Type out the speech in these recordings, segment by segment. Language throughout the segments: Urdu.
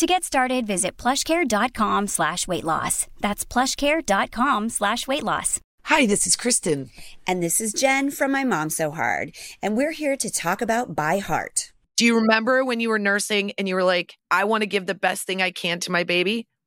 To get started, visit plushcare.com/weightloss. That's plushcare.com/weightloss. Hi, this is Kristen. And this is Jen from My Mom So Hard. And we're here to talk about ByHeart. Do you remember when you were nursing and you were like, I want to give the best thing I can to my baby?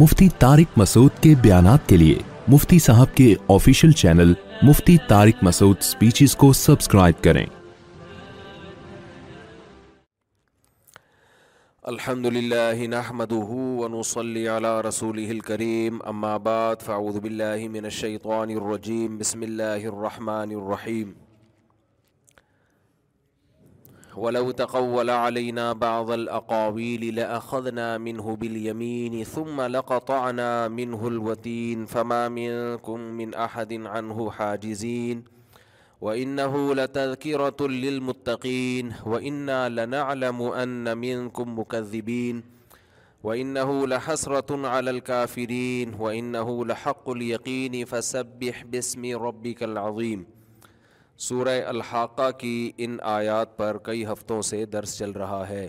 مفتی طارق مسعود کے بیانات کے لیے مفتی صاحب کے official channel Mufti Tariq Masood speeches کو سبسکرائب کریں۔ الحمدللہ نحمدہ ونصلی علی رسولہ الکریم، اما بعد، فاعوذ باللہ من الشیطان الرجیم، بسم اللہ الرحمن الرحیم۔ وَلَوْ تَقَوَّلَ عَلَيْنَا بَعْضَ الْأَقَاوِيلِ لَأَخَذْنَا مِنْهُ بِالْيَمِينِ ثُمَّ لَقَطَعْنَا مِنْهُ الْوَتِينَ فَمَا مِنْكُمْ مِنْ أَحَدٍ عَنْهُ حَاجِزِينَ وَإِنَّهُ لَتَذْكِرَةٌ لِلْمُتَّقِينَ وَإِنَّا لَنَعْلَمُ أَنَّ مِنْكُمْ مُكَذِّبِينَ وَإِنَّهُ لَحَسْرَةٌ عَلَى الْكَافِرِينَ وَإِنَّهُ لَحَقُّ الْيَقِينِ فَسَبِّحْ بِاسْمِ رَبِّكَ الْعَظِيمِ۔ سورہ الحاقہ کی ان آیات پر کئی ہفتوں سے درس چل رہا ہے۔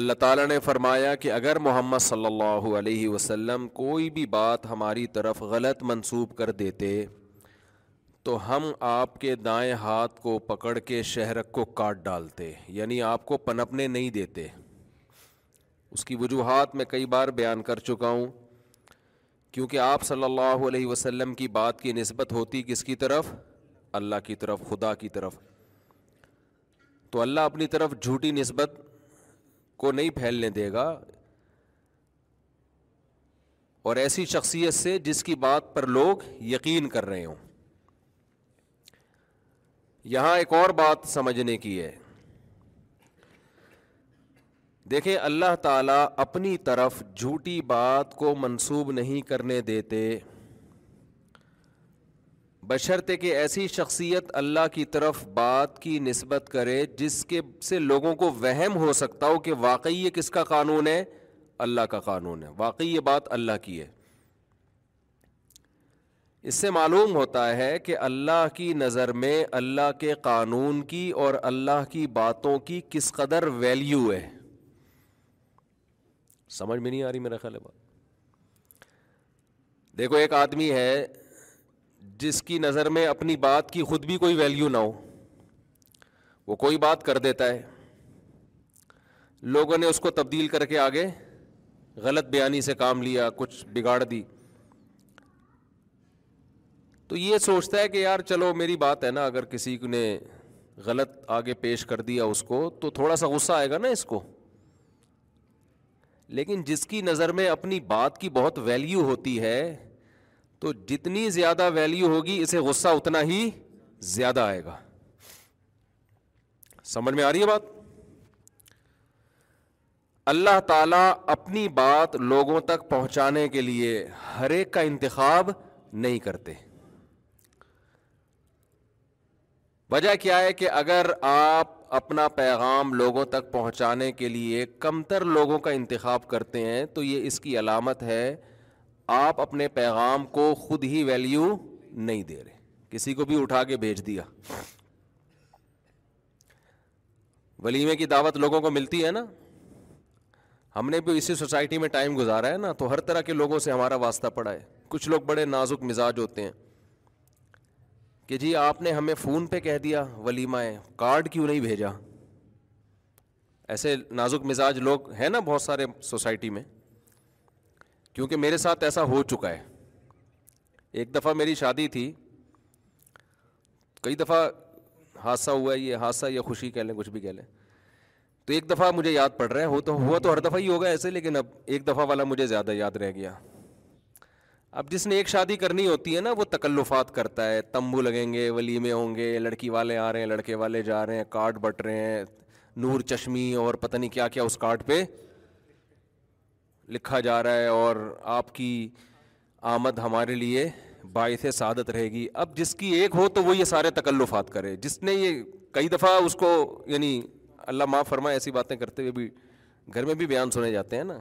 اللہ تعالیٰ نے فرمایا کہ اگر محمد صلی اللہ علیہ وسلم کوئی بھی بات ہماری طرف غلط منسوب کر دیتے تو ہم آپ کے دائیں ہاتھ کو پکڑ کے شہرک کو کاٹ ڈالتے، یعنی آپ کو پنپنے نہیں دیتے۔ اس کی وجوہات میں کئی بار بیان کر چکا ہوں، کیونکہ آپ صلی اللہ علیہ وسلم کی بات کی نسبت ہوتی کس کی طرف؟ اللہ کی طرف، خدا کی طرف۔ تو اللہ اپنی طرف جھوٹی نسبت کو نہیں پھیلنے دے گا، اور ایسی شخصیت سے جس کی بات پر لوگ یقین کر رہے ہوں۔ یہاں ایک اور بات سمجھنے کی ہے، دیکھیں اللہ تعالیٰ اپنی طرف جھوٹی بات کو منسوب نہیں کرنے دیتے، بشرطے کہ ایسی شخصیت اللہ کی طرف بات کی نسبت کرے جس کے سے لوگوں کو وہم ہو سکتا ہو کہ واقعی یہ کس کا قانون ہے؟ اللہ کا قانون ہے، واقعی یہ بات اللہ کی ہے۔ اس سے معلوم ہوتا ہے کہ اللہ کی نظر میں اللہ کے قانون کی اور اللہ کی باتوں کی کس قدر ویلیو ہے۔ سمجھ میں نہیں آ رہی میرا خیال ہے بات۔ دیکھو، ایک آدمی ہے جس کی نظر میں اپنی بات کی خود بھی کوئی ویلیو نہ ہو، وہ کوئی بات کر دیتا ہے، لوگوں نے اس کو تبدیل کر کے آگے غلط بیانی سے کام لیا، کچھ بگاڑ دی، تو یہ سوچتا ہے کہ یار چلو میری بات ہے نا، اگر کسی نے غلط آگے پیش کر دیا اس کو تو تھوڑا سا غصہ آئے گا نا اس کو۔ لیکن جس کی نظر میں اپنی بات کی بہت ویلیو ہوتی ہے، تو جتنی زیادہ ویلیو ہوگی اسے غصہ اتنا ہی زیادہ آئے گا۔ سمجھ میں آ رہی ہے بات؟ اللہ تعالیٰ اپنی بات لوگوں تک پہنچانے کے لیے ہر ایک کا انتخاب نہیں کرتے۔ وجہ کیا ہے کہ اگر آپ اپنا پیغام لوگوں تک پہنچانے کے لیے کمتر لوگوں کا انتخاب کرتے ہیں تو یہ اس کی علامت ہے آپ اپنے پیغام کو خود ہی ویلیو نہیں دے رہے, کسی کو بھی اٹھا کے بھیج دیا. ولیمے کی دعوت لوگوں کو ملتی ہے نا, ہم نے بھی اسی سوسائٹی میں ٹائم گزارا ہے نا, تو ہر طرح کے لوگوں سے ہمارا واسطہ پڑا ہے. کچھ لوگ بڑے نازک مزاج ہوتے ہیں کہ جی آپ نے ہمیں فون پہ کہہ دیا ولیمہ ہے, کارڈ کیوں نہیں بھیجا. ایسے نازک مزاج لوگ ہیں نا بہت سارے سوسائٹی میں, کیونکہ میرے ساتھ ایسا ہو چکا ہے. ایک دفعہ میری شادی تھی, کئی دفعہ حادثہ ہوا ہے, یہ حادثہ یا خوشی کہہ لیں کچھ بھی کہہ لیں. تو ایک دفعہ مجھے یاد پڑ رہا ہے, ہو تو ہوا تو ہر دفعہ ہی ہوگا ایسے, لیکن اب ایک دفعہ والا مجھے زیادہ یاد رہ گیا. اب جس نے ایک شادی کرنی ہوتی ہے نا, وہ تکلفات کرتا ہے, تمبو لگیں گے, ولیمے ہوں گے, لڑکی والے آ رہے ہیں, لڑکے والے جا رہے ہیں, کارڈ بٹ رہے ہیں, نور چشمی اور پتہ نہیں کیا کیا اس کارڈ پہ لکھا جا رہا ہے, اور آپ کی آمد ہمارے لیے باعث سعادت رہے گی. اب جس کی ایک ہو تو وہ یہ سارے تکلفات کرے, جس نے یہ کئی دفعہ اس کو, یعنی اللہ معاف فرمائے, ایسی باتیں کرتے ہوئے بھی گھر میں بھی بیان سنے جاتے ہیں نا.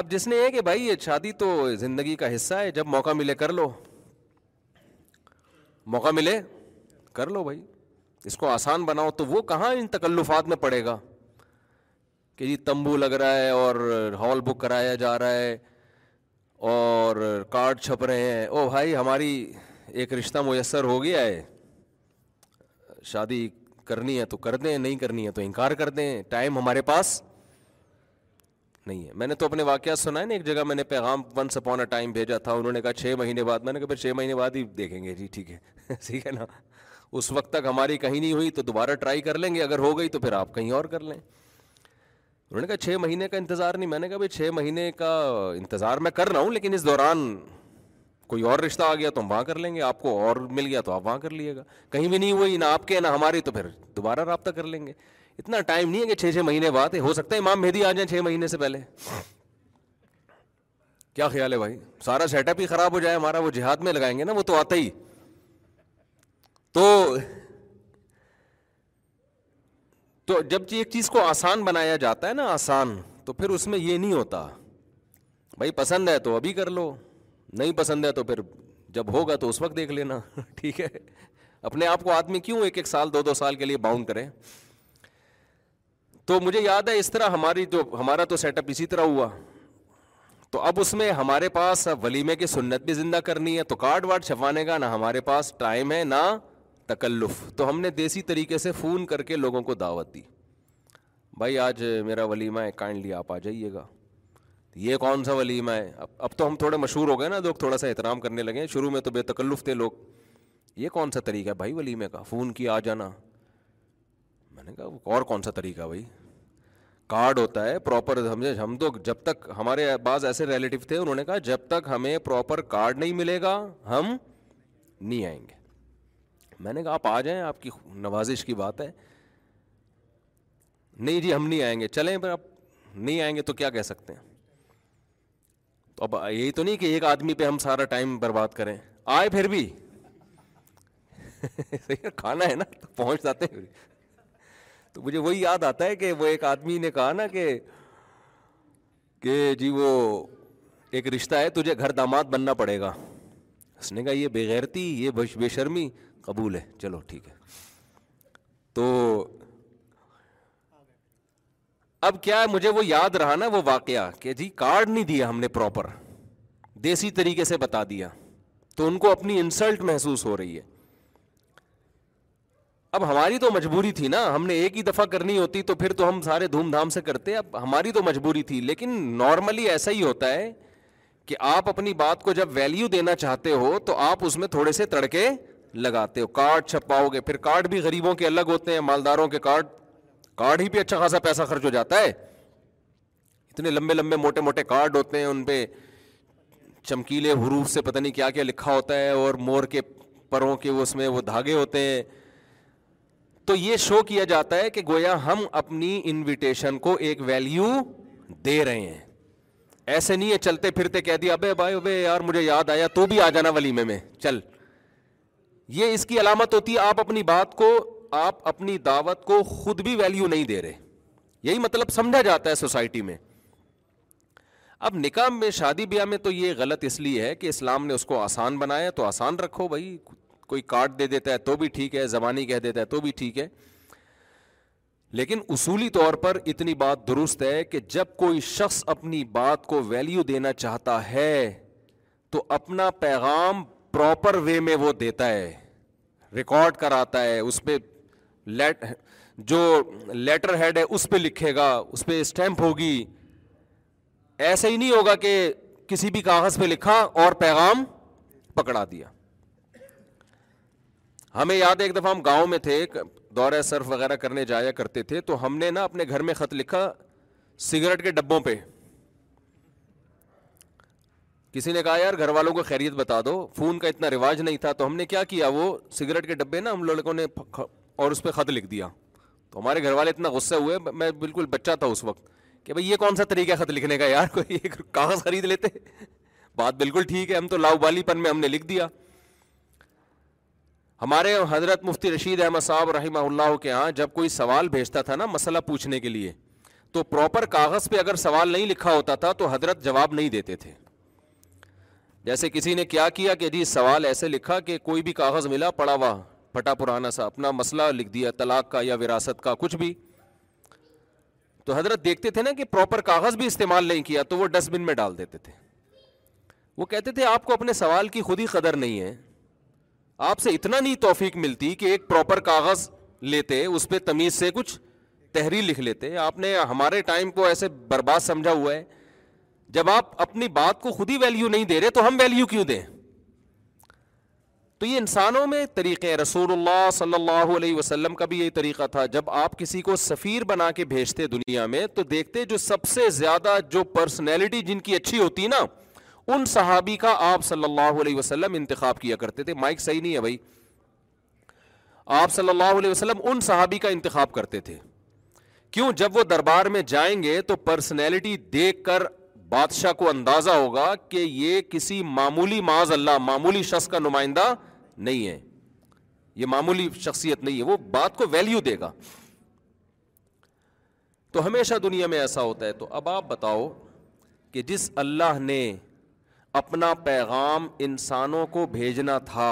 اب جس نے یہ کہ بھائی یہ شادی تو زندگی کا حصہ ہے, جب موقع ملے کر لو, موقع ملے کر لو بھائی, اس کو آسان بناؤ, تو وہ کہاں ان تکلفات میں پڑے گا کہ جی تمبو لگ رہا ہے اور ہال بک کرایا جا رہا ہے اور کارڈ چھپ رہے ہیں. او بھائی ہماری ایک رشتہ میسر ہو گیا ہے, شادی کرنی ہے تو کر دیں, نہیں کرنی ہے تو انکار کر دیں, ٹائم ہمارے پاس نہیں ہے. میں نے تو اپنے واقعات سنا ہے نا, ایک جگہ میں نے پیغام ونس اپون اے ٹائم بھیجا تھا, انہوں نے کہا 6 مہینے بعد. میں نے کہا پھر 6 مہینے بعد ہی دیکھیں گے جی, ٹھیک ہے ٹھیک ہے نا, اس وقت تک ہماری کہیں نہیں ہوئی تو دوبارہ ٹرائی کر لیں گے, اگر ہو گئی تو پھر آپ کہیں اور کر لیں. انہوں نے کہا 6 مہینے کا انتظار نہیں. میں نے کہا بھائی 6 مہینے کا انتظار میں کر رہا ہوں, لیکن اس دوران کوئی اور رشتہ آ گیا تو ہم وہاں کر لیں گے, آپ کو اور مل گیا تو آپ وہاں کر لیے گا, کہیں بھی نہیں ہوئی نہ آپ کے نہ ہماری تو پھر دوبارہ رابطہ کر لیں گے. اتنا ٹائم نہیں ہے کہ 6 مہینے بعد, ہو سکتا ہے امام مہدی آ جائیں 6 مہینے سے پہلے. کیا خیال ہے بھائی, سارا سیٹ اپ ہی خراب ہو جائے ہمارا, وہ جہاد میں لگائیں گے نا, وہ تو آتا ہی. تو جب ایک چیز کو آسان بنایا جاتا ہے نا, آسان, تو پھر اس میں یہ نہیں ہوتا بھائی پسند ہے تو ابھی کر لو, نہیں پسند ہے تو پھر جب ہوگا تو اس وقت دیکھ لینا. ٹھیک ہے, اپنے آپ کو آدمی کیوں 1 سال 2 سال کے لیے باؤنڈ کرے. تو مجھے یاد ہے اس طرح ہمارا تو سیٹ اپ اسی طرح ہوا. تو اب اس میں ہمارے پاس ولیمے کی سنت بھی زندہ کرنی ہے, تو کارڈ وارڈ چھپوانے کا نہ ہمارے پاس ٹائم ہے نہ تکلف. تو ہم نے دیسی طریقے سے فون کر کے لوگوں کو دعوت دی, بھائی آج میرا ولیمہ ہے, کائنڈلی آپ آ جائیے گا. یہ کون سا ولیمہ ہے, اب تو ہم تھوڑے مشہور ہو گئے نا, لوگ تھوڑا سا احترام کرنے لگے. شروع میں تو بے تکلف تھے لوگ, یہ کون سا طریقہ ہے بھائی ولیمے کا, فون کی آ جانا. میں نے کہا اور کون سا طریقہ بھائی, کارڈ ہوتا ہے پراپر. ہم تو جب تک, ہمارے بعض ایسے ریلیٹیو تھے, انہوں نے کہا جب تک ہمیں پراپر کارڈ نہیں ملے گا ہم نہیں آئیں گے. میں نے کہا آپ آ جائیں, آپ کی نوازش کی بات ہے. نہیں جی ہم نہیں آئیں گے. چلیں پھر, آپ نہیں آئیں گے تو کیا کہہ سکتے ہیں. تو اب یہی تو نہیں کہ ایک آدمی پہ ہم سارا ٹائم برباد کریں, آئے پھر بھی کھانا ہے نا, تو پہنچ جاتے ہیں. تو مجھے وہی یاد آتا ہے کہ وہ ایک آدمی نے کہا نا کہ جی وہ ایک رشتہ ہے, تجھے گھر داماد بننا پڑے گا. اس نے کہا یہ بے غیرتی, یہ بے شرمی قبول ہے, چلو ٹھیک ہے. تو اب کیا ہے, مجھے وہ یاد رہا نا وہ واقعہ کہ جی کارڈ نہیں دیا ہم نے, پراپر دیسی طریقے سے بتا دیا, تو ان کو اپنی انسلٹ محسوس ہو رہی ہے. اب ہماری تو مجبوری تھی نا, ہم نے ایک ہی دفعہ کرنی ہوتی تو پھر تو ہم سارے دھوم دھام سے کرتے. اب ہماری تو مجبوری تھی, لیکن نارملی ایسا ہی ہوتا ہے کہ آپ اپنی بات کو جب ویلیو دینا چاہتے ہو تو آپ اس میں تھوڑے سے تڑکے لگاتے ہو, کارڈ چھپاؤ گے. پھر کارڈ بھی غریبوں کے الگ ہوتے ہیں, مالداروں کے کارڈ ہی پہ اچھا خاصا پیسہ خرچ ہو جاتا ہے. اتنے لمبے لمبے موٹے موٹے کارڈ ہوتے ہیں, ان پہ چمکیلے حروف سے پتہ نہیں کیا کیا لکھا ہوتا ہے, اور مور کے پروں کے اس میں وہ دھاگے ہوتے ہیں. تو یہ شو کیا جاتا ہے کہ گویا ہم اپنی انویٹیشن کو ایک ویلیو دے رہے ہیں. ایسے نہیں ہے چلتے پھرتے کہہ دیا ابے بھائی ابے یار مجھے یاد آیا تو بھی آ جانا ولیمے میں چل. یہ اس کی علامت ہوتی ہے آپ اپنی دعوت کو خود بھی ویلیو نہیں دے رہے. یہی مطلب سمجھا جاتا ہے سوسائٹی میں. اب نکاح میں شادی بیاہ میں تو یہ غلط اس لیے ہے کہ اسلام نے اس کو آسان بنایا تو آسان رکھو بھائی, کوئی کارڈ دے دیتا ہے تو بھی ٹھیک ہے, زبانی کہہ دیتا ہے تو بھی ٹھیک ہے, لیکن اصولی طور پر اتنی بات درست ہے کہ جب کوئی شخص اپنی بات کو ویلیو دینا چاہتا ہے تو اپنا پیغام پراپر وے میں وہ دیتا ہے, ریکارڈ کراتا ہے, اس پہ جو لیٹر ہیڈ ہے اس پہ لکھے گا, اس پہ اسٹیمپ ہوگی. ایسے ہی نہیں ہوگا کہ کسی بھی کاغذ پہ لکھا اور پیغام پکڑا دیا. ہمیں یاد ہے ایک دفعہ ہم گاؤں میں تھے, دورہ صرف وغیرہ کرنے جایا کرتے تھے, تو ہم نے نا اپنے گھر میں خط لکھا سگریٹ کے ڈبوں پہ. کسی نے کہا یار گھر والوں کو خیریت بتا دو, فون کا اتنا رواج نہیں تھا, تو ہم نے کیا کیا وہ سگریٹ کے ڈبے نا ہم لڑکوں نے اور اس پہ خط لکھ دیا. تو ہمارے گھر والے اتنا غصے ہوئے, میں بالکل بچہ تھا اس وقت, کہ بھائی یہ کون سا طریقہ ہے خط لکھنے کا یار, کوئی ایک کاغذ خرید لیتے. بات بالکل ٹھیک ہے, ہم تو لاؤبالی پن میں ہم نے لکھ دیا. ہمارے حضرت مفتی رشید احمد صاحب رحمہ اللہ کے ہاں جب کوئی سوال بھیجتا تھا نا مسئلہ پوچھنے کے لیے, تو پراپر کاغذ پہ اگر سوال نہیں لکھا ہوتا تھا تو حضرت جواب نہیں دیتے تھے. جیسے کسی نے کیا کیا کہ جی سوال ایسے لکھا کہ کوئی بھی کاغذ ملا پڑا ہوا پھٹا پرانا سا, اپنا مسئلہ لکھ دیا, طلاق کا یا وراثت کا کچھ بھی. تو حضرت دیکھتے تھے نا کہ پراپر کاغذ بھی استعمال نہیں کیا تو وہ ڈسٹ بن میں ڈال دیتے تھے. وہ کہتے تھے آپ کو اپنے سوال کی خود ہی قدر نہیں ہے, آپ سے اتنا نہیں توفیق ملتی کہ ایک پراپر کاغذ لیتے اس پہ تمیز سے کچھ تحریر لکھ لیتے. آپ نے ہمارے ٹائم کو ایسے برباد سمجھا ہوا ہے. جب آپ اپنی بات کو خود ہی ویلیو نہیں دے رہے تو ہم ویلیو کیوں دیں؟ تو یہ انسانوں میں طریقے ہیں. رسول اللہ صلی اللہ علیہ وسلم کا بھی یہی طریقہ تھا, جب آپ کسی کو سفیر بنا کے بھیجتے دنیا میں تو دیکھتے جو سب سے زیادہ جو پرسنالٹی جن کی اچھی ہوتی نا, ان صحابی کا آپ صلی اللہ علیہ وسلم انتخاب کیا کرتے تھے. مائک صحیح نہیں ہے بھائی. آپ صلی اللہ علیہ وسلم ان صحابی کا انتخاب کرتے تھے, کیوں؟ جب وہ دربار میں جائیں گے تو پرسنالٹی دیکھ کر بادشاہ کو اندازہ ہوگا کہ یہ کسی معمولی معاذ اللہ معمولی شخص کا نمائندہ نہیں ہے, یہ معمولی شخصیت نہیں ہے, وہ بات کو ویلیو دے گا. تو ہمیشہ دنیا میں ایسا ہوتا ہے. تو اب آپ بتاؤ کہ جس اللہ نے اپنا پیغام انسانوں کو بھیجنا تھا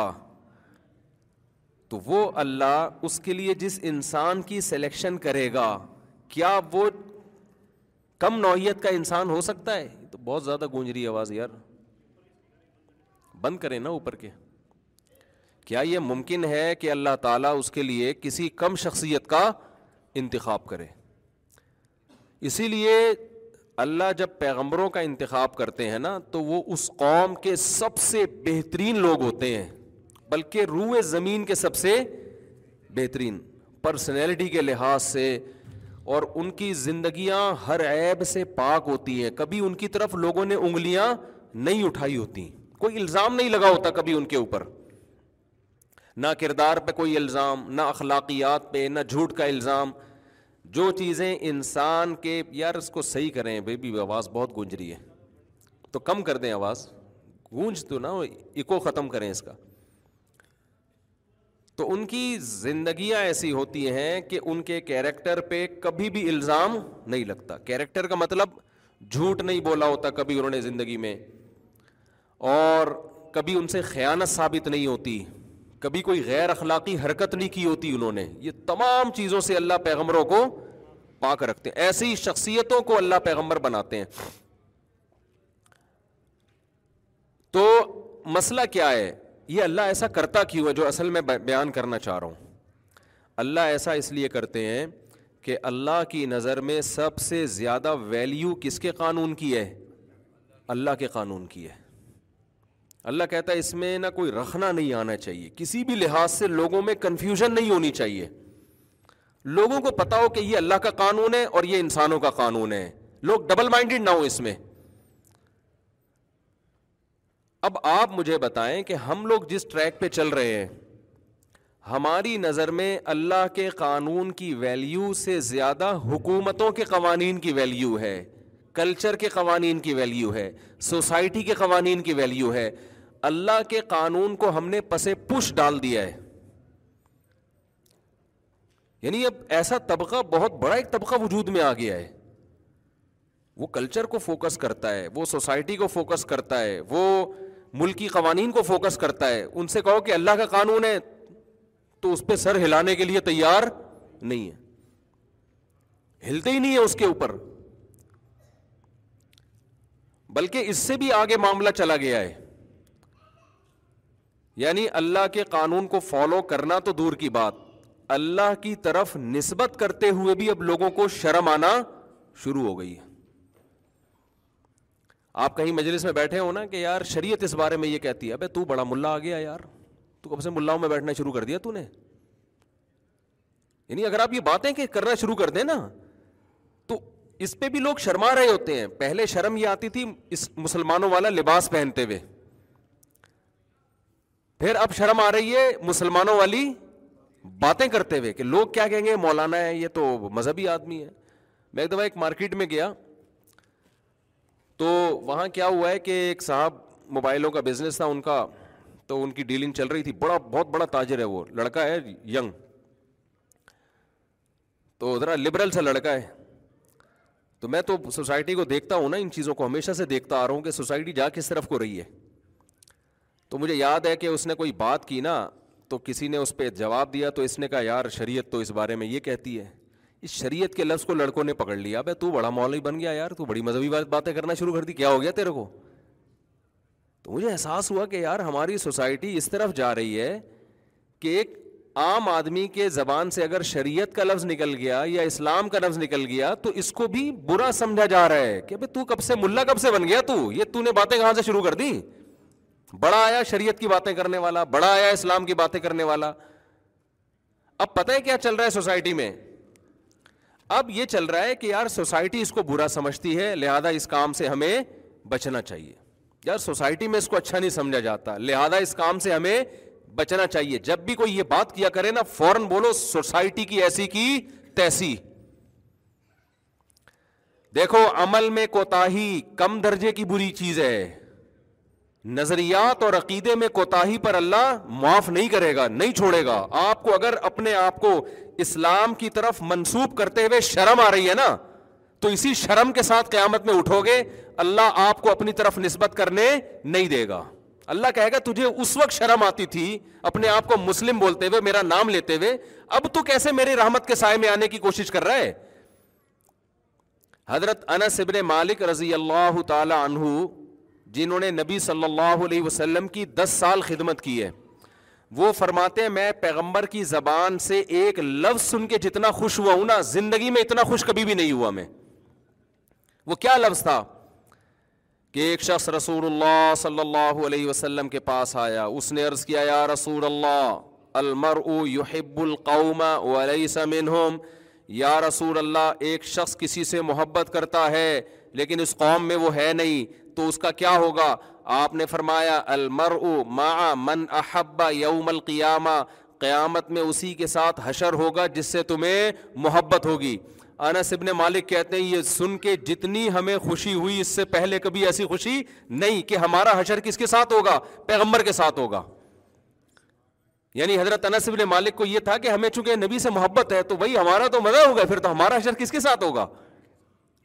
تو وہ اللہ اس کے لیے جس انسان کی سلیکشن کرے گا, کیا وہ کم نوعیت کا انسان ہو سکتا ہے؟ تو بہت زیادہ گونج رہی آواز یار, بند کریں نا اوپر کے. کیا یہ ممکن ہے کہ اللہ تعالیٰ اس کے لیے کسی کم شخصیت کا انتخاب کرے؟ اسی لیے اللہ جب پیغمبروں کا انتخاب کرتے ہیں نا تو وہ اس قوم کے سب سے بہترین لوگ ہوتے ہیں, بلکہ روئے زمین کے سب سے بہترین پرسنالٹی کے لحاظ سے, اور ان کی زندگیاں ہر عیب سے پاک ہوتی ہیں. کبھی ان کی طرف لوگوں نے انگلیاں نہیں اٹھائی ہوتی, کوئی الزام نہیں لگا ہوتا کبھی ان کے اوپر, نہ کردار پہ کوئی الزام, نہ اخلاقیات پہ, نہ جھوٹ کا الزام. جو چیزیں انسان کے, یار اس کو صحیح کریں بیبی, آواز بہت گونج رہی ہے تو کم کر دیں آواز, گونج تو نہ ہو, ایکو ختم کریں اس کا. تو ان کی زندگیاں ایسی ہوتی ہیں کہ ان کے کیریکٹر پہ کبھی بھی الزام نہیں لگتا. کیریکٹر کا مطلب جھوٹ نہیں بولا ہوتا کبھی انہوں نے زندگی میں, اور کبھی ان سے خیانت ثابت نہیں ہوتی, کبھی کوئی غیر اخلاقی حرکت نہیں کی ہوتی انہوں نے. یہ تمام چیزوں سے اللہ پیغمبروں کو پاک رکھتے ہیں, ایسی شخصیتوں کو اللہ پیغمبر بناتے ہیں. تو مسئلہ کیا ہے, یہ اللہ ایسا کرتا کیوں ہے, جو اصل میں بیان کرنا چاہ رہا ہوں. اللہ ایسا اس لیے کرتے ہیں کہ اللہ کی نظر میں سب سے زیادہ ویلیو کس کے قانون کی ہے؟ اللہ کے قانون کی ہے. اللہ کہتا ہے اس میں نہ کوئی رخنا نہیں آنا چاہیے, کسی بھی لحاظ سے لوگوں میں کنفیوژن نہیں ہونی چاہیے, لوگوں کو پتا ہو کہ یہ اللہ کا قانون ہے اور یہ انسانوں کا قانون ہے, لوگ ڈبل مائنڈڈ نہ ہوں اس میں. اب آپ مجھے بتائیں کہ ہم لوگ جس ٹریک پہ چل رہے ہیں, ہماری نظر میں اللہ کے قانون کی ویلیو سے زیادہ حکومتوں کے قوانین کی ویلیو ہے, کلچر کے قوانین کی ویلیو ہے, سوسائٹی کے قوانین کی ویلیو ہے. اللہ کے قانون کو ہم نے پسے پش ڈال دیا ہے. یعنی اب ایسا طبقہ, بہت بڑا ایک طبقہ وجود میں آ گیا ہے, وہ کلچر کو فوکس کرتا ہے, وہ سوسائٹی کو فوکس کرتا ہے, وہ ملکی قوانین کو فوکس کرتا ہے, ان سے کہو کہ اللہ کا قانون ہے تو اس پہ سر ہلانے کے لیے تیار نہیں ہے, ہلتے ہی نہیں ہے اس کے اوپر. بلکہ اس سے بھی آگے معاملہ چلا گیا ہے, یعنی اللہ کے قانون کو فالو کرنا تو دور کی بات, اللہ کی طرف نسبت کرتے ہوئے بھی اب لوگوں کو شرم آنا شروع ہو گئی ہے. آپ کہیں مجلس میں بیٹھے ہو نا کہ یار شریعت اس بارے میں یہ کہتی ہے, ابے تو بڑا ملا آ گیا یار, تو کب سے ملاؤں میں بیٹھنا شروع کر دیا تو نے. یعنی اگر آپ یہ باتیں کہ کرنا شروع کر دیں نا تو اس پہ بھی لوگ شرما رہے ہوتے ہیں. پہلے شرم یہ آتی تھی اس مسلمانوں والا لباس پہنتے ہوئے, پھر اب شرم آ رہی ہے مسلمانوں والی باتیں کرتے ہوئے کہ لوگ کیا کہیں گے, مولانا ہے یہ تو مذہبی آدمی ہے. میں ایک دفعہ ایک مارکیٹ میں گیا تو وہاں کیا ہوا ہے کہ ایک صاحب موبائلوں کا بزنس تھا ان کا, تو ان کی ڈیلنگ چل رہی تھی, بہت بڑا تاجر ہے وہ, لڑکا ہے ینگ, تو ذرا لبرل سا لڑکا ہے. تو میں تو سوسائٹی کو دیکھتا ہوں نا, ان چیزوں کو ہمیشہ سے دیکھتا آ رہا ہوں کہ سوسائٹی جا کس طرف کو رہی ہے. تو مجھے یاد ہے کہ اس نے کوئی بات کی نا تو کسی نے اس پہ جواب دیا, تو اس نے کہا یار شریعت تو اس بارے میں یہ کہتی ہے. اس شریعت کے لفظ کو لڑکوں نے پکڑ لیا, بھائی تو بڑا مولوی بن گیا یار, تو بڑی مذہبی باتیں کرنا شروع کر دی, کیا ہو گیا تیرے کو. تو مجھے احساس ہوا کہ یار ہماری سوسائٹی اس طرف جا رہی ہے کہ ایک عام آدمی کے زبان سے اگر شریعت کا لفظ نکل گیا یا اسلام کا لفظ نکل گیا تو اس کو بھی برا سمجھا جا رہا ہے کہ بھائی تو کب سے ملا کب سے بن گیا, تو یہ تو نے باتیں کہاں سے شروع کر دی, بڑا آیا شریعت کی باتیں کرنے والا, بڑا آیا اسلام کی باتیں کرنے والا. اب پتہ ہے کیا چل رہا ہے سوسائٹی میں, اب یہ چل رہا ہے کہ یار سوسائٹی اس کو برا سمجھتی ہے لہذا اس کام سے ہمیں بچنا چاہیے, یار سوسائٹی میں اس کو اچھا نہیں سمجھا جاتا لہذا اس کام سے ہمیں بچنا چاہیے. جب بھی کوئی یہ بات کیا کرے نا فوراً بولو سوسائٹی کی ایسی کی تیسی. دیکھو عمل میں کوتاہی کم درجے کی بری چیز ہے, نظریات اور عقیدے میں کوتاہی پر اللہ معاف نہیں کرے گا, نہیں چھوڑے گا. آپ کو اگر اپنے آپ کو اسلام کی طرف منسوب کرتے ہوئے شرم آ رہی ہے نا تو اسی شرم کے ساتھ قیامت میں اٹھو گے, اللہ آپ کو اپنی طرف نسبت کرنے نہیں دے گا. اللہ کہے گا تجھے اس وقت شرم آتی تھی اپنے آپ کو مسلم بولتے ہوئے, میرا نام لیتے ہوئے, اب تو کیسے میری رحمت کے سائے میں آنے کی کوشش کر رہا ہے. حضرت انس ابن مالک رضی اللہ تعالی عنہ جنہوں نے نبی صلی اللہ علیہ وسلم کی 10 سال خدمت کی ہے, وہ فرماتے ہیں میں پیغمبر کی زبان سے ایک لفظ سن کے جتنا خوش ہوا ہوں نا زندگی میں اتنا خوش کبھی بھی نہیں ہوا میں. وہ کیا لفظ تھا کہ ایک شخص رسول اللہ صلی اللہ علیہ وسلم کے پاس آیا, اس نے عرض کیا یا رسول اللہ المرء یحب القوم ولیس منہم, یا رسول اللہ ایک شخص کسی سے محبت کرتا ہے لیکن اس قوم میں وہ ہے نہیں تو اس کا کیا ہوگا. آپ نے فرمایا المرء مع من احب یوم القیامہ, قیامت میں اسی کے ساتھ حشر ہوگا جس سے تمہیں محبت ہوگی. انس ابن مالک کہتے ہیں یہ سن کے جتنی ہمیں خوشی ہوئی اس سے پہلے کبھی ایسی خوشی نہیں کہ ہمارا حشر کس کے ساتھ ہوگا, پیغمبر کے ساتھ ہوگا. یعنی حضرت انس ابن مالک کو یہ تھا کہ ہمیں چونکہ نبی سے محبت ہے تو بھائی ہمارا تو مزہ ہوگا, پھر تو ہمارا حشر کس کے ساتھ ہوگا,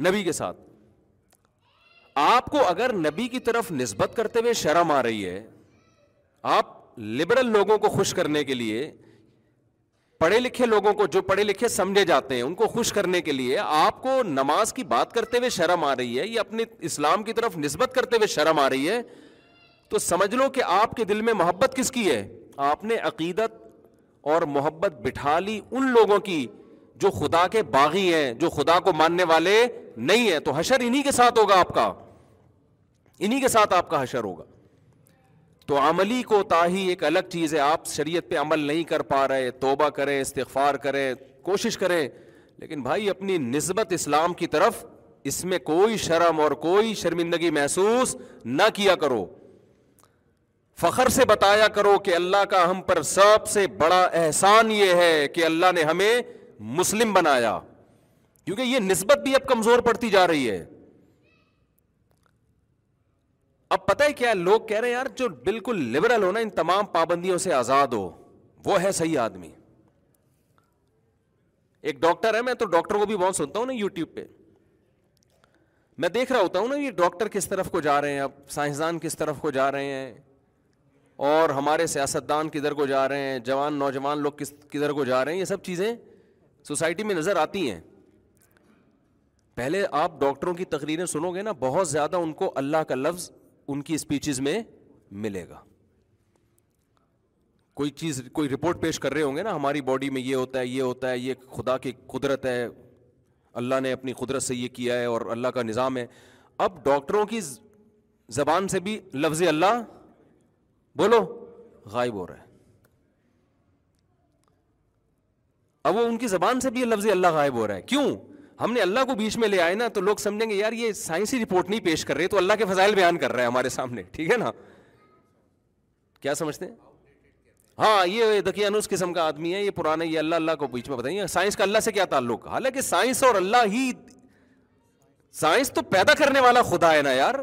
نبی کے ساتھ. آپ کو اگر نبی کی طرف نسبت کرتے ہوئے شرم آ رہی ہے, آپ لبرل لوگوں کو خوش کرنے کے لیے, پڑھے لکھے لوگوں کو جو پڑھے لکھے سمجھے جاتے ہیں ان کو خوش کرنے کے لیے آپ کو نماز کی بات کرتے ہوئے شرم آ رہی ہے یا اپنے اسلام کی طرف نسبت کرتے ہوئے شرم آ رہی ہے, تو سمجھ لو کہ آپ کے دل میں محبت کس کی ہے. آپ نے عقیدت اور محبت بٹھا لی ان لوگوں کی جو خدا کے باغی ہیں, جو خدا کو ماننے والے نہیں ہیں, تو حشر انہی کے ساتھ ہوگا آپ کا, انہی کے ساتھ آپ کا حشر ہوگا. تو عملی کوتاہی ایک الگ چیز ہے, آپ شریعت پہ عمل نہیں کر پا رہے, توبہ کریں, استغفار کریں, کوشش کریں, لیکن بھائی اپنی نسبت اسلام کی طرف اس میں کوئی شرم اور کوئی شرمندگی محسوس نہ کیا کرو. فخر سے بتایا کرو کہ اللہ کا ہم پر سب سے بڑا احسان یہ ہے کہ اللہ نے ہمیں مسلم بنایا, کیونکہ یہ نسبت بھی اب کمزور پڑتی جا رہی ہے. اب پتہ ہے کیا لوگ کہہ رہے ہیں یار جو بالکل لبرل ہو نا ان تمام پابندیوں سے آزاد ہو وہ ہے صحیح آدمی. ایک ڈاکٹر ہے, میں تو ڈاکٹر کو بھی بہت سنتا ہوں نا یوٹیوب پہ, میں دیکھ رہا ہوتا ہوں نا یہ ڈاکٹر کس طرف کو جا رہے ہیں, اب سائنسدان کس طرف کو جا رہے ہیں, اور ہمارے سیاستدان کدھر کو جا رہے ہیں, جوان نوجوان لوگ کدھر کو جا رہے ہیں, یہ سب چیزیں سوسائٹی میں نظر آتی ہیں. پہلے آپ ڈاکٹروں کی تقریریں سنو گے نا, بہت زیادہ ان کو اللہ کا لفظ ان کی اسپیچز میں ملے گا. کوئی چیز, کوئی رپورٹ پیش کر رہے ہوں گے نا, ہماری باڈی میں یہ ہوتا ہے, یہ ہوتا ہے, یہ خدا کی قدرت ہے, اللہ نے اپنی قدرت سے یہ کیا ہے اور اللہ کا نظام ہے. اب ڈاکٹروں کی زبان سے بھی لفظ اللہ بولو غائب ہو رہا ہے. اب وہ ان کی زبان سے بھی یہ لفظ اللہ غائب ہو رہا ہے. کیوں؟ ہم نے اللہ کو بیچ میں لے آئے نا, تو لوگ سمجھیں گے یار یہ سائنسی رپورٹ نہیں پیش کر رہے, تو اللہ کے فضائل بیان کر رہا ہے ہمارے سامنے. ٹھیک ہے نا, کیا سمجھتے ہیں؟ ہاں یہ دقیانوس قسم کا آدمی ہے, یہ پرانا, یہ اللہ اللہ کو بیچ میں بتائیے سائنس کا اللہ سے کیا تعلق. حالانکہ سائنس اور اللہ ہی, سائنس تو پیدا کرنے والا خدا ہے نا یار.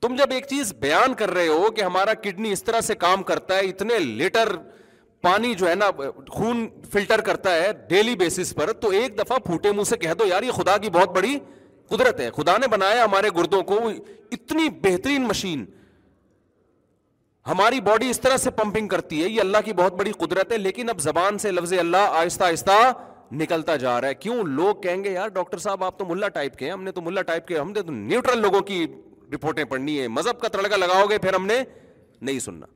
تم جب ایک چیز بیان کر رہے ہو کہ ہمارا کڈنی اس طرح سے کام کرتا ہے, اتنے لیٹر پانی جو ہے نا خون فلٹر کرتا ہے ڈیلی بیسس پر, تو ایک دفعہ پھوٹے منہ سے کہہ دو یار یہ خدا کی بہت بڑی قدرت ہے, خدا نے بنایا ہمارے گردوں کو اتنی بہترین مشین, ہماری باڈی اس طرح سے پمپنگ کرتی ہے, یہ اللہ کی بہت بڑی قدرت ہے. لیکن اب زبان سے لفظ اللہ آہستہ آہستہ نکلتا جا رہا ہے. کیوں؟ لوگ کہیں گے یار ڈاکٹر صاحب آپ تو ملا ٹائپ کے ہیں, ہم نے تو ملا ٹائپ کے, ہم نے تو نیوٹرل لوگوں کی رپورٹیں پڑھنی ہیں, مذہب کا تڑکا لگاؤ گے پھر ہم نے نہیں سننا.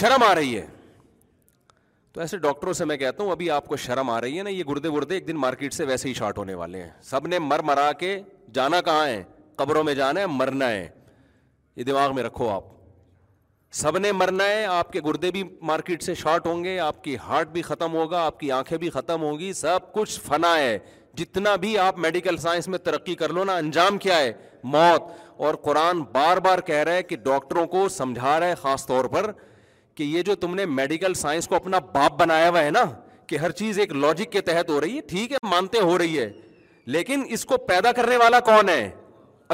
شرم آ رہی ہے. تو ایسے ڈاکٹروں سے میں کہتا ہوں ابھی آپ کو شرم آ رہی ہے نا, یہ گردے وردے ایک دن مارکیٹ سے ویسے ہی شارٹ ہونے والے ہیں. سب نے مر مرا کے جانا کہاں ہے, قبروں میں جانا ہے, مرنا ہے. یہ دماغ میں رکھو, آپ سب نے مرنا ہے. آپ کے گردے بھی مارکیٹ سے شارٹ ہوں گے, آپ کی ہارٹ بھی ختم ہوگا, آپ کی آنکھیں بھی ختم ہوگی, سب کچھ فنا ہے. جتنا بھی آپ میڈیکل سائنس میں ترقی کر لو نا, انجام کیا ہے؟ موت. اور قرآن بار بار کہہ رہا ہے کہ ڈاکٹروں کو سمجھا رہا ہے خاص طور پر کہ یہ جو تم نے میڈیکل سائنس کو اپنا باپ بنایا ہوا ہے نا, کہ ہر چیز ایک لاجک کے تحت ہو رہی ہے, ٹھیک ہے مانتے ہو رہی ہے, لیکن اس کو پیدا کرنے والا کون ہے؟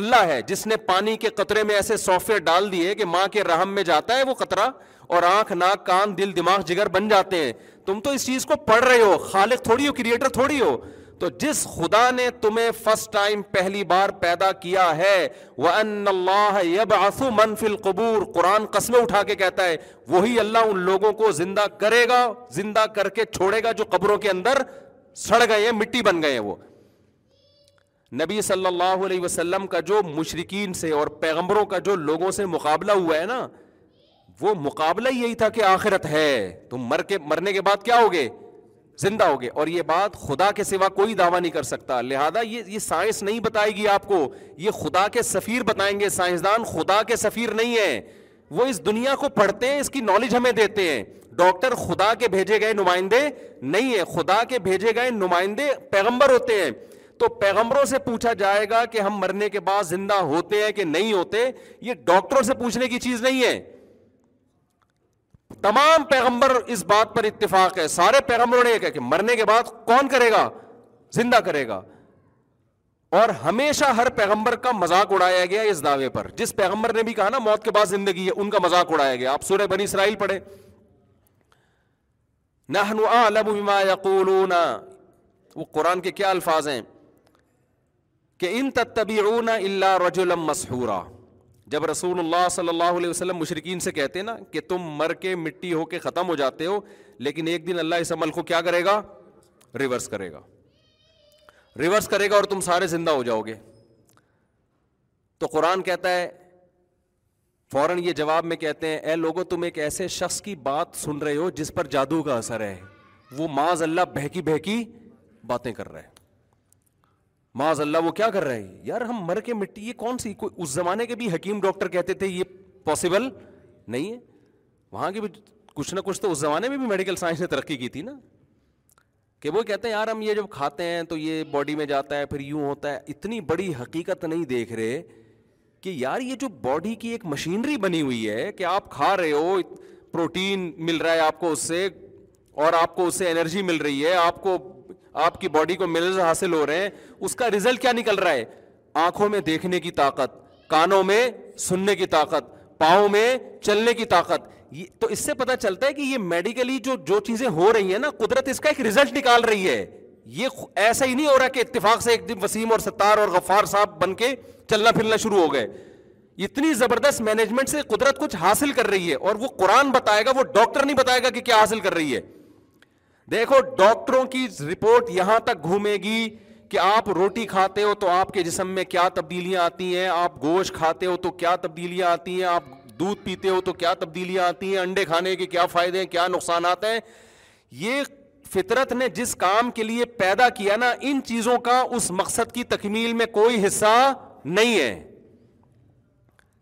اللہ ہے, جس نے پانی کے قطرے میں ایسے سافٹ ویئر ڈال دیے کہ ماں کے رحم میں جاتا ہے وہ قطرہ اور آنکھ ناک کان دل دماغ جگر بن جاتے ہیں. تم تو اس چیز کو پڑھ رہے ہو, خالق تھوڑی ہو, کریٹر تھوڑی ہو. تو جس خدا نے تمہیں فرسٹ ٹائم پہلی بار پیدا کیا ہے, وَأَنَّ اللَّهَ يَبْعَثُ مَن فِي الْقُبُورِ, قرآن قسمیں اٹھا کے کہتا ہے وہی اللہ ان لوگوں کو زندہ کرے گا, زندہ کر کے چھوڑے گا جو قبروں کے اندر سڑ گئے ہیں, مٹی بن گئے ہیں. وہ نبی صلی اللہ علیہ وسلم کا جو مشرکین سے اور پیغمبروں کا جو لوگوں سے مقابلہ ہوا ہے نا, وہ مقابلہ یہی تھا کہ آخرت ہے, تم مرنے کے بعد کیا ہوگے, زندہ ہو گئے. اور یہ بات خدا کے سوا کوئی دعویٰ نہیں کر سکتا. لہذا یہ سائنس نہیں بتائے گی آپ کو, یہ خدا کے سفیر بتائیں گے. سائنسدان خدا کے سفیر نہیں ہیں, وہ اس دنیا کو پڑھتے ہیں, اس کی نالج ہمیں دیتے ہیں. ڈاکٹر خدا کے بھیجے گئے نمائندے نہیں ہیں, خدا کے بھیجے گئے نمائندے پیغمبر ہوتے ہیں. تو پیغمبروں سے پوچھا جائے گا کہ ہم مرنے کے بعد زندہ ہوتے ہیں کہ نہیں ہوتے, یہ ڈاکٹروں سے پوچھنے کی چیز نہیں ہے. تمام پیغمبر اس بات پر اتفاق ہے, سارے پیغمبروں نے یہ کہا کہ مرنے کے بعد کون کرے گا, زندہ کرے گا. اور ہمیشہ ہر پیغمبر کا مذاق اڑایا گیا اس دعوے پر, جس پیغمبر نے بھی کہا نا موت کے بعد زندگی ہے, ان کا مذاق اڑایا گیا. آپ سورہ بنی اسرائیل پڑھیں, نحن اعلم بما یقولون, وہ قرآن کے کیا الفاظ ہیں کہ ان تتبعون الا رجلا مسحورا. جب رسول اللہ صلی اللہ علیہ وسلم مشرکین سے کہتے نا کہ تم مر کے مٹی ہو کے ختم ہو جاتے ہو, لیکن ایک دن اللہ اس عمل کو کیا کرے گا, ریورس کرے گا, ریورس کرے گا اور تم سارے زندہ ہو جاؤ گے. تو قرآن کہتا ہے فوراً یہ جواب میں کہتے ہیں, اے لوگو تم ایک ایسے شخص کی بات سن رہے ہو جس پر جادو کا اثر ہے, وہ معاذ اللہ بہکی بہکی باتیں کر رہا ہے. معاذ اللہ وہ کیا کر رہے ہیں یار, ہم مر کے مٹی, یہ کون سی, کوئی اس زمانے کے بھی حکیم ڈاکٹر کہتے تھے یہ پاسبل نہیں ہے. وہاں کے بھی کچھ نہ کچھ تو اس زمانے میں بھی میڈیکل سائنس نے ترقی کی تھی نا, کہ وہ کہتے ہیں یار ہم یہ جب کھاتے ہیں تو یہ باڈی میں جاتا ہے, پھر یوں ہوتا ہے. اتنی بڑی حقیقت نہیں دیکھ رہے کہ یار یہ جو باڈی کی ایک مشینری بنی ہوئی ہے کہ آپ کھا رہے ہو, پروٹین مل رہا ہے آپ کو اس سے, اور آپ کو اس سے انرجی مل رہی ہے, آپ کو, آپ کی باڈی کو منرلز حاصل ہو رہے ہیں, اس کا رزلٹ کیا نکل رہا ہے؟ آنکھوں میں دیکھنے کی طاقت, کانوں میں سننے کی طاقت, پاؤں میں چلنے کی طاقت. تو اس سے پتہ چلتا ہے کہ یہ میڈیکلی جو چیزیں ہو رہی ہیں نا, قدرت اس کا ایک رزلٹ نکال رہی ہے. یہ ایسا ہی نہیں ہو رہا کہ اتفاق سے ایک دن وسیم اور ستار اور غفار صاحب بن کے چلنا پھرنا شروع ہو گئے. اتنی زبردست مینجمنٹ سے قدرت کچھ حاصل کر رہی ہے, اور وہ قرآن بتائے گا, وہ ڈاکٹر نہیں بتائے گا کہ کیا حاصل کر رہی ہے. دیکھو ڈاکٹروں کی رپورٹ یہاں تک گھومے گی کہ آپ روٹی کھاتے ہو تو آپ کے جسم میں کیا تبدیلیاں آتی ہیں, آپ گوشت کھاتے ہو تو کیا تبدیلیاں آتی ہیں, آپ دودھ پیتے ہو تو کیا تبدیلیاں آتی ہیں, انڈے کھانے کے کیا فائدے ہیں, کیا نقصانات ہیں. یہ فطرت نے جس کام کے لیے پیدا کیا نا, ان چیزوں کا اس مقصد کی تکمیل میں کوئی حصہ نہیں ہے.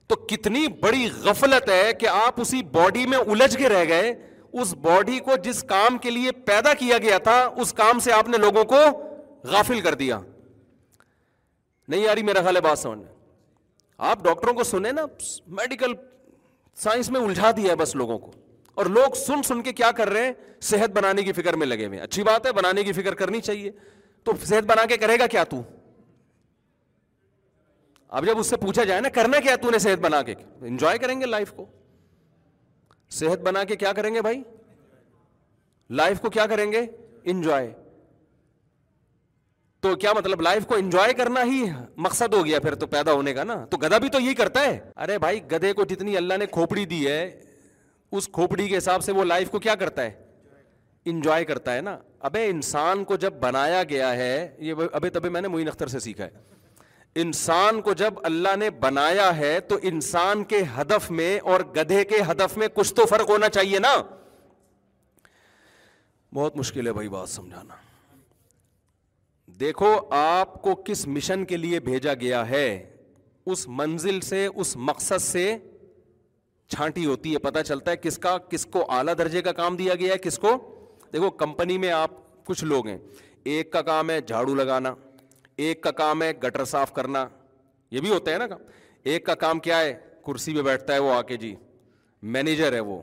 تو کتنی بڑی غفلت ہے کہ آپ اسی باڈی میں الجھ کے رہ گئے. اس باڈی کو جس کام کے لیے پیدا کیا گیا تھا, اس کام سے آپ نے لوگوں کو غافل کر دیا. نہیں یاری, میرا خیال ہے بات سمجھ میں. آپ ڈاکٹروں کو سنیں نا, میڈیکل سائنس میں الجھا دیا ہے بس لوگوں کو, اور لوگ سن سن کے کیا کر رہے ہیں, صحت بنانے کی فکر میں لگے ہوئے ہیں. اچھی بات ہے, بنانے کی فکر کرنی چاہیے, تو صحت بنا کے کرے گا کیا تو؟ اب جب اس سے پوچھا جائے نا کرنا کیا تو نے صحت بنا کے, انجوائے کریں گے لائف کو. صحت بنا کے کیا کریں گے بھائی؟ لائف کو کیا کریں گے؟ انجوائے. تو کیا مطلب, لائف کو انجوائے کرنا ہی مقصد ہو گیا پھر تو پیدا ہونے کا نا. تو گدھا بھی تو یہی کرتا ہے. ارے بھائی, گدھے کو جتنی اللہ نے کھوپڑی دی ہے, اس کھوپڑی کے حساب سے وہ لائف کو کیا کرتا ہے؟ انجوائے کرتا ہے نا. ابے انسان کو جب بنایا گیا ہے, یہ ابے تبے میں نے معین اختر سے سیکھا ہے, انسان کو جب اللہ نے بنایا ہے تو انسان کے ہدف میں اور گدھے کے ہدف میں کچھ تو فرق ہونا چاہیے نا. بہت مشکل ہے بھائی بات سمجھانا. دیکھو آپ کو کس مشن کے لیے بھیجا گیا ہے, اس منزل سے, اس مقصد سے چھانٹی ہوتی ہے, پتہ چلتا ہے کس کا, کس کو اعلیٰ درجے کا کام دیا گیا ہے, کس کو. دیکھو کمپنی میں آپ کچھ لوگ ہیں, ایک کا کام ہے جھاڑو لگانا, ایک کا کام ہے گٹر صاف کرنا, یہ بھی ہوتا ہے نا کام. ایک کا کام کیا ہے, کرسی پہ بیٹھتا ہے وہ آ کے, جی مینیجر ہے وہ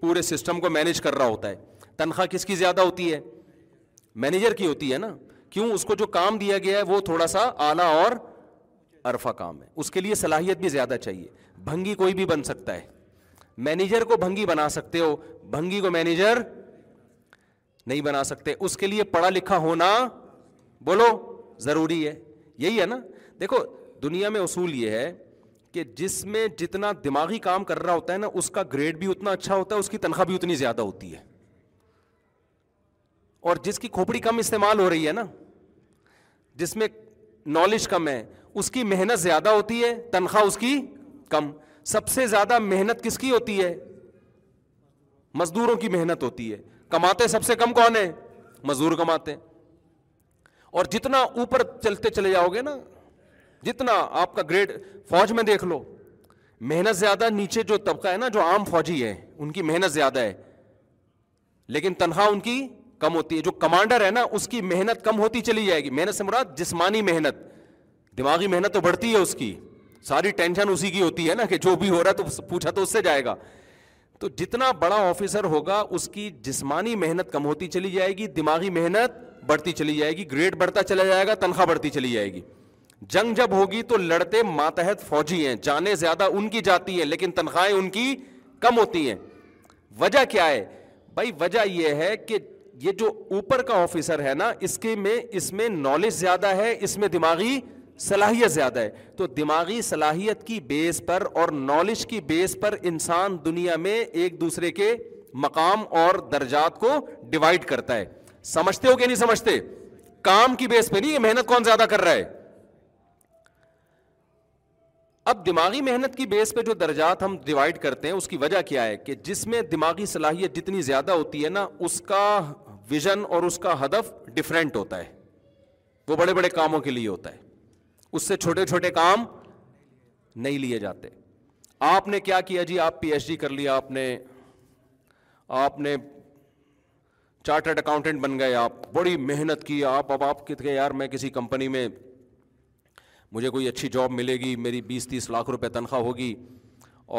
پورے سسٹم کو مینیج کر رہا ہوتا ہے. تنخواہ کس کی زیادہ ہوتی ہے؟ مینیجر کی ہوتی ہے نا. کیوں؟ اس کو جو کام دیا گیا ہے وہ تھوڑا سا اعلیٰ اور عرفہ کام ہے, اس کے لیے صلاحیت بھی زیادہ چاہیے. بھنگی کوئی بھی بن سکتا ہے, مینیجر کو بھنگی بنا سکتے ہو, بھنگی کو مینیجر نہیں بنا سکتے. اس کے لیے پڑھا لکھا ہونا بولو ضروری ہے, یہی ہے نا. دیکھو دنیا میں اصول یہ ہے کہ جس میں جتنا دماغی کام کر رہا ہوتا ہے نا, اس کا گریڈ بھی اتنا اچھا ہوتا ہے, اس کی تنخواہ بھی اتنی زیادہ ہوتی ہے. اور جس کی کھوپڑی کم استعمال ہو رہی ہے نا, جس میں نالج کم ہے, اس کی محنت زیادہ ہوتی ہے, تنخواہ اس کی کم. سب سے زیادہ محنت کس کی ہوتی ہے؟ مزدوروں کی محنت ہوتی ہے. کماتے سب سے کم کون ہے؟ مزدور کماتے ہیں. اور جتنا اوپر چلتے چلے جاؤ گے نا, جتنا آپ کا گریڈ, فوج میں دیکھ لو محنت زیادہ, نیچے جو طبقہ ہے نا, جو عام فوجی ہے, ان کی محنت زیادہ ہے لیکن تنخواہ ان کی کم ہوتی ہے. جو کمانڈر ہے نا, اس کی محنت کم ہوتی چلی جائے گی. محنت سے مراد جسمانی محنت, دماغی محنت تو بڑھتی ہے اس کی, ساری ٹینشن اسی کی ہوتی ہے نا کہ جو بھی ہو رہا ہے تو پوچھا تو اس سے جائے گا. تو جتنا بڑا آفیسر ہوگا, اس کی جسمانی محنت کم ہوتی چلی جائے گی, دماغی محنت بڑھتی چلی جائے گی, گریڈ بڑھتا چلا جائے گا, تنخواہ بڑھتی چلی جائے گی. جنگ جب ہوگی تو لڑتے ماتحت فوجی ہیں, جانیں زیادہ ان کی جاتی ہیں لیکن تنخواہیں ان کی کم ہوتی ہیں. وجہ کیا ہے بھائی؟ وجہ یہ ہے کہ یہ جو اوپر کا آفیسر ہے نا, اس میں نالج زیادہ ہے, اس میں دماغی صلاحیت زیادہ ہے. تو دماغی صلاحیت کی بیس پر اور نالج کی بیس پر انسان دنیا میں ایک دوسرے کے مقام اور درجات کو ڈیوائڈ کرتا ہے. سمجھتے ہو کہ نہیں سمجھتے؟ کام کی بیس پہ نہیں, یہ محنت کون زیادہ کر رہا ہے. اب دماغی محنت کی بیس پہ جو درجات ہم ڈیوائڈ کرتے ہیں, اس کی وجہ کیا ہے کہ جس میں دماغی صلاحیت جتنی زیادہ ہوتی ہے نا, اس کا ویژن اور اس کا ہدف ڈیفرنٹ ہوتا ہے. وہ بڑے بڑے کاموں کے لیے ہوتا ہے, اس سے چھوٹے چھوٹے کام نہیں لیے جاتے. آپ نے کیا کیا جی, آپ پی ایچ ڈی کر لیا, آپ نے چارٹرڈ اکاؤنٹنٹ بن گئے, آپ بڑی محنت کی, آپ کہتے ہیں یار میں کسی کمپنی میں مجھے کوئی اچھی جاب ملے گی, میری 20-30 لاکھ روپے تنخواہ ہوگی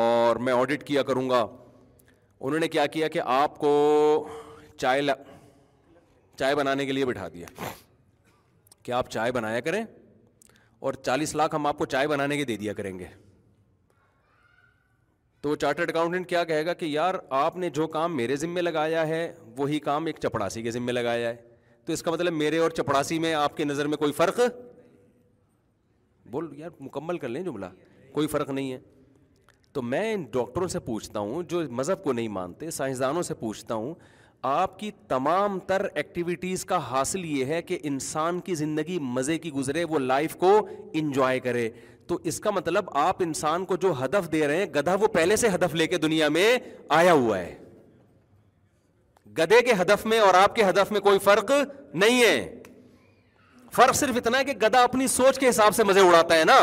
اور میں آڈٹ کیا کروں گا. انہوں نے کیا کیا کہ آپ کو چائے بنانے کے لیے بٹھا دیا کہ آپ چائے بنایا کریں اور 40 لاکھ ہم آپ کو چائے بنانے کے دے دیا کریں گے. تو وہ چارٹرڈ اکاؤنٹنٹ کیا کہے گا کہ یار آپ نے جو کام میرے ذمے لگایا ہے وہی کام ایک چپڑاسی کے ذمے لگایا ہے, تو اس کا مطلب میرے اور چپڑاسی میں آپ کے نظر میں کوئی فرق، بول یار مکمل کر لیں جملہ، کوئی فرق نہیں ہے. تو میں ان ڈاکٹروں سے پوچھتا ہوں جو مذہب کو نہیں مانتے، سائنسدانوں سے پوچھتا ہوں، آپ کی تمام تر ایکٹیویٹیز کا حاصل یہ ہے کہ انسان کی زندگی مزے کی گزرے، وہ لائف کو انجوائے کرے. تو اس کا مطلب آپ انسان کو جو ہدف دے رہے ہیں، گدھا وہ پہلے سے ہدف لے کے دنیا میں آیا ہوا ہے. گدھے کے ہدف میں اور آپ کے ہدف میں کوئی فرق نہیں ہے. فرق صرف اتنا ہے کہ گدھا اپنی سوچ کے حساب سے مزے اڑاتا ہے نا،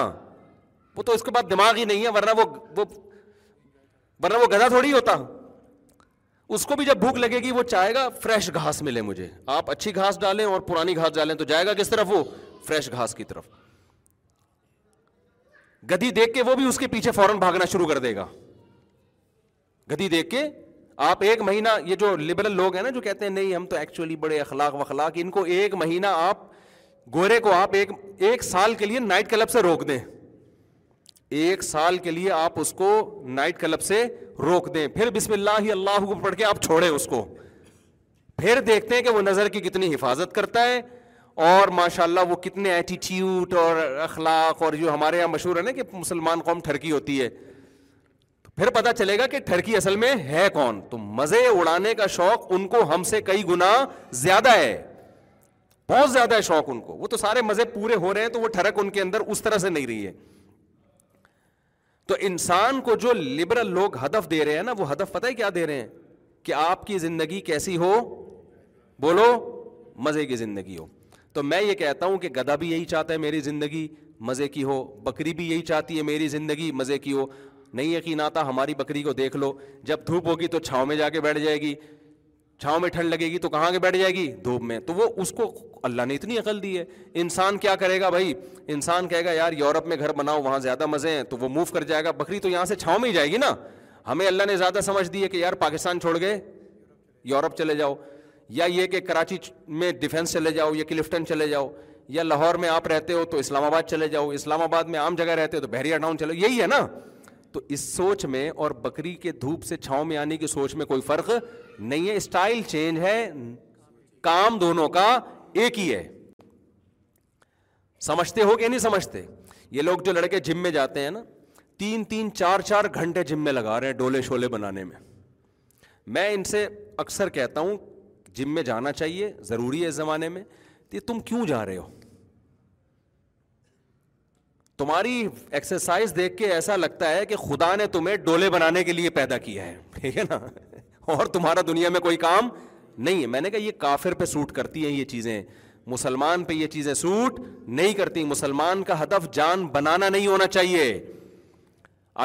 وہ تو اس کے بعد دماغ ہی نہیں ہے، ورنہ وہ گدھا تھوڑی ہوتا. اس کو بھی جب بھوک لگے گی وہ چاہے گا فریش گھاس ملے مجھے. آپ اچھی گھاس ڈالیں اور پرانی گھاس ڈالیں تو جائے گا کس طرف؟ وہ فریش گھاس کی طرف. گدھی دیکھ کے وہ بھی اس کے پیچھے فوراً بھاگنا شروع کر دے گا. گدھی دیکھ کے آپ ایک مہینہ، یہ جو لبرل لوگ ہیں نا جو کہتے ہیں نہیں ہم تو ایکچولی بڑے اخلاق وخلاق، ان کو ایک مہینہ آپ گورے کو آپ ایک سال کے لیے نائٹ کلب سے روک دیں، ایک سال کے لیے آپ اس کو نائٹ کلب سے روک دیں، پھر بسم اللہ اللہ کو پڑھ کے آپ چھوڑیں اس کو، پھر دیکھتے ہیں کہ وہ نظر کی کتنی حفاظت کرتا ہے اور ماشاءاللہ وہ کتنے ایٹیٹیوڈ اور اخلاق، اور جو ہمارے یہاں مشہور ہے نا کہ مسلمان قوم ٹھرکی ہوتی ہے، تو پھر پتہ چلے گا کہ ٹھرکی اصل میں ہے کون. تو مزے اڑانے کا شوق ان کو ہم سے کئی گنا زیادہ ہے، بہت زیادہ ہے شوق ان کو. وہ تو سارے مزے پورے ہو رہے ہیں تو وہ ٹھرک ان کے اندر اس طرح سے نہیں رہی ہے. تو انسان کو جو لبرل لوگ ہدف دے رہے ہیں نا، وہ ہدف پتہ ہے کیا دے رہے ہیں؟ کہ آپ کی زندگی کیسی ہو، بولو مزے کی زندگی ہو. تو میں یہ کہتا ہوں کہ گدھا بھی یہی چاہتا ہے میری زندگی مزے کی ہو، بکری بھی یہی چاہتی ہے میری زندگی مزے کی ہو. نہیں یقین آتا ہماری بکری کو دیکھ لو، جب دھوپ ہوگی تو چھاؤں میں جا کے بیٹھ جائے گی، چھاؤں میں ٹھنڈ لگے گی تو کہاں کے بیٹھ جائے گی؟ دھوپ میں. تو وہ اس کو اللہ نے اتنی عقل دی ہے. انسان کیا کرے گا بھائی؟ انسان کہے گا یار یورپ میں گھر بناؤ وہاں زیادہ مزے ہیں، تو وہ موو کر جائے گا. بکری تو یہاں سے چھاؤں میں ہی جائے گی نا. ہمیں اللہ نے زیادہ سمجھ دی ہے کہ یار پاکستان چھوڑ گئے یورپ چلے جاؤ، یا یہ کہ کراچی میں ڈیفینس چلے جاؤ، یا کلفٹن چلے جاؤ، یا لاہور میں آپ رہتے ہو تو اسلام آباد چلے جاؤ، اسلام آباد میں عام جگہ رہتے ہو تو بحریہ ٹاؤن چلو. یہی ہے نا. تو اس سوچ میں اور بکری کے دھوپ سے چھاؤں میں آنے کی سوچ میں کوئی فرق نہیں ہے. اسٹائل چینج ہے، کام دونوں کا ایک ہی ہے. سمجھتے ہو کہ نہیں سمجھتے؟ یہ لوگ جو لڑکے جم میں جاتے ہیں نا، 3-4 گھنٹے جم میں لگا رہے ہیں ڈولے شولے بنانے میں. میں ان سے اکثر کہتا ہوں جم میں جانا چاہیے، ضروری ہے اس زمانے میں. تو تم کیوں جا رہے ہو؟ تمہاری ایکسرسائز دیکھ کے ایسا لگتا ہے کہ خدا نے تمہیں ڈولے بنانے کے لیے پیدا کیا ہے، ٹھیک ہے نا، اور تمہارا دنیا میں کوئی کام نہیں ہے. میں نے کہا یہ کافر پہ سوٹ کرتی ہیں یہ چیزیں، مسلمان پہ یہ چیزیں سوٹ نہیں کرتی. مسلمان کا ہدف جان بنانا نہیں ہونا چاہیے.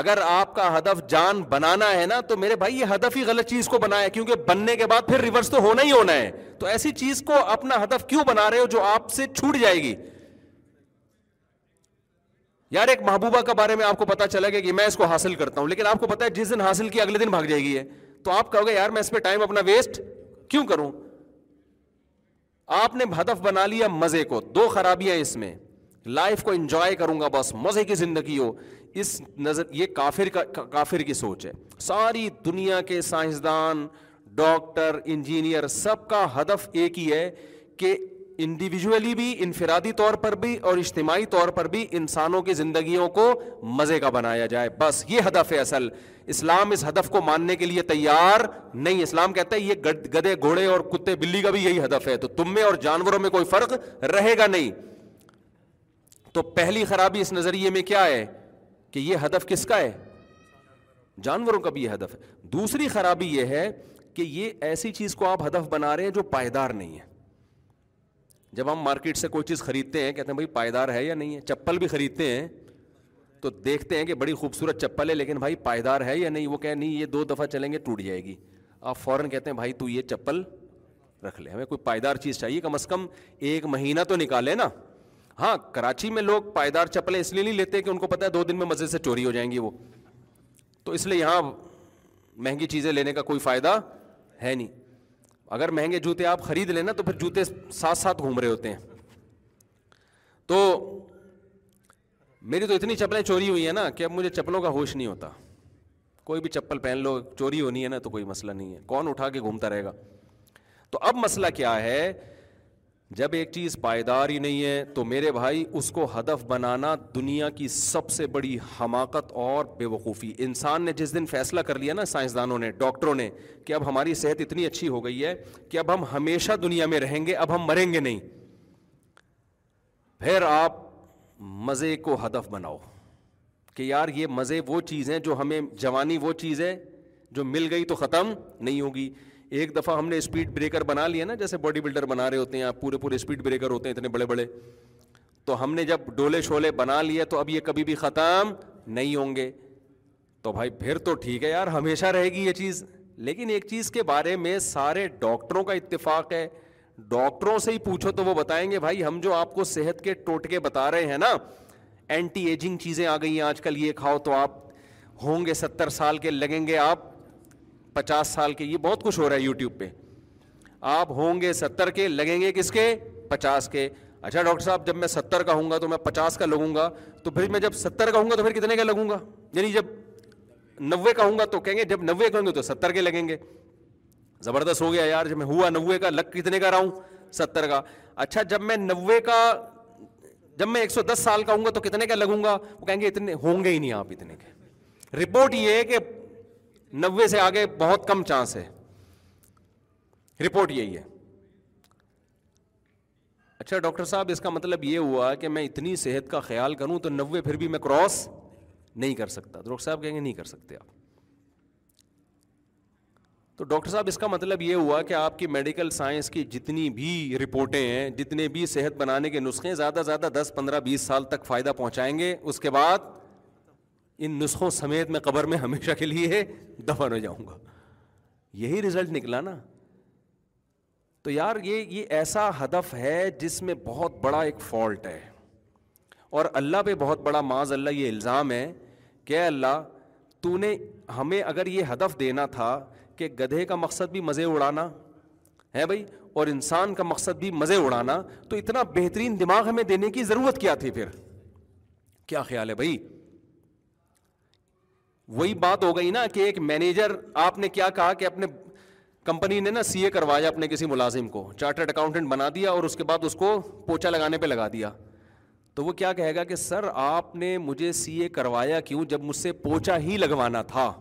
اگر آپ کا ہدف جان بنانا ہے نا تو میرے بھائی یہ ہدف ہی غلط چیز کو بنا ہے، کیونکہ بننے کے بعد پھر ریورس تو ہونا ہی ہونا ہے. تو ایسی چیز کو اپنا ہدف کیوں بنا رہے ہو جو آپ سے چھوٹ جائے گی؟ یار ایک محبوبہ کے بارے میں آپ کو پتا چلا گیا کہ میں اس کو حاصل کرتا ہوں، لیکن آپ کو پتا ہے جس دن حاصل کیا اگلے دن بھاگ جائے گی یہ، تو آپ کہو گے یار میں اس پہ ٹائم اپنا ویسٹ کیوں کروں؟ آپ نے ہدف بنا لیا مزے کو. دو خرابیاں اس میں، لائف کو انجوائے کروں گا بس، مزے کی زندگی ہو. اس نظر یہ کافر کی سوچ ہے. ساری دنیا کے سائنسدان، ڈاکٹر، انجینئر، سب کا ہدف ایک ہی ہے کہ انڈیویجولی بھی، انفرادی طور پر بھی اور اجتماعی طور پر بھی انسانوں کی زندگیوں کو مزے کا بنایا جائے. بس یہ ہدف ہے اصل. اسلام اس ہدف کو ماننے کے لیے تیار نہیں. اسلام کہتا ہے یہ گدھے، گھوڑے اور کتے، بلی کا بھی یہی ہدف ہے. تو تم میں اور جانوروں میں کوئی فرق رہے گا نہیں. تو پہلی خرابی اس نظریے میں کیا ہے کہ یہ ہدف کس کا ہے؟ جانوروں کا بھی یہ ہدف ہے. دوسری خرابی یہ ہے کہ یہ ایسی چیز کو آپ ہدف بنا رہے ہیں جو پائیدار نہیں ہے. جب ہم مارکیٹ سے کوئی چیز خریدتے ہیں کہتے ہیں بھائی پائیدار ہے یا نہیں ہے. چپل بھی خریدتے ہیں تو دیکھتے ہیں کہ بڑی خوبصورت چپل ہے لیکن بھائی پائیدار ہے یا نہیں. وہ کہہ نہیں یہ 2 دفعہ چلیں گے ٹوٹ جائے گی. آپ فوراً کہتے ہیں بھائی تو یہ چپل رکھ لے، ہمیں کوئی پائیدار چیز چاہیے، کم از کم 1 مہینہ تو نکالے نا. ہاں کراچی میں لوگ پائیدار چپلیں اس لیے نہیں لیتے کہ ان کو پتہ ہے 2 دن میں مزے سے چوری ہو جائیں گی وہ، تو اس لیے یہاں مہنگی چیزیں لینے کا کوئی فائدہ ہے نہیں. اگر مہنگے جوتے آپ خرید لینا تو پھر جوتے ساتھ گھوم رہے ہوتے ہیں. تو میری تو اتنی چپلیں چوری ہوئی ہیں نا کہ اب مجھے چپلوں کا ہوش نہیں ہوتا. کوئی بھی چپل پہن لو، چوری ہونی ہے نا تو کوئی مسئلہ نہیں ہے، کون اٹھا کے گھومتا رہے گا. تو اب مسئلہ کیا ہے جب ایک چیز پائیدار ہی نہیں ہے تو میرے بھائی اس کو ہدف بنانا دنیا کی سب سے بڑی حماقت اور بے وقوفی. انسان نے جس دن فیصلہ کر لیا نا سائنسدانوں نے ڈاکٹروں نے کہ اب ہماری صحت اتنی اچھی ہو گئی ہے کہ اب ہم ہمیشہ دنیا میں رہیں گے, اب ہم مریں گے نہیں, پھر آپ مزے کو ہدف بناؤ کہ یار یہ مزے وہ چیز ہیں جو ہمیں جوانی وہ چیز ہے جو مل گئی تو ختم نہیں ہوگی. ایک دفعہ ہم نے اسپیڈ بریکر بنا لیا نا, جیسے باڈی بلڈر بنا رہے ہوتے ہیں آپ, پورے پورے اسپیڈ بریکر ہوتے ہیں اتنے بڑے بڑے, تو ہم نے جب ڈولے شولے بنا لیے تو اب یہ کبھی بھی ختم نہیں ہوں گے. تو بھائی پھر تو ٹھیک ہے یار ہمیشہ رہے گی یہ چیز. لیکن ایک چیز کے بارے میں سارے ڈاکٹروں کا اتفاق ہے, ڈاکٹروں سے ہی پوچھو تو وہ بتائیں گے بھائی ہم جو آپ کو صحت کے ٹوٹکے بتا رہے ہیں نا, اینٹی ایجنگ چیزیں آ گئی ہیں آج کل, یہ کھاؤ تو آپ ہوں گے 70 سال کے, لگیں گے آپ 50 سال کے, یہ بہت کچھ ہو رہا ہے یوٹیوب پہ, آپ ہوں گے 70 کے, لگیں گے کس کے 50 کے. اچھا ڈاکٹر صاحب جب میں 70 کا ہوں گا تو میں 50 کا لگوں گا, تو پھر میں جب 70 کا ہوں گا تو پھر کتنے کا لگوں گا, یعنی جب 90 کا ہوں گا تو کہیں گے جب 90 کا ہوں گے تو 70 کے لگیں گے. زبردست ہو گیا یار, جب میں ہوا 90 کا لگ کتنے کا رہا ہوں 70 کا. اچھا جب میں 90 کا, جب میں 110 سال کا ہوں گا تو کتنے کا لگوں گا, وہ کہیں گے اتنے ہوں گے ہی نہیں آپ اتنے کے. رپورٹ یہ ہے کہ 90 سے آگے بہت کم چانس ہے, رپورٹ یہی ہے. اچھا ڈاکٹر صاحب اس کا مطلب یہ ہوا کہ میں اتنی صحت کا خیال کروں تو 90 پھر بھی میں کراس نہیں کر سکتا. ڈاکٹر صاحب کہیں گے نہیں کر سکتے آپ. تو ڈاکٹر صاحب اس کا مطلب یہ ہوا کہ آپ کی میڈیکل سائنس کی جتنی بھی رپورٹیں ہیں, جتنے بھی صحت بنانے کے نسخے, زیادہ زیادہ 10-15-20 سال تک فائدہ پہنچائیں گے, اس کے بعد ان نسخوں سمیت میں قبر میں ہمیشہ کے لیے دفن ہو جاؤں گا. یہی رزلٹ نکلا نا. تو یار یہ ایسا ہدف ہے جس میں بہت بڑا ایک فالٹ ہے, اور اللہ پہ بہت بڑا معاذ اللہ یہ الزام ہے کہ اللہ تو نے ہمیں اگر یہ ہدف دینا تھا کہ گدھے کا مقصد بھی مزے اڑانا ہے بھائی اور انسان کا مقصد بھی مزے اڑانا, تو اتنا بہترین دماغ ہمیں دینے کی ضرورت کیا تھی پھر؟ کیا خیال ہے بھائی؟ وہی بات ہو گئی نا کہ ایک مینیجر, آپ نے کیا کہا کہ اپنے کمپنی نے نا CA کروایا اپنے کسی ملازم کو, چارٹرڈ اکاؤنٹنٹ بنا دیا اور اس کے بعد اس کو پوچھا لگانے پہ لگا دیا, تو وہ کیا کہے گا کہ سر آپ نے مجھے CA کروایا کیوں جب مجھ سے پوچھا ہی لگوانا تھا؟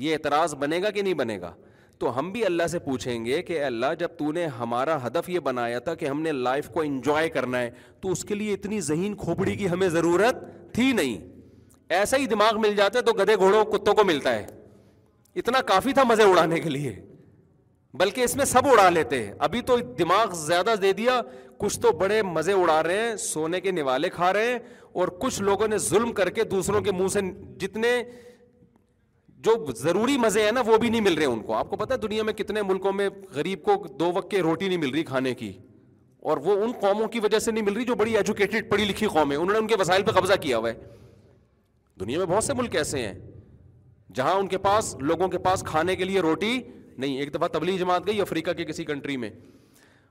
یہ اعتراض بنے گا کہ نہیں بنے گا؟ تو ہم بھی اللہ سے پوچھیں گے کہ اللہ جب تو نے ہمارا ہدف یہ بنایا تھا کہ ہم نے لائف کو انجوائے کرنا ہے تو اس کے لیے اتنی ذہین کھوپڑی کی ہمیں ضرورت تھی نہیں. ایسا ہی دماغ مل جاتا ہے تو گدھے گھوڑوں کتوں کو ملتا ہے, اتنا کافی تھا مزے اڑانے کے لیے, بلکہ اس میں سب اڑا لیتے ہیں. ابھی تو دماغ زیادہ دے دیا, کچھ تو بڑے مزے اڑا رہے ہیں, سونے کے نوالے کھا رہے ہیں, اور کچھ لوگوں نے ظلم کر کے دوسروں کے منہ سے جتنے جو ضروری مزے ہیں نا وہ بھی نہیں مل رہے ان کو. آپ کو پتہ ہے دنیا میں کتنے ملکوں میں غریب کو 2 وقت کی روٹی نہیں مل رہی کھانے کی, اور وہ ان قوموں کی وجہ سے نہیں مل رہی جو بڑی ایجوکیٹڈ پڑھی لکھی قوم ہے, انہوں نے ان کے وسائل پہ قبضہ کیا ہوا ہے. دنیا میں بہت سے ملک ایسے ہیں جہاں ان کے پاس, لوگوں کے پاس کھانے کے لیے روٹی نہیں. ایک دفعہ تبلیغ جماعت گئی افریقہ کے کسی کنٹری میں,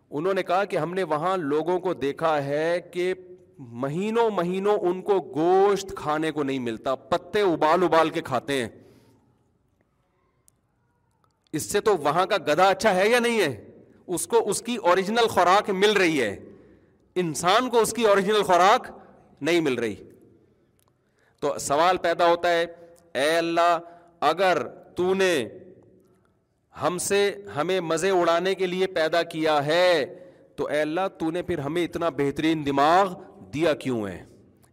انہوں نے کہا کہ ہم نے وہاں لوگوں کو دیکھا ہے کہ مہینوں مہینوں ان کو گوشت کھانے کو نہیں ملتا, پتے ابال ابال کے کھاتے ہیں. اس سے تو وہاں کا گدھا اچھا ہے یا نہیں ہے؟ اس کو اس کی اوریجنل خوراک مل رہی ہے, انسان کو اس کی اوریجنل خوراک نہیں مل رہی. تو سوال پیدا ہوتا ہے, اے اللہ اگر تو نے ہم سے, ہمیں مزے اڑانے کے لیے پیدا کیا ہے, تو اے اللہ تو نے پھر ہمیں اتنا بہترین دماغ دیا کیوں ہے؟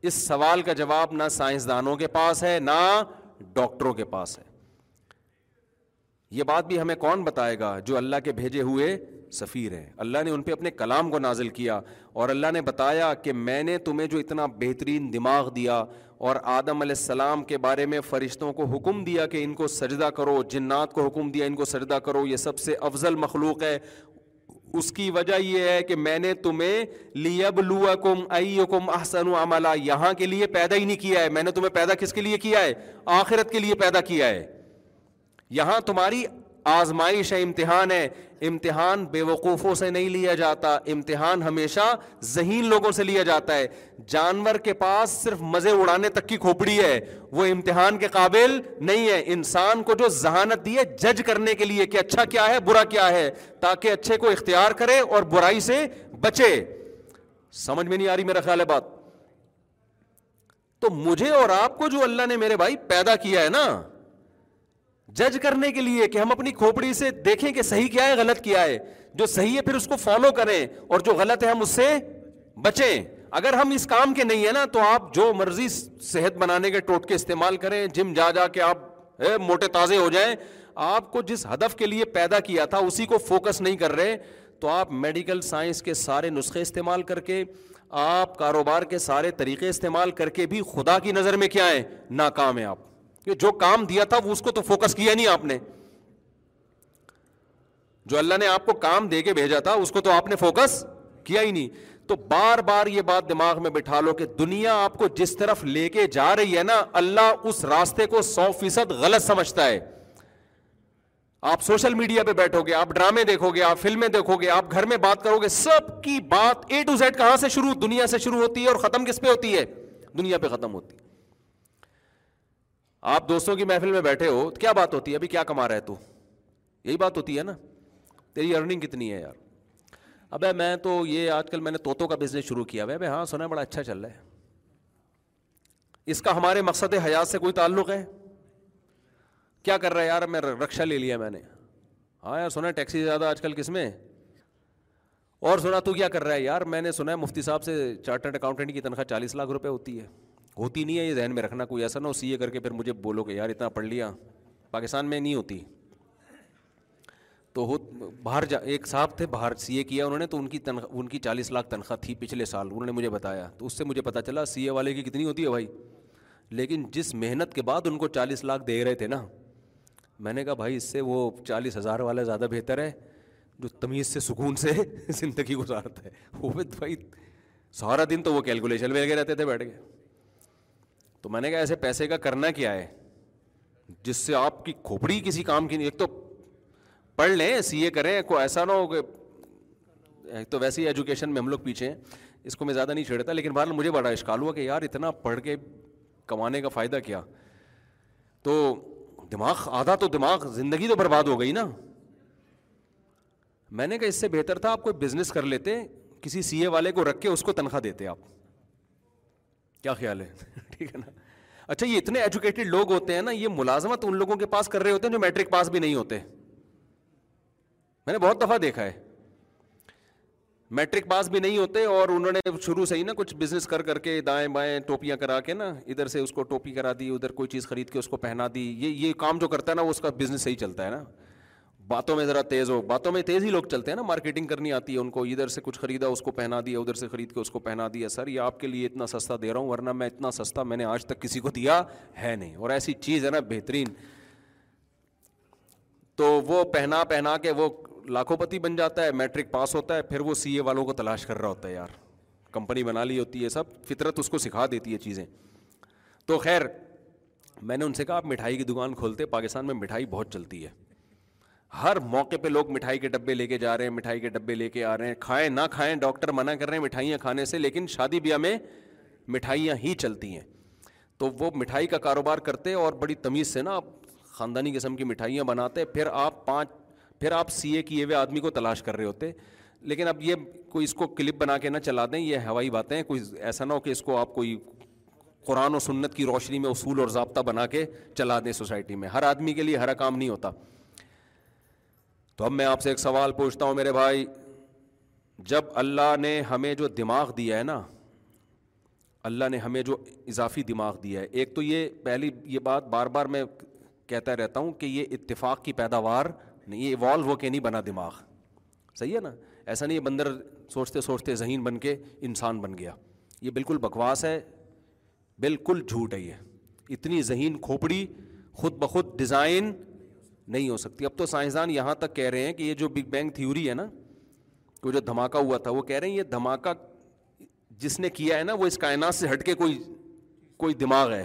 اس سوال کا جواب نہ سائنسدانوں کے پاس ہے نہ ڈاکٹروں کے پاس ہے. یہ بات بھی ہمیں کون بتائے گا؟ جو اللہ کے بھیجے ہوئے سفیر ہیں. اللہ نے ان پہ اپنے کلام کو نازل کیا اور اللہ نے بتایا کہ میں نے تمہیں جو اتنا بہترین دماغ دیا, اور آدم علیہ السلام کے بارے میں فرشتوں کو حکم دیا کہ ان کو سجدہ کرو, جنات کو حکم دیا ان کو سجدہ کرو, یہ سب سے افضل مخلوق ہے. اس کی وجہ یہ ہے کہ میں نے تمہیں لیبلوکم ایکم احسن عملا, یہاں کے لیے پیدا ہی نہیں کیا ہے. میں نے تمہیں پیدا کس کے لیے کیا ہے؟ آخرت کے لیے پیدا کیا ہے. یہاں تمہاری آزمائش ہے, امتحان ہے. امتحان بے وقوفوں سے نہیں لیا جاتا, امتحان ہمیشہ ذہین لوگوں سے لیا جاتا ہے. جانور کے پاس صرف مزے اڑانے تک کی کھوپڑی ہے, وہ امتحان کے قابل نہیں ہے. انسان کو جو ذہانت دی ہے جج کرنے کے لیے کہ اچھا کیا ہے برا کیا ہے, تاکہ اچھے کو اختیار کرے اور برائی سے بچے. سمجھ میں نہیں آ رہی میرا خیال ہے بات. تو مجھے اور آپ کو جو اللہ نے میرے بھائی پیدا کیا ہے نا جج کرنے کے لیے کہ ہم اپنی کھوپڑی سے دیکھیں کہ صحیح کیا ہے غلط کیا ہے, جو صحیح ہے پھر اس کو فالو کریں اور جو غلط ہے ہم اس سے بچیں. اگر ہم اس کام کے نہیں ہیں نا تو آپ جو مرضی صحت بنانے کے ٹوٹکے استعمال کریں, جم جا جا کے آپ موٹے تازے ہو جائیں, آپ کو جس ہدف کے لیے پیدا کیا تھا اسی کو فوکس نہیں کر رہے. تو آپ میڈیکل سائنس کے سارے نسخے استعمال کر کے, آپ کاروبار کے سارے طریقے استعمال کر کے بھی خدا کی نظر میں کیا ہیں, ناکام ہیں آپ. جو کام دیا تھا وہ اس کو تو فوکس کیا نہیں آپ نے, جو اللہ نے آپ کو کام دے کے بھیجا تھا اس کو تو آپ نے فوکس کیا ہی نہیں. تو بار بار یہ بات دماغ میں بٹھا لو کہ دنیا آپ کو جس طرف لے کے جا رہی ہے نا, اللہ اس راستے کو 100% غلط سمجھتا ہے. آپ سوشل میڈیا پہ بیٹھو گے, آپ ڈرامے دیکھو گے, آپ فلمیں دیکھو گے, آپ گھر میں بات کرو گے, سب کی بات اے ٹو زیڈ کہاں سے شروع, دنیا سے شروع ہوتی ہے اور ختم کس پہ ہوتی ہے, دنیا پہ ختم ہوتی ہے. آپ دوستوں کی محفل میں بیٹھے ہو تو کیا بات ہوتی ہے, ابھی کیا کما رہا ہے تو, یہی بات ہوتی ہے نا. تیری ارننگ کتنی ہے یار, ابے میں تو یہ آج کل میں نے طوطوں کا بزنس شروع کیا ہے, ابے ہاں سنا بڑا اچھا چل رہا ہے. اس کا ہمارے مقصد حیات سے کوئی تعلق ہے؟ کیا کر رہا ہے یار, میں رکشا لے لیا میں نے, ہاں یار سنا ٹیکسی زیادہ آج کل کس میں, اور سنا تو کیا کر رہا ہے یار, میں نے سنا ہے مفتی صاحب سے چارٹرڈ اکاؤنٹنٹ کی تنخواہ 40 لاکھ روپے ہوتی ہے. ہوتی نہیں ہے, یہ ذہن میں رکھنا, کوئی ایسا نہ ہو سی اے کر کے پھر مجھے بولو کہ یار اتنا پڑھ لیا. پاکستان میں نہیں ہوتی, تو باہر جا, ایک صاحب تھے باہر سی اے کیا انہوں نے, تو ان کی 40 لاکھ تنخواہ تھی پچھلے سال, انہوں نے مجھے بتایا. تو اس سے مجھے پتہ چلا سی اے والے کی کتنی ہوتی ہے بھائی, لیکن جس محنت کے بعد ان کو 40 لاکھ دے رہے تھے نا, میں نے کہا بھائی اس سے وہ 40,000 والا زیادہ بہتر ہے جو تمیز سے سکون سے زندگی گزارتا ہے. وہ بھائی سارا دن تو وہ کیلکولیشن میں لگے رہتے تھے بیٹھ کے. تو میں نے کہا ایسے پیسے کا کرنا کیا ہے جس سے آپ کی کھوپڑی کسی کام کی نہیں. ایک تو پڑھ لیں, سی اے کریں, کوئی ایسا نہ ہو کہ, ایک تو ویسے ہی ایجوکیشن میں ہم لوگ پیچھے ہیں, اس کو میں زیادہ نہیں چھیڑتا, لیکن بہرحال مجھے بڑا اشکال ہوا کہ یار اتنا پڑھ کے کمانے کا فائدہ کیا. تو دماغ آدھا تو دماغ زندگی تو برباد ہو گئی نا. میں نے کہا اس سے بہتر تھا آپ کوئی بزنس کر لیتے, کسی سی اے والے کو رکھ کے اس کو تنخواہ دیتے آپ, کیا خیال ہے, ٹھیک ہے نا. اچھا یہ اتنے ایجوکیٹڈ لوگ ہوتے ہیں نا, یہ ملازمت ان لوگوں کے پاس کر رہے ہوتے ہیں جو میٹرک پاس بھی نہیں ہوتے. میں نے بہت دفعہ دیکھا ہے میٹرک پاس بھی نہیں ہوتے اور انہوں نے شروع سے ہی نا کچھ بزنس کر کر کے دائیں بائیں ٹوپیاں کرا کے نا, ادھر سے اس کو ٹوپی کرا دی, ادھر کوئی چیز خرید کے اس کو پہنا دی. یہ کام جو کرتا ہے نا وہ اس کا بزنس صحیح چلتا ہے نا. باتوں میں ذرا تیز ہو, باتوں میں تیز ہی لوگ چلتے ہیں نا, مارکیٹنگ کرنی آتی ہے ان کو. ادھر سے کچھ خریدا اس کو پہنا دیا, ادھر سے خرید کے اس کو پہنا دیا. سر یہ آپ کے لیے اتنا سستا دے رہا ہوں, ورنہ میں اتنا سستا میں نے آج تک کسی کو دیا ہے نہیں, اور ایسی چیز ہے نا بہترین. تو وہ پہنا پہنا کے وہ لاکھوں پتی بن جاتا ہے, میٹرک پاس ہوتا ہے, پھر وہ سی اے والوں کو تلاش کر رہا ہوتا ہے. یار کمپنی بنا لی ہوتی ہے, سب فطرت اس کو سکھا دیتی ہے چیزیں. تو خیر میں نے ان سے کہا آپ مٹھائی کی دکان کھولتے, پاکستان میں مٹھائی بہت چلتی ہے, ہر موقع پہ لوگ مٹھائی کے ڈبے لے کے جا رہے ہیں, مٹھائی کے ڈبے لے کے آ رہے ہیں. کھائیں نہ کھائیں ڈاکٹر منع کر رہے ہیں مٹھائیاں کھانے سے, لیکن شادی بیاہ میں مٹھائیاں ہی چلتی ہیں. تو وہ مٹھائی کا کاروبار کرتے اور بڑی تمیز سے نا آپ خاندانی قسم کی مٹھائیاں بناتے, پھر آپ سی اے کیے ہوئے آدمی کو تلاش کر رہے ہوتے. لیکن اب یہ کوئی اس کو کلپ بنا کے نہ چلا دیں, یہ ہوائی باتیں, کوئی ایسا نہ ہو کہ اس کو آپ کوئی قرآن و سنت کی روشنی میں اصول اور ضابطہ بنا کے چلا دیں سوسائٹی میں. ہر آدمی کے لیے ہر کام نہیں ہوتا. تو اب میں آپ سے ایک سوال پوچھتا ہوں میرے بھائی, جب اللہ نے ہمیں جو دماغ دیا ہے نا, اللہ نے ہمیں جو اضافی دماغ دیا ہے, ایک تو یہ پہلی یہ بات بار بار میں کہتا رہتا ہوں کہ یہ اتفاق کی پیداوار نہیں, یہ ایوالو ہو کے نہیں بنا دماغ, صحیح ہے نا. ایسا نہیں بندر سوچتے سوچتے ذہین بن کے انسان بن گیا, یہ بالکل بکواس ہے, بالکل جھوٹ ہے. یہ اتنی ذہین کھوپڑی خود بخود ڈیزائن نہیں ہو سکتی. اب تو سائنسدان یہاں تک کہہ رہے ہیں کہ یہ جو بگ بینگ تھیوری ہے نا, وہ جو دھماکہ ہوا تھا, وہ کہہ رہے ہیں یہ دھماکہ جس نے کیا ہے نا وہ اس کائنات سے ہٹ کے کوئی دماغ ہے.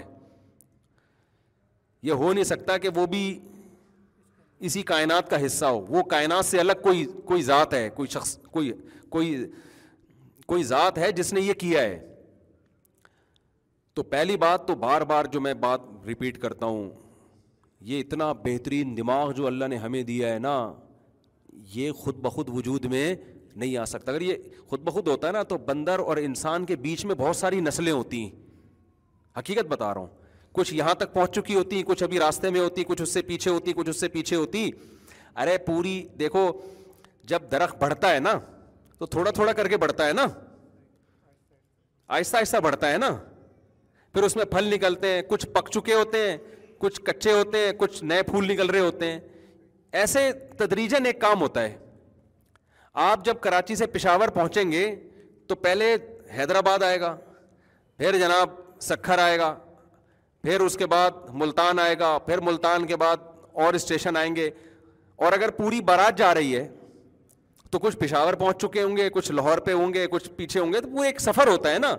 یہ ہو نہیں سکتا کہ وہ بھی اسی کائنات کا حصہ ہو, وہ کائنات سے الگ کوئی ذات ہے, کوئی شخص, کوئی ذات ہے جس نے یہ کیا ہے. تو پہلی بات تو بار بار جو میں بات ریپیٹ کرتا ہوں, یہ اتنا بہترین دماغ جو اللہ نے ہمیں دیا ہے نا, یہ خود بخود وجود میں نہیں آ سکتا. اگر یہ خود بخود ہوتا ہے نا تو بندر اور انسان کے بیچ میں بہت ساری نسلیں ہوتی ہیں, حقیقت بتا رہا ہوں, کچھ یہاں تک پہنچ چکی ہوتی ہیں, کچھ ابھی راستے میں ہوتی, کچھ اس سے پیچھے ہوتی, کچھ اس سے پیچھے ہوتی. ارے پوری دیکھو, جب درخت بڑھتا ہے نا تو تھوڑا تھوڑا کر کے بڑھتا ہے نا, آہستہ آہستہ بڑھتا ہے نا, پھر اس میں پھل نکلتے ہیں, کچھ پک چکے ہوتے ہیں, کچھ کچے ہوتے ہیں, کچھ نئے پھول نکل رہے ہوتے ہیں. ایسے تدریجاً ایک کام ہوتا ہے. آپ جب کراچی سے پشاور پہنچیں گے تو پہلے حیدرآباد آئے گا, پھر جناب سکھر آئے گا, پھر اس کے بعد ملتان آئے گا, پھر ملتان کے بعد اور اسٹیشن آئیں گے, اور اگر پوری بارات جا رہی ہے تو کچھ پشاور پہنچ چکے ہوں گے, کچھ لاہور پہ ہوں گے, کچھ پیچھے ہوں گے, تو وہ ایک سفر ہوتا ہے نا.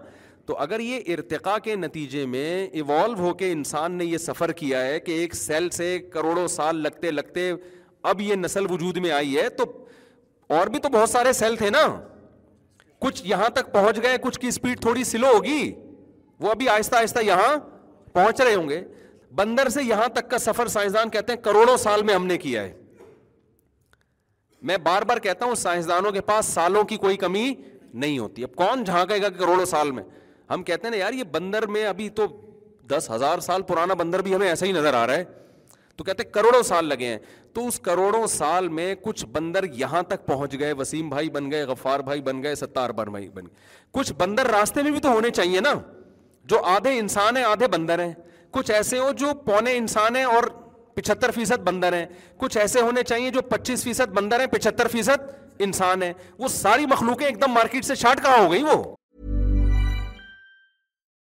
تو اگر یہ ارتقاء کے نتیجے میں ایوالو ہو کے انسان نے یہ سفر کیا ہے کہ ایک سیل سے کروڑوں سال لگتے لگتے اب یہ نسل وجود میں آئی ہے, تو اور بھی تو بہت سارے سیل تھے نا, کچھ یہاں تک پہنچ گئے, کچھ کی اسپیڈ تھوڑی سلو ہوگی, وہ ابھی آہستہ آہستہ یہاں پہنچ رہے ہوں گے. بندر سے یہاں تک کا سفر سائنسدان کہتے ہیں کروڑوں سال میں ہم نے کیا ہے. میں بار بار کہتا ہوں سائنسدانوں کے پاس سالوں کی کوئی کمی نہیں ہوتی. اب کون جھانکے گا کہ کروڑوں سال میں؟ ہم کہتے ہیں نا یار یہ بندر میں ابھی تو 10,000 سال پرانا بندر بھی ہمیں ایسا ہی نظر آ رہا ہے, تو کہتے ہیں کروڑوں سال لگے ہیں. تو اس کروڑوں سال میں کچھ بندر یہاں تک پہنچ گئے, وسیم بھائی بن گئے, غفار بھائی بن گئے, ستار بھائی بن گئے. کچھ بندر راستے میں بھی تو ہونے چاہیے نا, جو آدھے انسان ہیں آدھے بندر ہیں. کچھ ایسے ہو جو پونے انسان ہیں اور 75% بندر ہیں. کچھ ایسے ہونے چاہیے جو 25% بندر ہیں 75% انسان ہیں. وہ ساری مخلوقیں ایک دم مارکیٹ سے شارٹ کہاں ہو گئی وہ.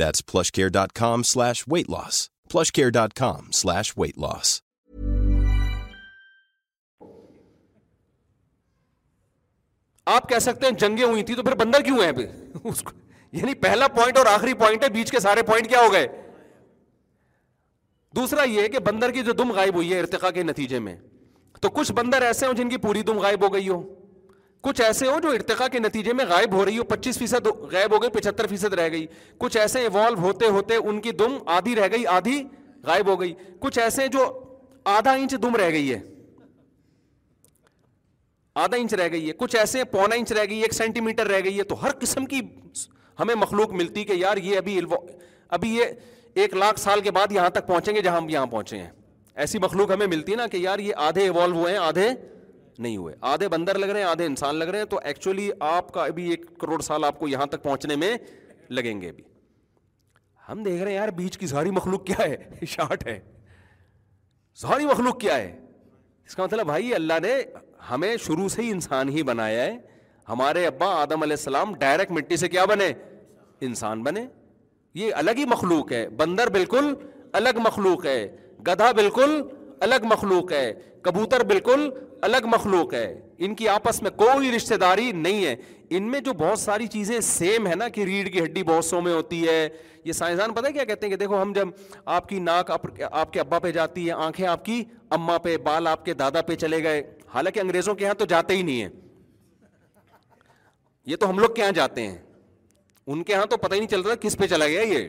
That's PlushCare.com/weight-loss. PlushCare.com/weight-loss. آپ کہہ سکتے ہیں جنگیں ہوئی تھی تو پھر بندر کیوں ہیں پھر؟ یعنی پہلا پوائنٹ اور آخری پوائنٹ ہے, بیچ کے سارے پوائنٹ کیا ہو گئے. دوسرا یہ ہے کہ بندر کی جو دم غائب ہوئی ہے ارتقاء کے نتیجے میں, تو کچھ بندر ایسے ہوں جن کی پوری دم غائب ہو گئی ہو, کچھ ایسے ہو جو ارتقاء کے نتیجے میں غائب ہو رہی ہو, 25% غائب ہو گئی, 75% رہ گئی. کچھ ایسے ایوالو ہوتے ہوتے ان کی دم آدھی رہ گئی, آدھی غائب ہو گئی. کچھ ایسے جو آدھا انچ دم رہ گئی ہے, آدھا انچ رہ گئی ہے. کچھ ایسے پونا انچ رہ گئی ہے, 1 سینٹی میٹر رہ گئی ہے. تو ہر قسم کی ہمیں مخلوق ملتی کہ یار یہ ابھی یہ 1,00,000 سال کے بعد یہاں تک پہنچیں گے جہاں ہم یہاں پہنچے ہیں. ایسی مخلوق ہمیں ملتی ہے نا کہ یار یہ آدھے ایوالو ہوئے ہیں, آدھے نہیں ہوئے, آدھے بندر لگ رہے ہیں, آدھے انسان لگ رہے ہیں. تو ایکچولی آپ کا ابھی 1 کروڑ سال آپ کو یہاں تک پہنچنے میں لگیں گے. ابھی ہم دیکھ رہے ہیں یار بیچ کی ساری مخلوق کیا ہے, شارٹ ہے, ساری مخلوق کیا ہے. اس کا مطلب بھائی اللہ نے ہمیں شروع سے ہی انسان ہی بنایا ہے. ہمارے ابا آدم علیہ السلام ڈائریکٹ مٹی سے کیا بنے, انسان بنے. یہ الگ ہی مخلوق ہے. بندر بالکل الگ مخلوق ہے, گدھا بالکل الگ مخلوق ہے, کبوتر بالکل الگ مخلوق ہے. ان کی آپس میں کوئی رشتہ داری نہیں ہے. ان میں جو بہت ساری چیزیں سیم ہے نا کہ ریڑھ کی ہڈی بہت سو میں ہوتی ہے. یہ سائنسدان پتہ ہے کیا کہتے ہیں کہ دیکھو ہم جب آپ کی ناک آپ کے ابا پہ جاتی ہے, آنکھیں آپ کی اماں پہ, بال آپ کے دادا پہ چلے گئے. حالانکہ انگریزوں کے یہاں تو جاتے ہی نہیں ہیں, یہ تو ہم لوگ کے یہاں جاتے ہیں. ان کے یہاں تو پتہ ہی نہیں چلتا کس پہ چلا گیا یہ,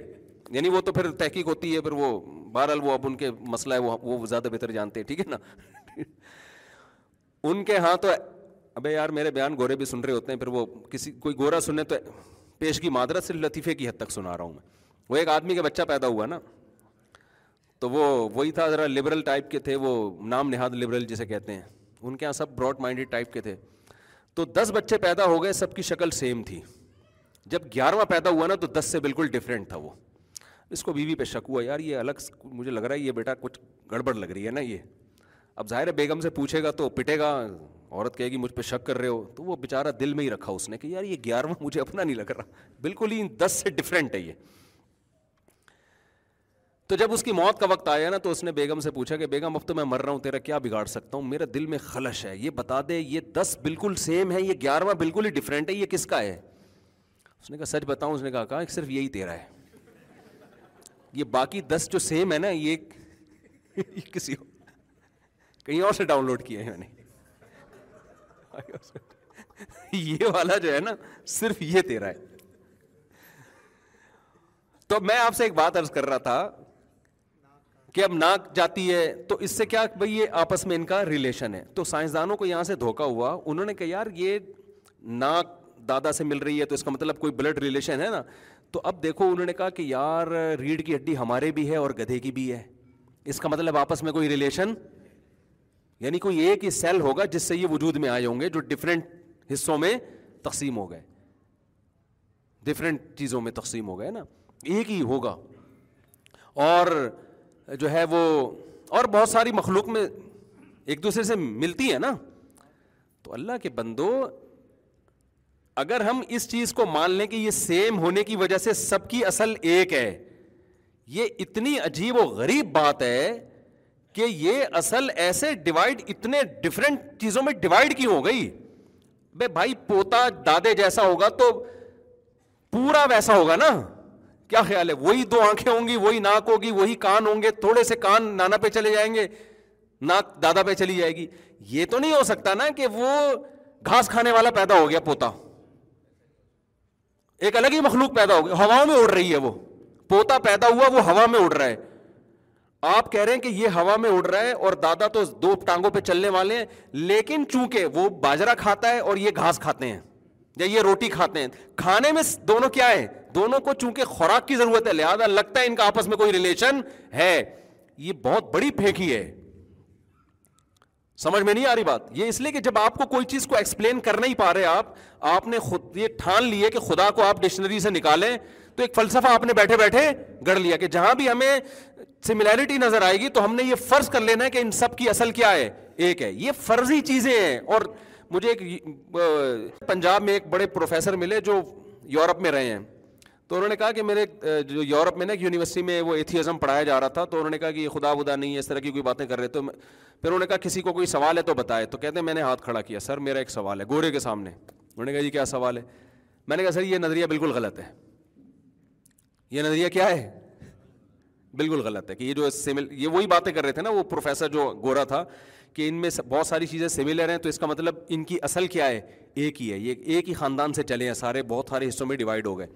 یعنی وہ تو پھر تحقیق ہوتی ہے, پھر وہ بہرحال وہ اب ان کے مسئلہ ہے, وہ زیادہ بہتر جانتے ہیں, ٹھیک ہے نا. ان کے ہاں تو ابے یار میرے بیان گورے بھی سن رہے ہوتے ہیں, پھر وہ کسی کوئی گورا سنے تو پیشگی معذرت, صرف لطیفے کی حد تک سنا رہا ہوں میں. وہ ایک آدمی کا بچہ پیدا ہوا نا, تو وہی تھا, ذرا لبرل ٹائپ کے تھے, وہ نام نہاد لبرل جسے کہتے ہیں. ان کے ہاں سب براڈ مائنڈیڈ ٹائپ کے تھے. تو 10 بچے پیدا ہو گئے, سب کی شکل سیم تھی, جب 11واں پیدا ہوا نا تو 10 سے بالکل ڈفرینٹ تھا وہ. اس کو بیوی پہ شک ہوا, یار یہ الگ مجھے لگ رہا ہے یہ بیٹا کچھ گڑبڑ لگ رہی ہے نا یہ. اب ظاہر ہے بیگم سے پوچھے گا تو پٹے گا, عورت کہے گی مجھ پہ شک کر رہے ہو, تو وہ بیچارہ دل میں ہی رکھا اس نے کہ یار یہ 11واں مجھے اپنا نہیں لگ رہا, بالکل ہی 10 سے ڈفرینٹ ہے یہ. تو جب اس کی موت کا وقت آیا نا تو اس نے بیگم سے پوچھا کہ بیگم اب تو میں مر رہا ہوں, تیرا کیا بگاڑ سکتا ہوں, میرے دل میں خلش ہے, یہ بتا دے یہ 10 بالکل سیم ہے, یہ 11واں بالکل ہی ڈفرینٹ ہے, یہ کس کا ہے؟ اس نے کہا سچ بتاؤں؟ اس نے کہا صرف یہی تیرا ہے, یہ باقی 10 جو سیم ہے نا یہ کسی کہیں اور سے ڈاؤن لوڈ کیا ہے میں نے, یہ والا جو ہے نا صرف یہ تیرا ہے. تو میں آپ سے ایک بات عرض کر رہا تھا کہ اب ناک جاتی ہے تو اس سے کیا بھائی یہ آپس میں ان کا ریلیشن ہے. تو سائنسدانوں کو یہاں سے دھوکہ ہوا, انہوں نے کہا یار یہ ناک دادا سے مل رہی ہے تو اس کا مطلب کوئی بلڈ ریلیشن ہے نا. تو اب دیکھو انہوں نے کہا کہ یار ریڑھ کی ہڈی ہمارے بھی ہے اور گدھے کی بھی ہے, اس کا مطلب آپس میں کوئی ریلیشن, یعنی کوئی ایک ہی سیل ہوگا جس سے یہ وجود میں آئے ہوں گے جو ڈفرینٹ حصوں میں تقسیم ہو گئے, ڈفرینٹ چیزوں میں تقسیم ہو گئے نا, ایک ہی ہوگا. اور جو ہے وہ اور بہت ساری مخلوق میں ایک دوسرے سے ملتی ہے نا. تو اللہ کے بندو اگر ہم اس چیز کو مان لیں کہ یہ سیم ہونے کی وجہ سے سب کی اصل ایک ہے, یہ اتنی عجیب و غریب بات ہے کہ یہ اصل ایسے ڈیوائڈ, اتنے ڈفرینٹ چیزوں میں ڈیوائڈ کیوں ہو گئی؟ بے بھائی پوتا دادے جیسا ہوگا تو پورا ویسا ہوگا نا, کیا خیال ہے؟ وہی 2 آنکھیں ہوں گی, وہی ناک ہوگی, وہی کان ہوں گے, تھوڑے سے کان نانا پہ چلے جائیں گے, ناک دادا پہ چلی جائے گی. یہ تو نہیں ہو سکتا نا کہ وہ گھاس کھانے والا پیدا ہو گیا پوتا, ایک الگ ہی مخلوق پیدا ہو گیا, ہوا میں اڑ رہی ہے وہ, پوتا پیدا ہوا وہ ہوا میں اڑ رہا ہے. آپ کہہ رہے ہیں کہ یہ ہوا میں اڑ رہا ہے اور دادا تو 2 ٹانگوں پہ چلنے والے ہیں, لیکن چونکہ وہ باجرہ کھاتا ہے اور یہ گھاس کھاتے ہیں یا یہ روٹی کھاتے ہیں, کھانے میں دونوں کیا ہیں, دونوں کو چونکہ خوراک کی ضرورت ہے لہذا لگتا ہے ان کا آپس میں کوئی ریلیشن ہے. یہ بہت بڑی پھینکی ہے, سمجھ میں نہیں آ رہی بات. یہ اس لیے کہ جب آپ کو کوئی چیز کو ایکسپلین کر نہیں پا رہے آپ نے خود یہ ٹھان لیے کہ خدا کو آپ ڈکشنری سے نکالیں, تو ایک فلسفہ آپ نے بیٹھے بیٹھے گڑھ لیا کہ جہاں بھی ہمیں سملیرٹی نظر آئے گی تو ہم نے یہ فرض کر لینا ہے کہ ان سب کی اصل کیا ہے, ایک ہے. یہ فرضی چیزیں ہیں. اور مجھے ایک پنجاب میں ایک بڑے پروفیسر ملے جو یورپ میں رہے ہیں, تو انہوں نے کہا کہ میرے جو یورپ میں نا ایک یونیورسٹی میں وہ ایتھیزم پڑھایا جا رہا تھا, تو انہوں نے کہا کہ یہ خدا ودا نہیں ہے, اس طرح کی کوئی باتیں کر رہے. تو پھر انہوں نے کہا کسی کو کوئی سوال ہے تو بتائے. تو کہتے ہیں میں نے ہاتھ کھڑا کیا, سر میرا ایک سوال ہے, گورے کے سامنے. انہوں نے کہا جی کیا سوال ہے؟ میں نے کہا سر یہ نظریہ بالکل غلط ہے. یہ نظریہ کیا ہے؟ بالکل غلط ہے کہ یہ جو سمل, یہ وہی باتیں کر رہے تھے نا وہ پروفیسر جو گورا تھا کہ ان میں بہت ساری چیزیں سملر ہیں, تو اس کا مطلب ان کی اصل کیا ہے, ایک ہی ہے, یہ ایک ہی خاندان سے چلے ہیں, سارے بہت سارے حصوں میں ڈیوائڈ ہو گئے.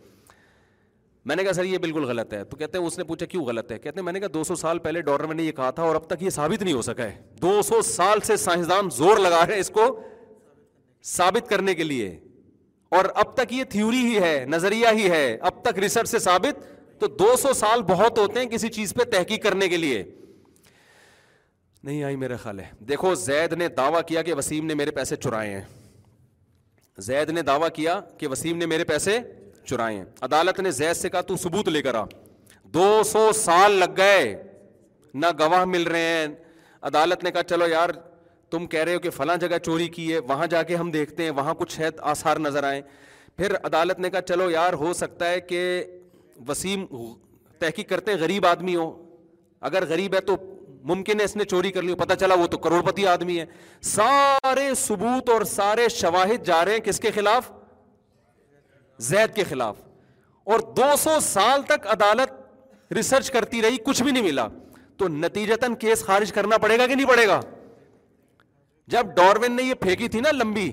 میں نے کہا سر یہ بالکل غلط ہے. تو کہتے ہیں, اس نے پوچھا کیوں غلط ہے؟ کہتے ہیں میں نے کہا 200 سال پہلے ڈارون نے یہ کہا تھا اور اب تک یہ ثابت نہیں ہو سکا ہے. 200 سال سے سائنسدان زور لگا رہے ہیں اس کو ثابت کرنے کے لیے, اور اب تک یہ تھیوری ہی ہے, نظریہ ہی ہے, اب تک ریسرچ سے ثابت. تو 200 سال بہت ہوتے ہیں کسی چیز پہ تحقیق کرنے کے لیے. نہیں آئی میرا خیال ہے. دیکھو زید نے دعویٰ کیا کہ وسیم نے میرے پیسے چرائے ہیں, زید نے دعویٰ کیا کہ وسیم نے میرے پیسے چرائے ہیں. عدالت نے زید سے کہا تو ثبوت لے کر آ. 200 سال لگ گئے, نہ گواہ مل رہے ہیں. عدالت نے کہا چلو یار تم کہہ رہے ہو کہ فلاں جگہ چوری کی ہے, وہاں جا کے ہم دیکھتے ہیں, وہاں کچھ شاید آثار نظر آئیں. پھر عدالت نے کہا چلو یار ہو سکتا ہے کہ وسیم تحقیق کرتے غریب آدمی ہو, اگر غریب ہے تو ممکن ہے اس نے چوری کر لی, پتہ چلا وہ تو کروڑ پتی آدمی ہے. سارے ثبوت اور سارے شواہد جا رہے ہیں کس کے خلاف؟ زید کے خلاف. اور 200 سال تک عدالت ریسرچ کرتی رہی, کچھ بھی نہیں ملا. تو نتیجتاً کیس خارج کرنا پڑے گا کہ نہیں پڑے گا؟ جب ڈارون نے یہ پھینکی تھی نا لمبی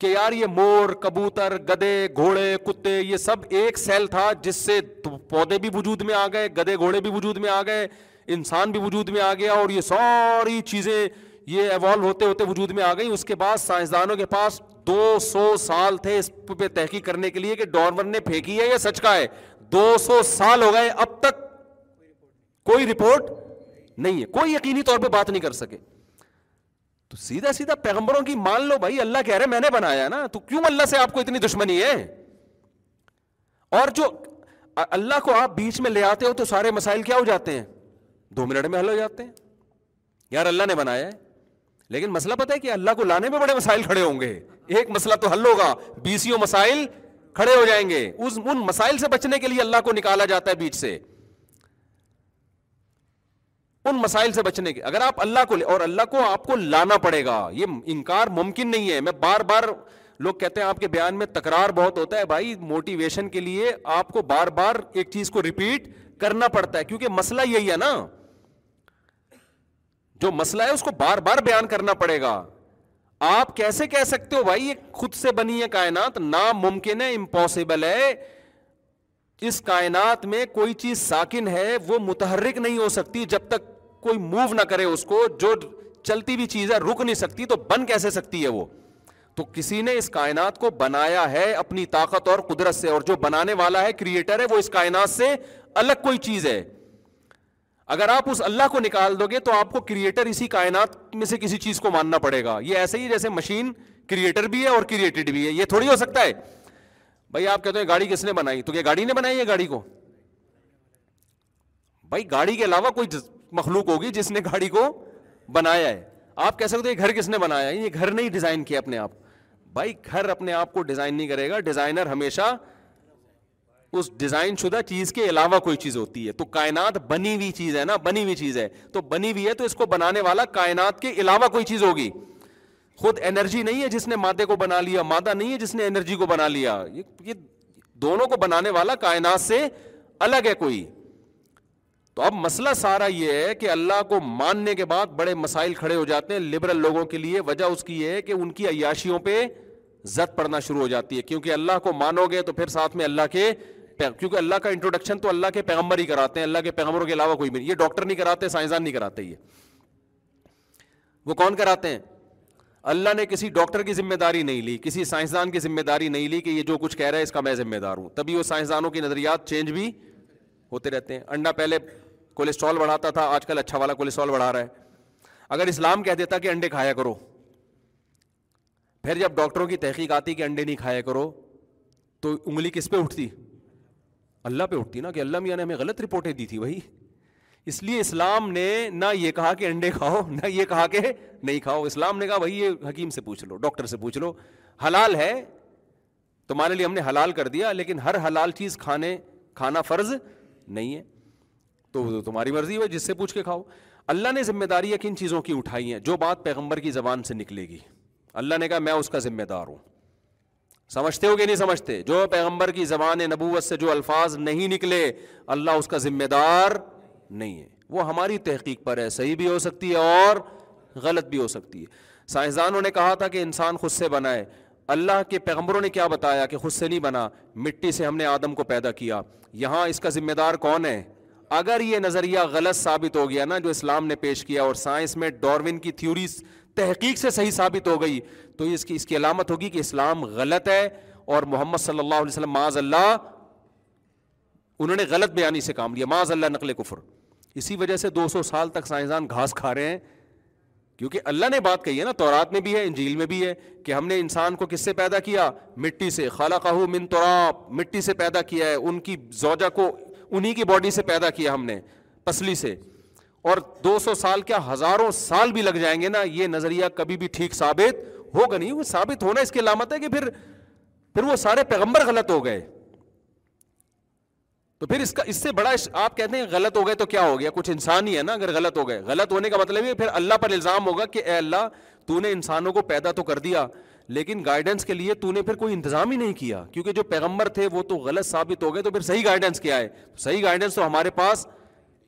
کہ یار یہ مور, کبوتر, گدے, گھوڑے, کتے, یہ سب ایک سیل تھا جس سے پودے بھی وجود میں آ گئے, گدے گھوڑے بھی وجود میں آ گئے, انسان بھی وجود میں آ گیا, اور یہ ساری چیزیں یہ ایوالو ہوتے ہوتے وجود میں آ گئی. اس کے بعد سائنسدانوں کے پاس 200 سال تھے اس پہ تحقیق کرنے کے لیے کہ ڈارون نے پھینکی ہے یا سچ کا ہے. 200 سال ہو گئے, اب تک کوئی رپورٹ نہیں ہے, کوئی یقینی طور پہ بات نہیں کر سکے. تو سیدھا سیدھا پیغمبروں کی مان لو بھائی, اللہ کہہ رہے میں نے بنایا نا, تو کیوں اللہ سے آپ کو اتنی دشمنی ہے؟ اور جو اللہ کو آپ بیچ میں لے آتے ہو تو سارے مسائل کیا ہو جاتے ہیں, 2 منٹ میں حل ہو جاتے ہیں. یار اللہ نے بنایا ہے, لیکن مسئلہ پتہ ہے کہ اللہ کو لانے میں بڑے مسائل کھڑے ہوں گے, ایک مسئلہ تو حل ہوگا, 20 مسائل کھڑے ہو جائیں گے. ان مسائل سے بچنے کے لیے اللہ کو نکالا جاتا ہے بیچ سے, ان مسائل سے بچنے کے. اگر آپ اللہ کو لے, اور اللہ کو آپ کو لانا پڑے گا, یہ انکار ممکن نہیں ہے. میں بار بار, لوگ کہتے ہیں آپ کے بیان میں تکرار بہت ہوتا ہے, بھائی موٹیویشن کے لیے آپ کو بار بار ایک چیز کو ریپیٹ کرنا پڑتا ہے, کیونکہ مسئلہ یہی ہے نا, جو مسئلہ ہے اس کو بار بار بیان کرنا پڑے گا. آپ کیسے کہہ سکتے ہو بھائی یہ خود سے بنی ہے کائنات, ناممکن ہے, امپاسبل ہے. اس کائنات میں کوئی چیز ساکن ہے, وہ متحرک نہیں ہو سکتی جب تک کوئی موو نہ کرے اس کو. جو چلتی بھی چیز ہے رک نہیں سکتی, تو بن کیسے سکتی ہے وہ؟ تو کسی نے اس کائنات کو بنایا ہے اپنی طاقت اور قدرت سے, اور جو بنانے والا ہے کریٹر ہے وہ اس کائنات سے الگ کوئی چیز ہے. اگر آپ اس اللہ کو نکال دو گے تو آپ کو کریٹر اسی کائنات میں سے کسی چیز کو ماننا پڑے گا. یہ ایسے ہی جیسے مشین کریٹر بھی ہے اور کریٹڈ بھی ہے, یہ تھوڑی ہو سکتا ہے. بھائی آپ کہتے ہیں گاڑی کس نے بنائی, تو کیا گاڑی نے بنائی ہے گاڑی کو؟ بھائی گاڑی کے علاوہ کوئی مخلوق ہوگی جس نے گاڑی کو بنایا ہے. آپ کہہ سکتے ہیں گھر کس نے بنایا ہے, یہ گھر نہیں ڈیزائن کیا اپنے آپ. بھائی گھر اپنے آپ کو ڈیزائن نہیں کرے گا, ڈیزائنر ہمیشہ اس ڈیزائن شدہ چیز کے علاوہ کوئی چیز ہوتی ہے. تو کائنات بنی ہوئی چیز ہے نا, بنی ہوئی چیز ہے, تو بنی ہوئی ہے تو اس کو بنانے والا کائنات کے علاوہ کوئی چیز ہوگی. خود انرجی نہیں ہے جس نے مادے کو بنا لیا, مادہ نہیں ہے جس نے انرجی کو بنا لیا. یہ دونوں کو بنانے والا کائنات سے الگ ہے کوئی. تو اب مسئلہ سارا یہ ہے کہ اللہ کو ماننے کے بعد بڑے مسائل کھڑے ہو جاتے ہیں لبرل لوگوں کے لیے. وجہ اس کی یہ ہے کہ ان کی عیاشیوں پہ زد پڑنا شروع ہو جاتی ہے, کیونکہ اللہ کو مانو گے تو پھر ساتھ میں اللہ کے, کیونکہ اللہ کا انٹروڈکشن تو اللہ کے پیغمبر ہی کراتے ہیں, اللہ کے پیغمبروں کے علاوہ کوئی بھی نہیں. یہ ڈاکٹر نہیں کراتے, سائنسدان نہیں کراتے, یہ وہ کون کراتے ہیں؟ اللہ نے کسی ڈاکٹر کی ذمہ داری نہیں لی, کسی سائنسدان کی ذمہ داری نہیں لی کہ یہ جو کچھ کہہ رہا ہے اس کا میں ذمہ دار ہوں. تبھی وہ سائنسدانوں کی نظریات چینج بھی ہوتے رہتے ہیں. انڈا پہلے کولیسٹرول بڑھاتا تھا, آج کل اچھا والا کولیسٹرول بڑھا رہا ہے. اگر اسلام کہہ دیتا کہ انڈے کھایا کرو, پھر جب ڈاکٹروں کی تحقیق آتی کہ انڈے نہیں کھایا کرو, تو انگلی کس پہ اٹھتی؟ اللہ پہ اٹھتی نا, کہ اللہ میاں نے ہمیں غلط رپورٹیں دی تھی. بھائی اس لیے اسلام نے نہ یہ کہا کہ انڈے کھاؤ, نہ یہ کہا کہ نہیں کھاؤ. اسلام نے کہا بھائی یہ حکیم سے پوچھ لو, ڈاکٹر سے پوچھ لو, حلال ہے تمہارے لیے ہم نے حلال کر دیا, لیکن ہر حلال چیز کھانا فرض نہیں ہے, تو تمہاری مرضی ہے, جس سے پوچھ کے کھاؤ. اللہ نے ذمہ داری ہے کن چیزوں کی اٹھائی ہیں, جو بات پیغمبر کی زبان سے نکلے گی اللہ نے کہا میں اس کا ذمہ دار ہوں. سمجھتے ہو کہ نہیں سمجھتے؟ جو پیغمبر کی زبان نبوت سے جو الفاظ نہیں نکلے اللہ اس کا ذمہ دار نہیں ہے. وہ ہماری تحقیق پر ہے, صحیح بھی ہو سکتی ہے اور غلط بھی ہو سکتی ہے. سائنسدانوں نے کہا تھا کہ انسان خود سے بنا ہے, اللہ کے پیغمبروں نے کیا بتایا کہ خود سے نہیں بنا, مٹی سے ہم نے آدم کو پیدا کیا, یہاں اس کا ذمہ دار کون ہے؟ اگر یہ نظریہ غلط ثابت ہو گیا نا جو اسلام نے پیش کیا, اور سائنس میں ڈاروین کی تھیوریز تحقیق سے صحیح ثابت ہو گئی, تو اس کی علامت ہوگی کہ اسلام غلط ہے, اور محمد صلی اللہ علیہ وسلم معاذ اللہ انہوں نے غلط بیانی سے کام لیا, معاذ اللہ نقل کفر. اسی وجہ سے 200 سال تک سائنسدان گھاس کھا رہے ہیں, کیونکہ اللہ نے بات کہی ہے نا, تورات میں بھی ہے, انجیل میں بھی ہے, کہ ہم نے انسان کو کس سے پیدا کیا؟ مٹی سے. خلقہ من تراب, مٹی سے پیدا کیا ہے. ان کی زوجہ کو انہی کی باڈی سے پیدا کیا ہم نے, پسلی سے. اور 200 سال کیا ہزاروں سال بھی لگ جائیں گے نا, یہ نظریہ کبھی بھی ٹھیک ثابت ہوگا نہیں. وہ ثابت ہونا اس کی علامت ہے کہ پھر وہ سارے پیغمبر غلط ہو گئے. تو پھر اس سے بڑا آپ کہتے ہیں غلط ہو گئے تو کیا ہو گیا, کچھ انسان ہی ہے نا. اگر غلط ہو گئے, غلط ہونے کا مطلب یہ پھر اللہ پر الزام ہوگا کہ اے اللہ تو نے انسانوں کو پیدا تو کر دیا, لیکن گائیڈنس کے لیے تو نے پھر کوئی انتظام ہی نہیں کیا, کیونکہ جو پیغمبر تھے وہ تو غلط ثابت ہو گئے, تو پھر صحیح گائیڈنس کیا ہے؟ صحیح گائیڈنس تو ہمارے پاس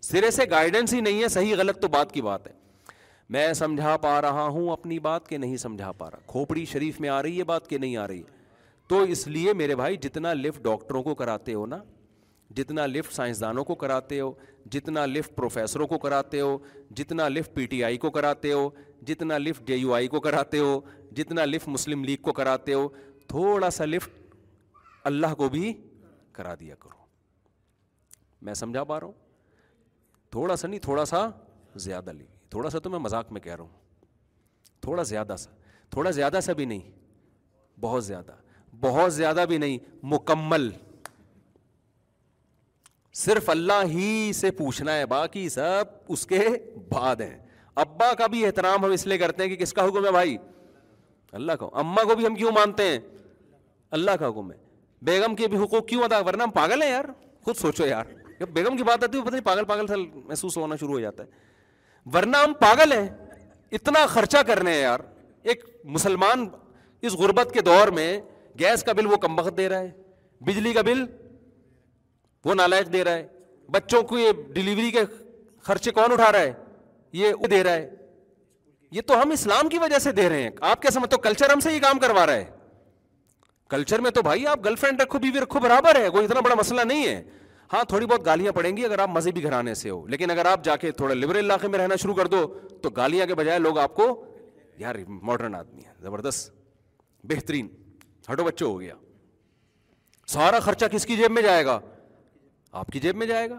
سرے سے گائیڈنس ہی نہیں ہے. صحیح غلط تو بات کی بات ہے. میں سمجھا پا رہا ہوں اپنی بات کہ نہیں سمجھا پا رہا, کھوپڑی شریف میں آ رہی ہے بات کہ نہیں آ رہی. تو اس لیے میرے بھائی جتنا لفٹ ڈاکٹروں کو کراتے ہو نا, جتنا لفٹ سائنسدانوں کو کراتے ہو, جتنا لفٹ پروفیسروں کو کراتے ہو, جتنا لفٹ پی ٹی آئی کو کراتے ہو, جتنا لفٹ جے یو آئی کو کراتے ہو, جتنا لفٹ مسلم لیگ کو کراتے ہو, تھوڑا سا لفٹ اللہ کو بھی کرا دیا کرو. میں سمجھا پا رہا ہوں؟ تھوڑا سا نہیں, تھوڑا سا زیادہ لی. تھوڑا سا تو میں مذاق میں کہہ رہا ہوں, تھوڑا زیادہ سا. تھوڑا زیادہ سا بھی نہیں, بہت زیادہ, بہت زیادہ بھی نہیں, مکمل. صرف اللہ ہی سے پوچھنا ہے, باقی سب اس کے بعد ہیں. ابا کا بھی احترام ہم اس لیے کرتے ہیں کہ کس کا حکم ہے بھائی, اللہ کا. اماں کو بھی ہم کیوں مانتے ہیں, اللہ کا حکم ہے. بیگم کے بھی حقوق کیوں ادا, ورنہ ہم پاگل ہیں یار, خود سوچو یار, جب بیگم کی بات آتی ہے پتہ نہیں پاگل پاگل سا محسوس ہونا شروع ہو جاتا ہے, ورنہ ہم پاگل ہیں اتنا خرچہ کرنے ہیں یار. ایک مسلمان اس غربت کے دور میں گیس کا بل وہ کم وقت دے رہا ہے, بجلی کا بل وہ نالائق دے رہا ہے, بچوں کو یہ ڈیلیوری کے خرچے کون اٹھا رہا ہے, یہ وہ دے رہا ہے. یہ تو ہم اسلام کی وجہ سے دے رہے ہیں. آپ کیا سمجھتے ہو کلچر ہم سے یہ کام کروا رہا ہے؟ کلچر میں تو بھائی آپ گرل فرینڈ رکھو, بیوی رکھو, برابر ہے, کوئی اتنا بڑا مسئلہ نہیں ہے. ہاں تھوڑی بہت گالیاں پڑیں گی اگر آپ مذہبی گھرانے سے ہو, لیکن اگر آپ جا کے تھوڑا لبرل علاقے میں رہنا شروع کر دو تو گالیاں کے بجائے لوگ آپ کو, یار ماڈرن آدمی ہے, زبردست, بہترین, ہٹو بچوں ہو گیا. سارا خرچہ کس کی جیب میں جائے گا؟ آپ کی جیب میں جائے گا.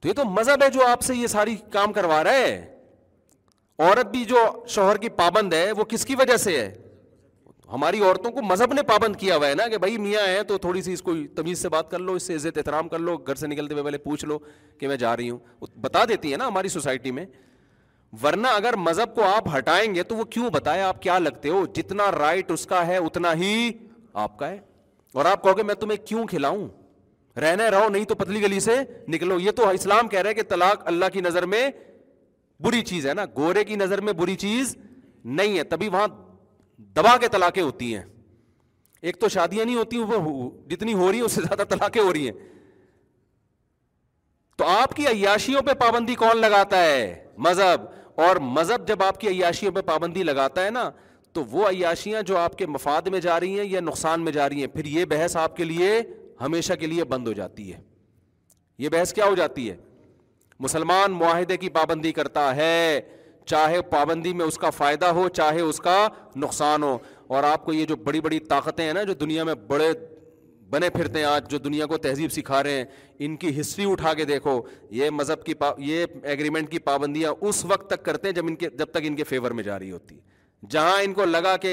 تو یہ تو مذہب ہے جو آپ سے یہ ساری کام کروا رہا ہے. عورت بھی جو شوہر کی پابند ہے وہ کس کی وجہ سے ہے؟ ہماری عورتوں کو مذہب نے پابند کیا ہوا ہے نا, کہ بھائی میاں ہیں تو تھوڑی سی اس کو تمیز سے بات کر لو, اس سے عزت احترام کر لو, گھر سے نکلتے ہوئے پہلے پوچھ لو کہ میں جا رہی ہوں, بتا دیتی ہے نا ہماری سوسائٹی میں. ورنہ اگر مذہب کو آپ ہٹائیں گے تو وہ کیوں بتائے آپ کیا لگتے ہو, جتنا رائٹ اس کا ہے اتنا ہی آپ کا ہے. اور آپ کہو گے میں تمہیں کیوں کھلاؤں, رہنا رہو نہیں تو پتلی گلی سے نکلو. یہ تو اسلام کہہ رہا ہے کہ طلاق اللہ کی نظر میں بری چیز ہے نا, گورے کی نظر میں بری چیز نہیں ہے, تبھی وہاں دبا کے طلاقیں ہوتی ہیں. ایک تو شادیاں نہیں ہوتی, جتنی ہو رہی ہیں اس سے زیادہ طلاقیں ہو رہی ہیں. تو آپ کی عیاشیوں پہ پابندی کون لگاتا ہے؟ مذہب. اور مذہب جب آپ کی عیاشیوں پہ پابندی لگاتا ہے نا, تو وہ عیاشیاں جو آپ کے مفاد میں جا رہی ہیں یا نقصان میں جا رہی ہیں, پھر یہ بحث آپ کے لیے ہمیشہ کے لیے بند ہو جاتی ہے. یہ بحث کیا ہو جاتی ہے؟ مسلمان معاہدے کی پابندی کرتا ہے, چاہے پابندی میں اس کا فائدہ ہو چاہے اس کا نقصان ہو. اور آپ کو یہ جو بڑی بڑی طاقتیں ہیں نا جو دنیا میں بڑے بنے پھرتے ہیں آج, جو دنیا کو تہذیب سکھا رہے ہیں, ان کی ہسٹری اٹھا کے دیکھو. یہ مذہب کی یہ ایگریمنٹ کی پابندیاں اس وقت تک کرتے ہیں جب تک ان کے فیور میں جاری ہوتی ہے. جہاں ان کو لگا کہ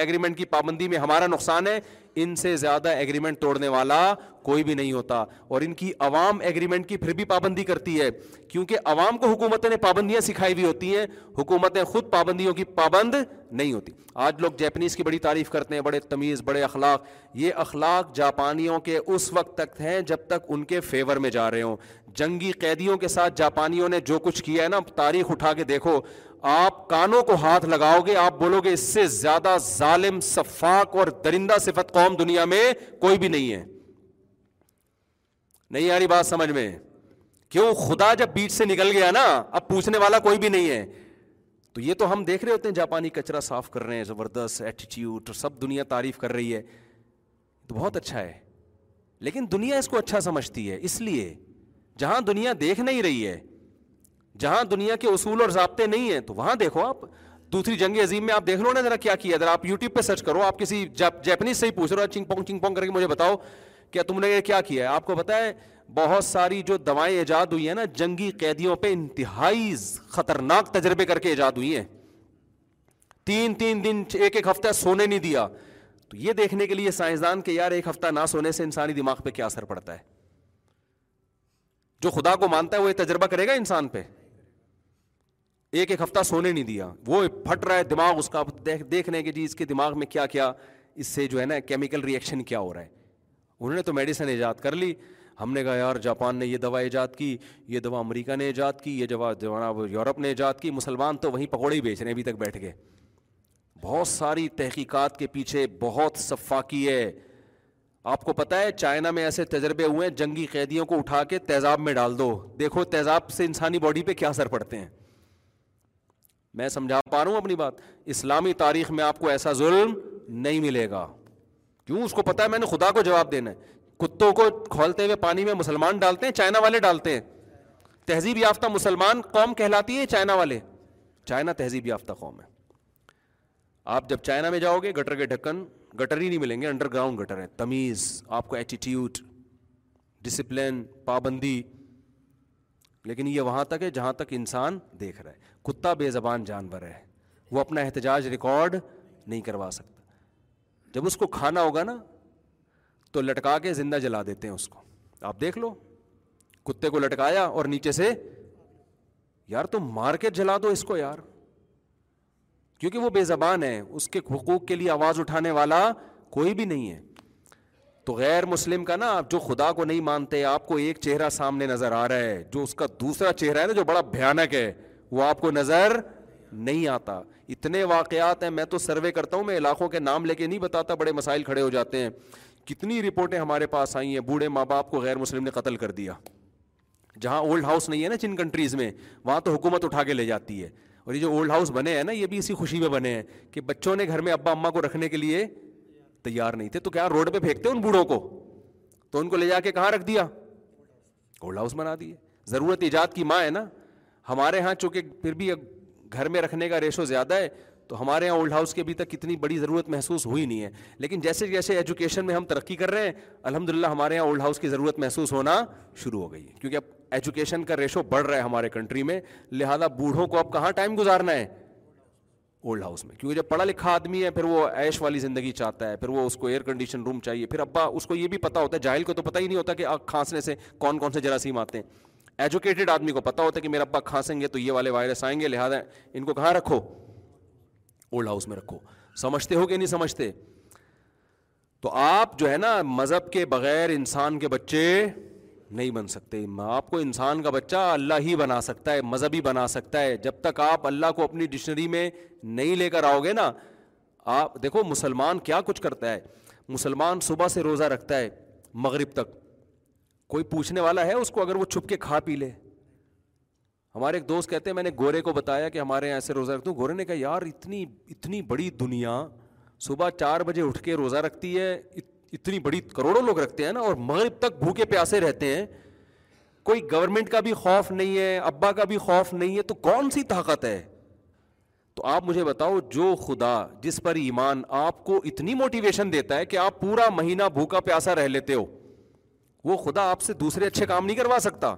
ایگریمنٹ کی پابندی میں ہمارا نقصان ہے, ان سے زیادہ ایگریمنٹ توڑنے والا کوئی بھی نہیں ہوتا. اور ان کی عوام ایگریمنٹ کی پھر بھی پابندی کرتی ہے, کیونکہ عوام کو حکومتیں نے پابندیاں سکھائی ہوئی ہوتی ہیں, حکومتیں خود پابندیوں کی پابند نہیں ہوتی. آج لوگ جاپنیز کی بڑی تعریف کرتے ہیں, بڑے تمیز, بڑے اخلاق. یہ اخلاق جاپانیوں کے اس وقت تک ہیں جب تک ان کے فیور میں جا رہے ہوں. جنگی قیدیوں کے ساتھ جاپانیوں نے جو کچھ کیا ہے نا, تاریخ اٹھا کے دیکھو. آپ کانوں کو ہاتھ لگاؤ گے, آپ بولو گے اس سے زیادہ ظالم, سفاک اور درندہ صفت قوم دنیا میں کوئی بھی نہیں ہے. نہیں آ رہی بات سمجھ میں؟ کیوں؟ خدا جب بیچ سے نکل گیا نا, اب پوچھنے والا کوئی بھی نہیں ہے. تو یہ تو ہم دیکھ رہے ہوتے ہیں, جاپانی کچرا صاف کر رہے ہیں, زبردست ایٹیٹیوڈ, سب دنیا تعریف کر رہی ہے, تو بہت اچھا ہے. لیکن دنیا اس کو اچھا سمجھتی ہے, اس لیے جہاں دنیا دیکھ نہیں رہی ہے, جہاں دنیا کے اصول اور ضابطے نہیں ہیں, تو وہاں دیکھو. آپ دوسری جنگ عظیم میں آپ دیکھ لو نا ذرا کیا کیا. ذرا آپ یوٹیوب پہ سرچ کرو, آپ کسی جیپنیز سے ہی پوچھ رہے ہو, چنگ پونگ کر کے مجھے بتاؤ کیا تم نے یہ کیا کیا ہے. آپ کو پتہ ہے بہت ساری جو دوائیں ایجاد ہوئی ہیں نا, جنگی قیدیوں پہ انتہائی خطرناک تجربے کر کے ایجاد ہوئی ہیں. 3 دن, ایک ایک ہفتہ سونے نہیں دیا. تو یہ دیکھنے کے لیے سائنسدان کہ یار ایک ہفتہ نہ سونے سے انسانی دماغ پہ کیا اثر پڑتا ہے. جو خدا کو مانتا ہے وہ یہ تجربہ کرے گا انسان پہ. ایک ایک ہفتہ سونے نہیں دیا, وہ پھٹ رہا ہے دماغ اس کا, دیکھنے کے جی اس کے دماغ میں کیا کیا, اس سے جو ہے نا کیمیکل ری ایکشن کیا ہو رہا ہے. انہوں نے تو میڈیسن ایجاد کر لی. ہم نے کہا یار جاپان نے یہ دوا ایجاد کی, یہ دوا امریکہ نے ایجاد کی, یہ دوا یورپ نے ایجاد کی, مسلمان تو وہیں پکوڑے ہی بیچ رہے ہیں ابھی تک بیٹھ کے. بہت ساری تحقیقات کے پیچھے بہت سفاکی ہے. آپ کو پتہ ہے چائنا میں ایسے تجربے ہوئے ہیں, جنگی قیدیوں کو اٹھا کے تیزاب میں ڈال دو, دیکھو تیزاب سے انسانی باڈی پہ کیا اثر پڑتے ہیں. میں سمجھا پا رہا ہوں اپنی بات؟ اسلامی تاریخ میں آپ کو ایسا ظلم نہیں ملے گا. کیوں؟ اس کو پتا ہے میں نے خدا کو جواب دینا ہے. کتوں کو کھولتے ہوئے پانی میں مسلمان ڈالتے ہیں, چائنا والے ڈالتے ہیں. تہذیب یافتہ مسلمان قوم کہلاتی ہے چائنا والے. چائنا تہذیب یافتہ قوم ہے. آپ جب چائنا میں جاؤ گے, گٹر کے ڈھکن گٹر ہی نہیں ملیں گے, انڈر گراؤنڈ گٹر ہے. تمیز, آپ کو ایٹیٹیوڈ, ڈسپلن, پابندی. لیکن یہ وہاں تک ہے جہاں تک انسان دیکھ رہا ہے. کتا بے زبان جانور ہے, وہ اپنا احتجاج ریکارڈ نہیں کروا سکتا. جب اس کو کھانا ہوگا نا تو لٹکا کے زندہ جلا دیتے ہیں اس کو. آپ دیکھ لو, کتے کو لٹکایا اور نیچے سے, یار تو مار کے جلا دو اس کو یار, کیونکہ وہ بے زبان ہے, اس کے حقوق کے لیے آواز اٹھانے والا کوئی بھی نہیں ہے. تو غیر مسلم کا نا, آپ جو خدا کو نہیں مانتے, آپ کو ایک چہرہ سامنے نظر آ رہا ہے, جو اس کا دوسرا چہرہ ہے نا جو بڑا بھیانک ہے وہ آپ کو نظر نہیں آتا. اتنے واقعات ہیں, میں تو سروے کرتا ہوں, میں علاقوں کے نام لے کے نہیں بتاتا, بڑے مسائل کھڑے ہو جاتے ہیں. کتنی رپورٹیں ہمارے پاس آئی ہیں, بوڑھے ماں باپ کو غیر مسلم نے قتل کر دیا. جہاں اولڈ ہاؤس نہیں ہے نا جن کنٹریز میں, وہاں تو حکومت اٹھا کے لے جاتی ہے. اور یہ جو اولڈ ہاؤس بنے ہیں نا, یہ بھی اسی خوشی میں بنے ہیں کہ بچوں نے گھر میں ابا اماں کو رکھنے کے لیے تیار نہیں تھے, تو کیا روڈ پہ پھینکتے ان بوڑھوں کو, تو ان کو لے جا کے کہاں رکھ دیا, اولڈ ہاؤس بنا دیے. ضرورت ایجاد کی ماں ہے نا. ہمارے ہاں چونکہ پھر بھی گھر میں رکھنے کا ریشو زیادہ ہے, تو ہمارے یہاں اولڈ ہاؤس کی ابھی تک اتنی بڑی ضرورت محسوس ہوئی نہیں ہے. لیکن جیسے جیسے ایجوکیشن میں ہم ترقی کر رہے ہیں الحمدللہ, ہمارے یہاں اولڈ ہاؤس کی ضرورت محسوس ہونا شروع ہو گئی ہے, کیونکہ اب ایجوکیشن کا ریشو بڑھ رہا ہے ہمارے کنٹری میں. لہٰذا بوڑھوں کو اب کہاں ٹائم گزارنا ہے, اولڈ ہاؤس میں. کیونکہ جب پڑھا لکھا آدمی ہے پھر وہ عیش والی زندگی چاہتا ہے, پھر وہ اس کو ایئر کنڈیشن روم چاہیے, پھر ابا اس کو یہ بھی پتہ ہوتا ہے, جاہل کو تو پتہ ہی نہیں ہوتا کہ کھانسنے سے کون کون سے جراثیم آتے ہیں. ایجوکیٹڈ آدمی کو پتہ ہوتا ہے کہ میرے ابا کھانسیں گے تو یہ والے وائرس آئیں گے, لہٰذا ان کو کہاں رکھو, اولڈ ہاؤس میں رکھو. سمجھتے ہو کہ نہیں سمجھتے؟ تو آپ جو ہے نا, مذہب کے بغیر انسان کے بچے نہیں بن سکتے. آپ کو انسان کا بچہ اللہ ہی بنا سکتا ہے, مذہبی بنا سکتا ہے. جب تک آپ اللہ کو اپنی ڈکشنری میں نہیں لے کر آؤ گے نا, آپ دیکھو مسلمان کیا کچھ کرتا ہے. مسلمان صبح سے روزہ رکھتا ہے مغرب تک, کوئی پوچھنے والا ہے اس کو اگر وہ چھپ کے کھا پی لے؟ ہمارے ایک دوست کہتے ہیں میں نے گورے کو بتایا کہ ہمارے یہاں ایسے روزہ رکھتا ہوں. گورے نے کہا یار اتنی بڑی دنیا صبح 4 بجے اٹھ کے روزہ رکھتی ہے, اتنی بڑی کروڑوں لوگ رکھتے ہیں نا, اور مغرب تک بھوکے پیاسے رہتے ہیں. کوئی گورنمنٹ کا بھی خوف نہیں ہے, ابا کا بھی خوف نہیں ہے, تو کون سی طاقت ہے؟ تو آپ مجھے بتاؤ, جو خدا جس پر ایمان آپ کو اتنی موٹیویشن دیتا ہے کہ آپ پورا مہینہ بھوکا پیاسا رہ لیتے ہو, وہ خدا آپ سے دوسرے اچھے کام نہیں کروا سکتا.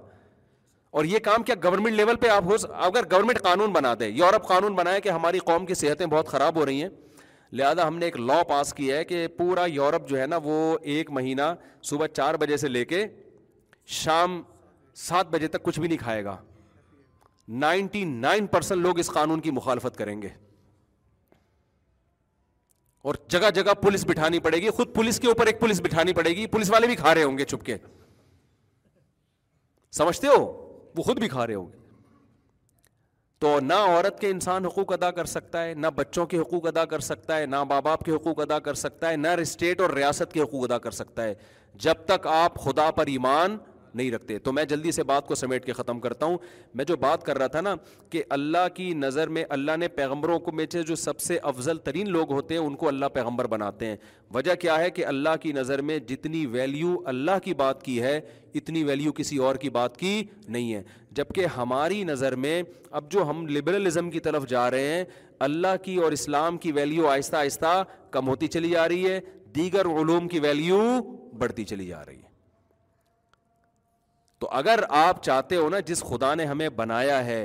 اور یہ کام کیا گورنمنٹ لیول پہ آپ ہو, اگر گورنمنٹ قانون بنا دے, یورپ قانون بنایا کہ ہماری قوم کی صحتیں بہت خراب ہو رہی ہیں, لہذا ہم نے ایک لاء پاس کیا ہے کہ پورا یورپ جو ہے نا وہ 1 مہینہ صبح 4 بجے سے لے کے شام 7 بجے تک کچھ بھی نہیں کھائے گا. 99% لوگ اس قانون کی مخالفت کریں گے, اور جگہ جگہ پولیس بٹھانی پڑے گی, خود پولیس کے اوپر ایک پولیس بٹھانی پڑے گی. پولیس والے بھی کھا رہے ہوں گے چھپ کے, سمجھتے ہو, وہ خود بھی کھا رہے ہوں گے. تو نہ عورت کے انسان حقوق ادا کر سکتا ہے, نہ بچوں کے حقوق ادا کر سکتا ہے, نہ ماں باپ کے حقوق ادا کر سکتا ہے, نہ اسٹیٹ اور ریاست کے حقوق ادا کر سکتا ہے, جب تک آپ خدا پر ایمان نہیں رکھتے. تو میں جلدی سے بات کو سمیٹ کے ختم کرتا ہوں. میں جو بات کر رہا تھا نا کہ اللہ کی نظر میں اللہ نے پیغمبروں کو میں سے جو سب سے افضل ترین لوگ ہوتے ہیں ان کو اللہ پیغمبر بناتے ہیں. وجہ کیا ہے کہ اللہ کی نظر میں جتنی ویلیو اللہ کی بات کی ہے اتنی ویلیو کسی اور کی بات کی نہیں ہے. جبکہ ہماری نظر میں اب جو ہم لبرلزم کی طرف جا رہے ہیں, اللہ کی اور اسلام کی ویلیو آہستہ آہستہ کم ہوتی چلی جا رہی ہے, دیگر علوم کی ویلیو بڑھتی چلی جا رہی ہے. تو اگر آپ چاہتے ہو نا, جس خدا نے ہمیں بنایا ہے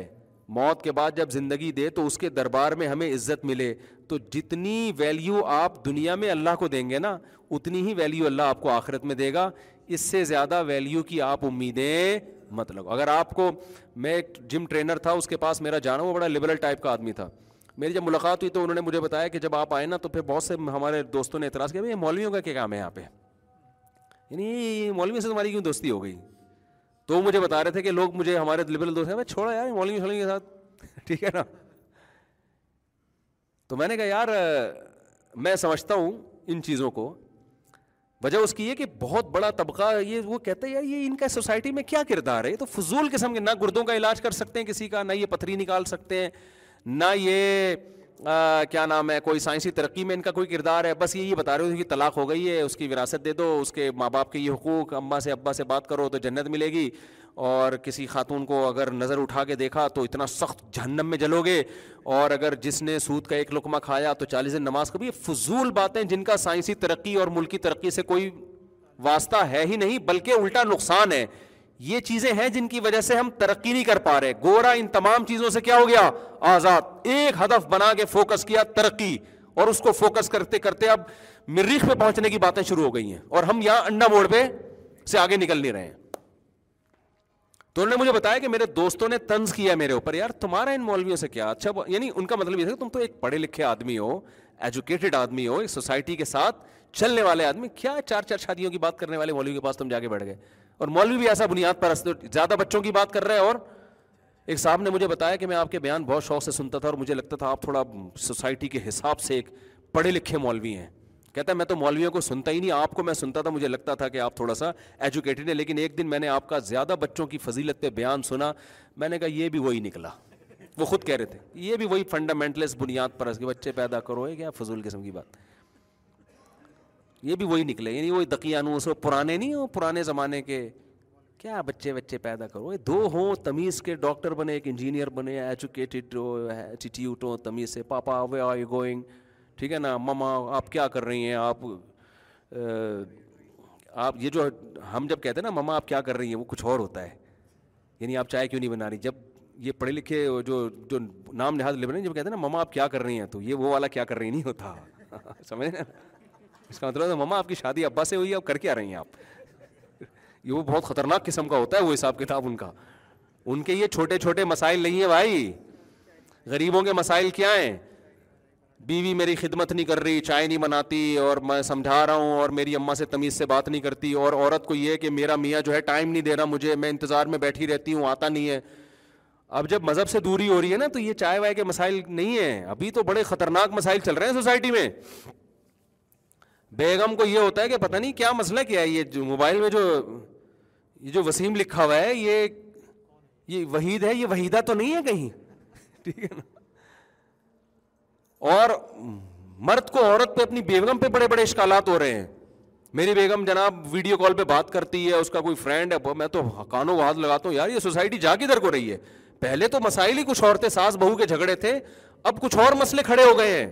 موت کے بعد جب زندگی دے تو اس کے دربار میں ہمیں عزت ملے, تو جتنی ویلیو آپ دنیا میں اللہ کو دیں گے نا اتنی ہی ویلیو اللہ آپ کو آخرت میں دے گا. اس سے زیادہ ویلیو کی آپ امیدیں مت لگو. اگر آپ کو, میں ایک جم ٹرینر تھا اس کے پاس میرا جانا, وہ بڑا لبرل ٹائپ کا آدمی تھا, میری جب ملاقات ہوئی تو انہوں نے مجھے بتایا کہ جب آپ آئے نا تو پھر بہت سے ہمارے دوستوں نے اعتراض کیا, یہ مولویوں کا کیا کام ہے یہاں پہ, یعنی مولویوں سے تمہاری کیوں دوستی ہو گئی؟ تو مجھے بتا رہے تھے کہ لوگ مجھے, ہمارے لبرل دوست ہیں, میں چھوڑا یار مولوی شولوی کے ساتھ, ٹھیک ہے نا. تو میں نے کہا یار میں سمجھتا ہوں ان چیزوں کو. وجہ اس کی ہے کہ بہت بڑا طبقہ یہ وہ کہتا ہے یار یہ ان کا سوسائٹی میں کیا کردار ہے, یہ تو فضول قسم کے, نہ گردوں کا علاج کر سکتے ہیں کسی کا, نہ یہ پتھری نکال سکتے ہیں, نہ یہ کیا نام ہے کوئی سائنسی ترقی میں ان کا کوئی کردار ہے. بس یہ بتا رہے ہو کہ طلاق ہو گئی ہے, اس کی وراثت دے دو, اس کے ماں باپ کے یہ حقوق, اماں سے ابا سے بات کرو تو جنت ملے گی, اور کسی خاتون کو اگر نظر اٹھا کے دیکھا تو اتنا سخت جہنم میں جلو گے, اور اگر جس نے سود کا ایک لقمہ کھایا تو 40 دن نماز کا بھی. یہ فضول باتیں جن کا سائنسی ترقی اور ملکی ترقی سے کوئی واسطہ ہے ہی نہیں, بلکہ الٹا نقصان ہے. یہ چیزیں ہیں جن کی وجہ سے ہم ترقی نہیں کر پا رہے. گورا ان تمام چیزوں سے کیا ہو گیا, آزاد. ایک ہدف بنا کے فوکس کیا ترقی, اور اس کو فوکس کرتے کرتے اب مریخ پہ پہنچنے کی باتیں شروع ہو گئی ہیں, اور ہم یہاں انڈا موڑ پہ سے آگے نکل نہیں رہے ہیں. تو انہوں نے مجھے بتایا کہ میرے دوستوں نے طنز کیا میرے اوپر, یار تمہارا ان مولویوں سے کیا. اچھا, یعنی ان کا مطلب یہ تھا کہ تم تو ایک پڑھے لکھے آدمی ہو, ایجوکیٹڈ آدمی ہو, ایک سوسائٹی کے ساتھ چلنے والے آدمی, کیا چار چار شادیوں کی بات کرنے والے مولوی کے پاس تم جا کے بیٹھ گئے. اور مولوی بھی ایسا بنیاد پر زیادہ بچوں کی بات کر رہے ہیں. اور ایک صاحب نے مجھے بتایا کہ میں آپ کے بیان بہت شوق سے سنتا تھا اور مجھے لگتا تھا آپ تھوڑا سوسائٹی کے حساب سے ایک پڑھے لکھے مولوی ہیں. کہتا ہے میں تو مولویوں کو سنتا ہی نہیں, آپ کو میں سنتا تھا, مجھے لگتا تھا کہ آپ تھوڑا سا ایجوکیٹڈ ہیں, لیکن ایک دن میں نے آپ کا زیادہ بچوں کی فضیلت پہ بیان سنا, میں نے کہا یہ بھی وہی نکلا. وہ خود کہہ رہے تھے یہ بھی وہی فنڈامنٹلسٹ بنیاد پر بچے پیدا کرو, کیا فضول قسم کی بات, یہ بھی وہی نکلے, یعنی وہی دقیانوس, وہ پرانے نہیں ہو, پرانے زمانے کے, کیا بچے بچے پیدا کرو. یہ دو ہوں تمیز کے, ڈاکٹر بنے, ایک انجینئر بنے, ایجوکیٹڈ ہو, ایٹیٹیوڈ ہو تمیز سے, papa where are you going, ٹھیک ہے نا, مما آپ کیا کر رہی ہیں, آپ یہ جو ہم جب کہتے ہیں نا مما آپ کیا کر رہی ہیں, وہ کچھ اور ہوتا ہے. یعنی آپ چائے کیوں نہیں بنا رہی, جب یہ پڑھے لکھے جو نام نہاد لبرل جب کہتے ہیں نا مما آپ کیا کر رہی ہیں, تو یہ وہ والا کیا کر رہی نہیں ہوتا, سمجھ نا. اس کا مطلب ہے مما آپ کی شادی ابا سے ہوئی ہے, اب کر کے آ رہی ہیں آپ. یہ وہ بہت خطرناک قسم کا ہوتا ہے وہ حساب کتاب ان کا, ان کے یہ چھوٹے چھوٹے مسائل نہیں ہیں بھائی. غریبوں کے مسائل کیا ہیں, بیوی میری خدمت نہیں کر رہی, چائے نہیں بناتی, اور میں سمجھا رہا ہوں, اور میری اماں سے تمیز سے بات نہیں کرتی, اور عورت کو یہ کہ میرا میاں جو ہے ٹائم نہیں دے رہا مجھے, میں انتظار میں بیٹھی رہتی ہوں, آتا نہیں ہے. اب جب مذہب سے دوری ہو رہی ہے نا تو یہ چائے وائے کے مسائل نہیں ہیں, ابھی تو بڑے خطرناک مسائل چل رہے ہیں سوسائٹی میں. بیگم کو یہ ہوتا ہے کہ پتہ نہیں کیا مسئلہ کیا ہے, یہ جو موبائل میں جو وسیم لکھا ہوا ہے یہ وحید ہے, یہ وحیدہ تو نہیں ہے کہیں, ٹھیک ہے نا. اور مرد کو عورت پہ, اپنی بیگم پہ بڑے بڑے اشکالات ہو رہے ہیں. میری بیگم جناب ویڈیو کال پہ بات کرتی ہے, اس کا کوئی فرینڈ ہے, میں تو کانوں ہاتھ لگاتا ہوں, یار یہ سوسائٹی جا کدھر کو رہی ہے. پہلے تو مسائل ہی کچھ اور تھے, ساس بہو کے جھگڑے تھے, اب کچھ اور مسئلے کھڑے ہو گئے ہیں.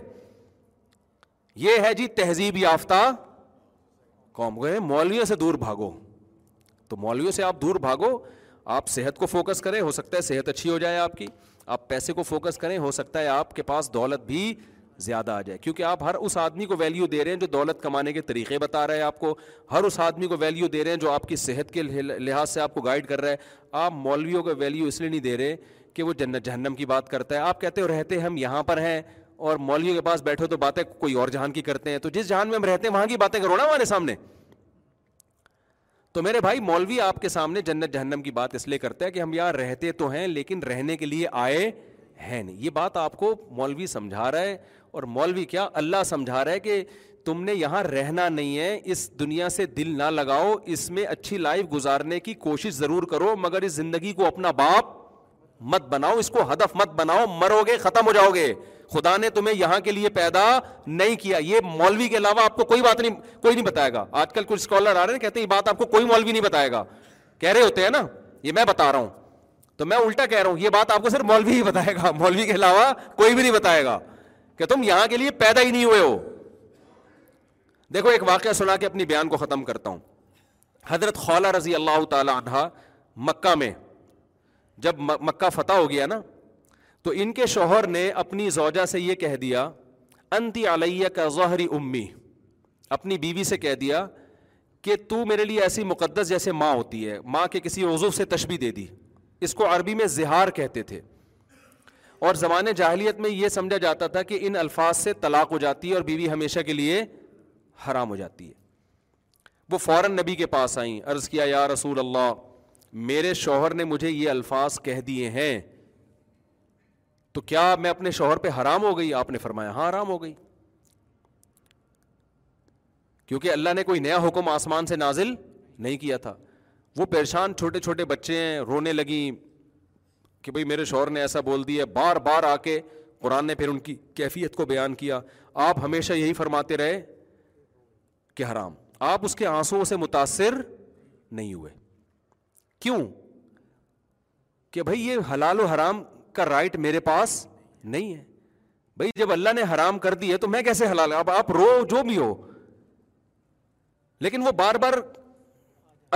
یہ ہے جی تہذیب یافتہ قوم. گئے مولویوں سے دور بھاگو. تو مولویوں سے آپ دور بھاگو, آپ صحت کو فوکس کریں, ہو سکتا ہے صحت اچھی ہو جائے آپ کی. آپ پیسے کو فوکس کریں, ہو سکتا ہے آپ کے پاس دولت بھی زیادہ آ جائے, کیونکہ آپ ہر اس آدمی کو ویلیو دے رہے ہیں جو دولت کمانے کے طریقے بتا رہے ہیں آپ کو, ہر اس آدمی کو ویلیو دے رہے ہیں جو آپ کی صحت کے لحاظ سے آپ کو گائیڈ کر رہا ہے. آپ مولویوں کو ویلیو اس لیے نہیں دے رہے کہ وہ جنت جہنم کی بات کرتا ہے. آپ کہتے ہو رہتے ہم یہاں پر ہیں, اور مولویوں کے پاس بیٹھو تو باتیں کوئی اور جہان کی کرتے ہیں. تو جس جہان میں ہم رہتے ہیں وہاں کی باتیں کرو نا ہمارے سامنے. تو میرے بھائی مولوی آپ کے سامنے جنت جہنم کی بات اس لیے کرتا ہے کہ ہم یہاں رہتے تو ہیں لیکن رہنے کے لیے آئے ہیں نہیں. یہ بات آپ کو مولوی سمجھا رہا ہے, اور مولوی کیا اللہ سمجھا رہا ہے کہ تم نے یہاں رہنا نہیں ہے, اس دنیا سے دل نہ لگاؤ, اس میں اچھی لائف گزارنے کی کوشش ضرور کرو مگر اس زندگی کو اپنا باپ مت بناؤ, اس کو ہدف مت بناؤ, مرو گے ختم ہو جاؤ گے, خدا نے تمہیں یہاں کے لیے پیدا نہیں کیا. یہ مولوی کے علاوہ آپ کو کوئی بات نہیں, کوئی نہیں بتائے گا. آج کل کچھ اسکالر آ رہے ہیں کہتے ہیں یہ بات آپ کو کوئی مولوی نہیں بتائے گا, کہہ رہے ہوتے ہیں نا, یہ میں بتا رہا ہوں تو میں الٹا کہہ رہا ہوں, یہ بات آپ کو صرف مولوی ہی بتائے گا, مولوی کے علاوہ کوئی بھی نہیں بتائے گا کہ تم یہاں کے لیے پیدا ہی نہیں ہوئے ہو. دیکھو ایک واقعہ سنا کے اپنی بیان کو ختم کرتا ہوں. حضرت خولہ رضی اللہ تعالی عنہا مکہ میں جب مکہ فتح ہو گیا نا, تو ان کے شوہر نے اپنی زوجہ سے یہ کہہ دیا, انتی علیہ کا ظہری امی, اپنی بیوی سے کہہ دیا کہ تو میرے لیے ایسی مقدس جیسے ماں ہوتی ہے. ماں کے کسی عضو سے تشبیہ دے دی. اس کو عربی میں زہار کہتے تھے, اور زمانے جاہلیت میں یہ سمجھا جاتا تھا کہ ان الفاظ سے طلاق ہو جاتی ہے اور بیوی ہمیشہ کے لیے حرام ہو جاتی ہے. وہ فوراً نبی کے پاس آئیں, عرض کیا یا رسول اللہ میرے شوہر نے مجھے یہ الفاظ کہہ دیے ہیں, تو کیا میں اپنے شوہر پہ حرام ہو گئی؟ آپ نے فرمایا ہاں حرام ہو گئی, کیونکہ اللہ نے کوئی نیا حکم آسمان سے نازل نہیں کیا تھا. وہ پریشان, چھوٹے چھوٹے بچے ہیں, رونے لگیں کہ بھئی میرے شوہر نے ایسا بول دیا. بار بار آ کے قرآن نے پھر ان کی کیفیت کو بیان کیا. آپ ہمیشہ یہی فرماتے رہے کہ حرام. آپ اس کے آنسوؤں سے متاثر نہیں ہوئے. کیوں؟ کہ بھئی یہ حلال و حرام کا رائٹ میرے پاس نہیں ہے. بھئی جب اللہ نے حرام کر دی ہے تو میں کیسے حلال؟ اب آپ رو جو بھی ہو, لیکن وہ بار بار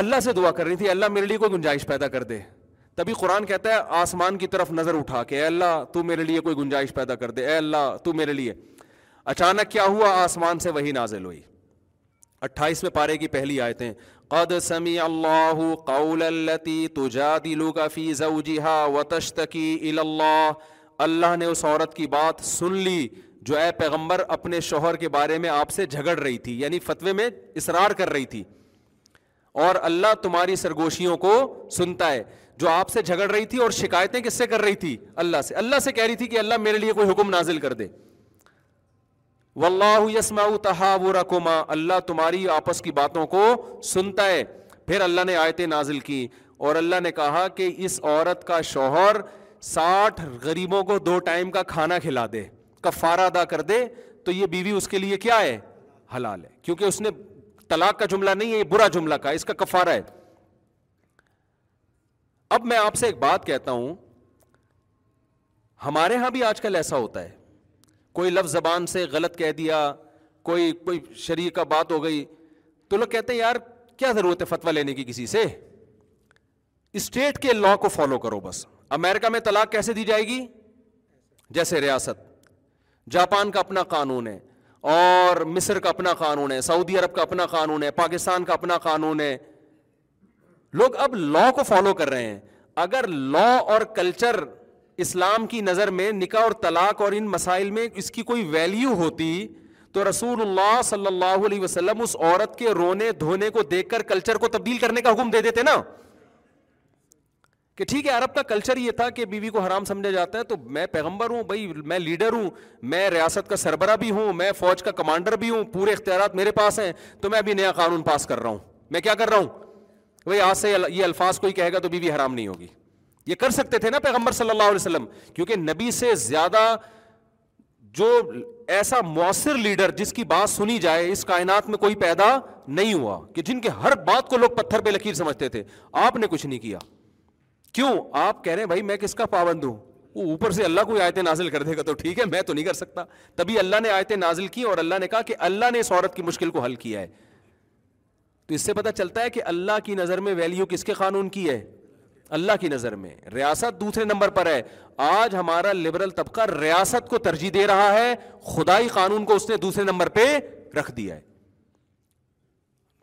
اللہ سے دعا کر رہی تھی اللہ میرے لیے کوئی گنجائش پیدا کر دے. تبھی قرآن کہتا ہے آسمان کی طرف نظر اٹھا کے, اے اللہ تو میرے لیے کوئی گنجائش پیدا کر دے, اے اللہ تو میرے لیے. اچانک کیا ہوا؟ آسمان سے وہی نازل ہوئی. 28ویں پارے کی پہلی آیتیں. قد سمع اللہ قول التی تجادلک فی زوجہا وتشتکی الی اللہ. اللہ نے اس عورت کی بات سن لی جو اے پیغمبر اپنے شوہر کے بارے میں آپ سے جھگڑ رہی تھی, یعنی فتوے میں اصرار کر رہی تھی, اور اللہ تمہاری سرگوشیوں کو سنتا ہے. جو آپ سے جھگڑ رہی تھی اور شکایتیں کس سے کر رہی تھی؟ اللہ سے. اللہ سے کہہ رہی تھی کہ اللہ میرے لیے کوئی حکم نازل کر دے. واللہ یسمع تحاورکما, اللہ تمہاری آپس کی باتوں کو سنتا ہے. پھر اللہ نے آیتیں نازل کی اور اللہ نے کہا کہ اس عورت کا شوہر 60 غریبوں کو 2 ٹائم کا کھانا کھلا دے, کفارہ ادا کر دے, تو یہ بیوی اس کے لیے کیا ہے؟ حلال ہے, کیونکہ اس نے طلاق کا جملہ نہیں ہے, یہ برا جملہ کا, اس کا کفارہ ہے. اب میں آپ سے ایک بات کہتا ہوں, ہمارے ہاں بھی آج کل ایسا ہوتا ہے, کوئی لفظ زبان سے غلط کہہ دیا, کوئی شریعہ کا بات ہو گئی, تو لوگ کہتے ہیں یار کیا ضرورت ہے فتویٰ لینے کی کسی سے, اسٹیٹ کے لاء کو فالو کرو بس. امریکہ میں طلاق کیسے دی جائے گی؟ جیسے ریاست. جاپان کا اپنا قانون ہے, اور مصر کا اپنا قانون ہے, سعودی عرب کا اپنا قانون ہے, پاکستان کا اپنا قانون ہے. لوگ اب لاء کو فالو کر رہے ہیں. اگر لاء اور کلچر اسلام کی نظر میں نکاح اور طلاق اور ان مسائل میں اس کی کوئی ویلیو ہوتی تو رسول اللہ صلی اللہ علیہ وسلم اس عورت کے رونے دھونے کو دیکھ کر کلچر کو تبدیل کرنے کا حکم دے دیتے نا, کہ ٹھیک ہے عرب کا کلچر یہ تھا کہ بیوی کو حرام سمجھا جاتا ہے, تو میں پیغمبر ہوں بھائی, میں لیڈر ہوں, میں ریاست کا سربراہ بھی ہوں, میں فوج کا کمانڈر بھی ہوں, پورے اختیارات میرے پاس ہیں, تو میں ابھی نیا قانون پاس کر رہا ہوں. میں کیا کر رہا ہوں بھائی, آج سے یہ الفاظ کوئی کہے گا تو بیوی حرام نہیں ہوگی. یہ کر سکتے تھے نا پیغمبر صلی اللہ علیہ وسلم, کیونکہ نبی سے زیادہ جو ایسا مؤثر لیڈر جس کی بات سنی جائے اس کائنات میں کوئی پیدا نہیں ہوا, کہ جن کے ہر بات کو لوگ پتھر پہ لکیر سمجھتے تھے. آپ نے کچھ نہیں کیا. کیوں؟ آپ کہہ رہے ہیں بھائی میں کس کا پابند ہوں, وہ اوپر سے اللہ کوئی آیتیں نازل کر دے گا تو ٹھیک ہے, میں تو نہیں کر سکتا. تبھی اللہ نے آیتیں نازل کی اور اللہ نے کہا کہ اللہ نے اس عورت کی مشکل کو حل کیا ہے. تو اس سے پتہ چلتا ہے کہ اللہ کی نظر میں ویلیو کس کے قانون کی ہے؟ اللہ کی نظر میں. ریاست دوسرے نمبر پر ہے. آج ہمارا لبرل طبقہ ریاست کو ترجیح دے رہا ہے, خدائی قانون کو اس نے دوسرے نمبر پہ رکھ دیا ہے.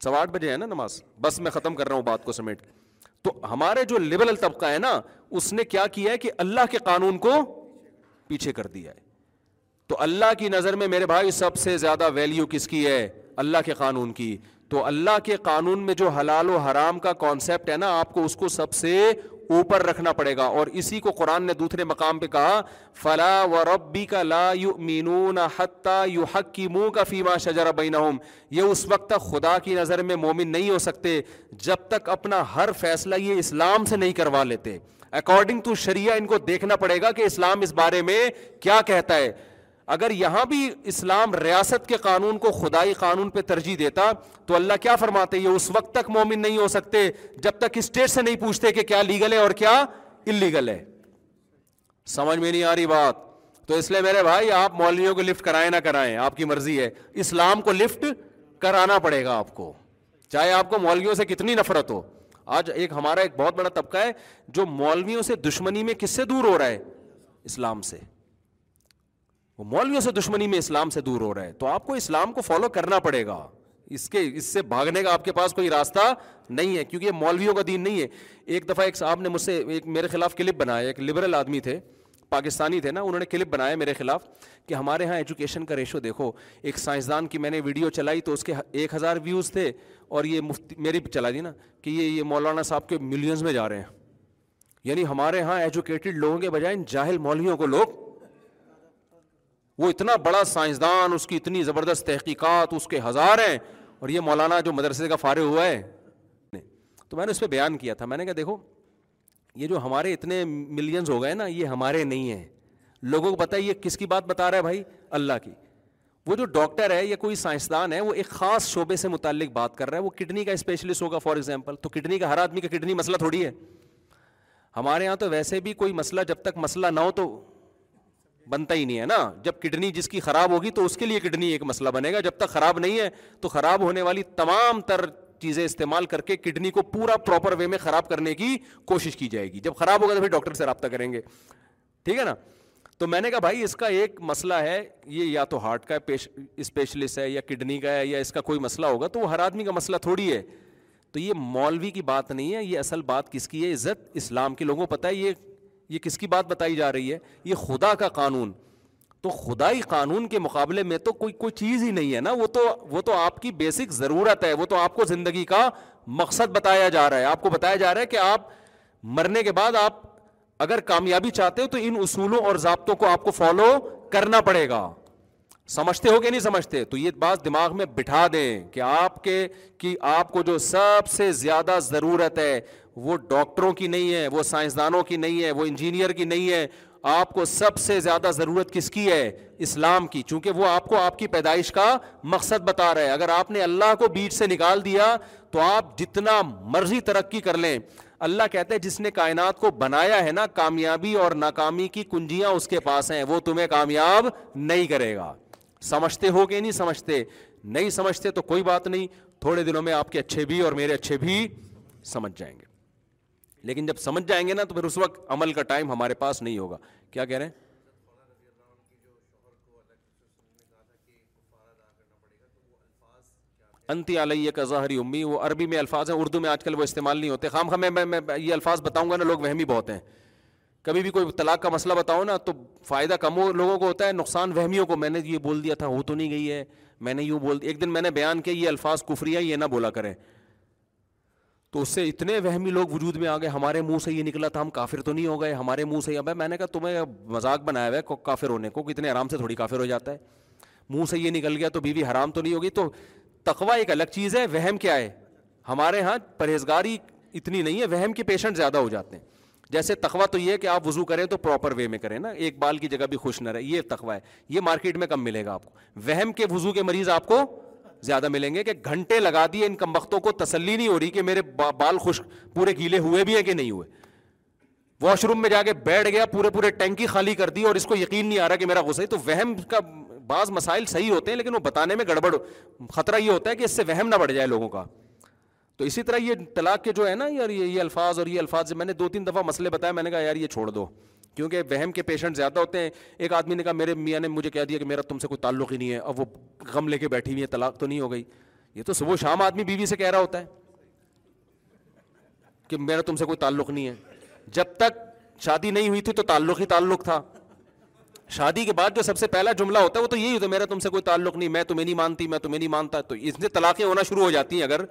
8:15 بجے ہے نا نماز, بس میں ختم کر رہا ہوں بات کو سمیٹ. تو ہمارے جو لبرل طبقہ ہے نا, اس نے کیا کیا ہے کہ اللہ کے قانون کو پیچھے کر دیا ہے. تو اللہ کی نظر میں میرے بھائی سب سے زیادہ ویلیو کس کی ہے؟ اللہ کے قانون کی. تو اللہ کے قانون میں جو حلال و حرام کا کانسیپٹ ہے نا, آپ کو اس کو سب سے اوپر رکھنا پڑے گا. اور اسی کو قرآن نے دوسرے مقام پہ کہا, فلا وربک لا یؤمنون حتی یحکموک فیما شجر بینہم. یہ اس وقت تک خدا کی نظر میں مومن نہیں ہو سکتے جب تک اپنا ہر فیصلہ یہ اسلام سے نہیں کروا لیتے. اکارڈنگ ٹو شریعہ ان کو دیکھنا پڑے گا کہ اسلام اس بارے میں کیا کہتا ہے. اگر یہاں بھی اسلام ریاست کے قانون کو خدائی قانون پہ ترجیح دیتا تو اللہ کیا فرماتے, یہ اس وقت تک مومن نہیں ہو سکتے جب تک اسٹیٹ سے نہیں پوچھتے کہ کیا لیگل ہے اور کیا انلیگل ہے. سمجھ میں نہیں آ رہی بات. تو اس لیے میرے بھائی آپ مولویوں کو لفٹ کرائیں نہ کرائیں, آپ کی مرضی ہے, اسلام کو لفٹ کرانا پڑے گا آپ کو, چاہے آپ کو مولویوں سے کتنی نفرت ہو. آج ایک ہمارا ایک بہت بڑا طبقہ ہے جو مولویوں سے دشمنی میں کس سے دور ہو رہا ہے؟ اسلام سے. وہ مولویوں سے دشمنی میں اسلام سے دور ہو رہا ہے. تو آپ کو اسلام کو فالو کرنا پڑے گا, اس سے بھاگنے کا آپ کے پاس کوئی راستہ نہیں ہے, کیونکہ یہ مولویوں کا دین نہیں ہے. ایک دفعہ ایک صاحب نے مجھ سے ایک میرے خلاف کلپ بنایا, ایک لبرل آدمی تھے, پاکستانی تھے نا, انہوں نے کلپ بنایا میرے خلاف کہ ہمارے ہاں ایجوکیشن کا ریشو دیکھو. ایک سائنسدان کی میں نے ویڈیو چلائی تو اس کے 1000 ویوز تھے, اور یہ مفتی میری چلا دی نا کہ یہ مولانا صاحب کے ملینز میں جا رہے ہیں. یعنی ہمارے ہاں ایجوکیٹڈ لوگوں کے بجائے ان جاہل مولویوں کو لوگ, وہ اتنا بڑا سائنسدان, اس کی اتنی زبردست تحقیقات, اس کے 1000 ہیں, اور یہ مولانا جو مدرسے کا فارغ ہوا ہے. تو میں نے اس پہ بیان کیا تھا, میں نے کہا دیکھو یہ جو ہمارے اتنے ملینز ہو گئے نا, یہ ہمارے نہیں ہیں. لوگوں کو پتہ ہے یہ کس کی بات بتا رہا ہے بھائی, اللہ کی. وہ جو ڈاکٹر ہے یا کوئی سائنسدان ہے, وہ ایک خاص شعبے سے متعلق بات کر رہا ہے, وہ کڈنی کا اسپیشلسٹ ہوگا فار ایگزامپل. تو کڈنی کا ہر آدمی کا کڈنی مسئلہ تھوڑی ہے. ہمارے یہاں تو ویسے بھی کوئی مسئلہ جب تک مسئلہ نہ ہو تو بنتا ہی نہیں ہے نا. جب کڈنی جس کی خراب ہوگی تو اس کے لیے کڈنی ایک مسئلہ بنے گا, جب تک خراب نہیں ہے تو خراب ہونے والی تمام تر چیزیں استعمال کر کے کڈنی کو پورا پراپر وے میں خراب کرنے کی کوشش کی جائے گی. جب خراب ہوگا تو پھر ڈاکٹر سے رابطہ کریں گے, ٹھیک ہے نا. تو میں نے کہا بھائی اس کا ایک مسئلہ ہے, یہ یا تو ہارٹ کا اسپیشلسٹ ہے یا کڈنی کا ہے یا اس کا کوئی مسئلہ ہوگا, تو وہ ہر آدمی کا مسئلہ تھوڑی ہے. تو یہ مولوی کی بات نہیں ہے, یہ اصل بات کس کی ہے؟ عزت اسلام کے لوگوں کو پتہ ہے یہ کس کی بات بتائی جا رہی ہے, یہ خدا کا قانون. تو خدائی قانون کے مقابلے میں تو کوئی چیز ہی نہیں ہے نا, وہ تو آپ کی بیسک ضرورت ہے, وہ تو آپ کو زندگی کا مقصد بتایا جا رہا ہے, آپ کو بتایا جا رہا ہے کہ آپ مرنے کے بعد آپ اگر کامیابی چاہتے ہو تو ان اصولوں اور ضابطوں کو آپ کو فالو کرنا پڑے گا. سمجھتے ہو کہ نہیں سمجھتے؟ تو یہ بات دماغ میں بٹھا دیں کہ آپ کو جو سب سے زیادہ ضرورت ہے وہ ڈاکٹروں کی نہیں ہے, وہ سائنسدانوں کی نہیں ہے, وہ انجینئر کی نہیں ہے, آپ کو سب سے زیادہ ضرورت کس کی ہے؟ اسلام کی, چونکہ وہ آپ کو آپ کی پیدائش کا مقصد بتا رہا ہے. اگر آپ نے اللہ کو بیچ سے نکال دیا تو آپ جتنا مرضی ترقی کر لیں, اللہ کہتے ہیں جس نے کائنات کو بنایا ہے نا, کامیابی اور ناکامی کی کنجیاں اس کے پاس ہیں, وہ تمہیں کامیاب نہیں کرے گا. سمجھتے ہو کہ نہیں سمجھتے؟ نہیں سمجھتے تو کوئی بات نہیں, تھوڑے دنوں میں آپ کے اچھے بھی اور میرے اچھے بھی سمجھ جائیں گے. لیکن جب سمجھ جائیں گے نا تو پھر اس وقت عمل کا ٹائم ہمارے پاس نہیں ہوگا. کیا کہہ رہے ہیں؟ انتی علیہ کا ظاہری امی, وہ عربی میں الفاظ ہیں, اردو میں آج کل وہ استعمال نہیں ہوتے. خام خام میں یہ الفاظ بتاؤں گا نا, لوگ وہمی بہت ہیں. کبھی بھی کوئی طلاق کا مسئلہ بتاؤ نا تو فائدہ کم لوگوں کو ہوتا ہے, نقصان وہمیوں کو. میں نے یہ بول دیا تھا, ہو تو نہیں گئی ہے, میں نے یوں بول دیا. ایک دن میں نے بیان کیا یہ الفاظ کفریہ یہ نہ بولا کریں, تو اس سے اتنے وہمی لوگ وجود میں آ گئے. ہمارے منہ سے یہ نکلا تھا, ہم کافر تو نہیں ہو گئے ہمارے منہ سے؟ اب میں نے کہا تمہیں مذاق بنایا ہوا ہے کافر ہونے کو, کتنے آرام سے تھوڑی کافر ہو جاتا ہے. منہ سے یہ نکل گیا تو بیوی حرام تو نہیں ہوگی. تو تقوی ایک الگ چیز ہے, وہم کیا ہے؟ ہمارے ہاں پرہیزگاری اتنی نہیں ہے, وہم کے پیشنٹ زیادہ ہو جاتے ہیں. جیسے تقوی تو یہ ہے کہ آپ وضو کریں تو پراپر وے میں کریں نا, ایک بال کی جگہ بھی خوش نہ رہے, یہ تقوی ہے. یہ مارکیٹ میں کم ملے گا آپ کو. وہم کے وضو کے مریض آپ کو زیادہ ملیں گے کہ گھنٹے لگا دیے, ان کمبختوں کو تسلی نہیں ہو رہی کہ میرے بال خشک پورے گیلے ہوئے بھی ہیں کہ نہیں ہوئے. واش روم میں جا کے بیٹھ گیا, پورے ٹینکی خالی کر دی اور اس کو یقین نہیں آ رہا کہ میرا غسل. تو وہم کا بعض مسائل صحیح ہوتے ہیں لیکن وہ بتانے میں گڑبڑ. خطرہ یہ ہوتا ہے کہ اس سے وہم نہ بڑھ جائے لوگوں کا. تو اسی طرح یہ طلاق کے جو ہے نا یار, یہ الفاظ اور یہ الفاظ میں نے 2-3 دفعہ مسئلے بتایا. میں نے کہا یار یہ چھوڑ دو, کیونکہ وہم کے پیشنٹ زیادہ ہوتے ہیں. ایک آدمی نے کہا میرے میاں نے مجھے کہہ دیا کہ میرا تم سے کوئی تعلق ہی نہیں ہے, اب وہ غم لے کے بیٹھی ہوئی ہے, طلاق تو نہیں ہو گئی. یہ تو صبح شام آدمی بیوی سے کہہ رہا ہوتا ہے کہ میرا تم سے کوئی تعلق نہیں ہے. جب تک شادی نہیں ہوئی تھی تو تعلق ہی تعلق تھا, شادی کے بعد جو سب سے پہلا جملہ ہوتا ہے وہ تو یہی ہوتا ہے, میرا تم سے کوئی تعلق نہیں, میں تمہیں نہیں مانتی, میں تمہیں نہیں مانتا. تو اس سے طلاقیں ہونا شروع ہو جاتی ہیں. اگر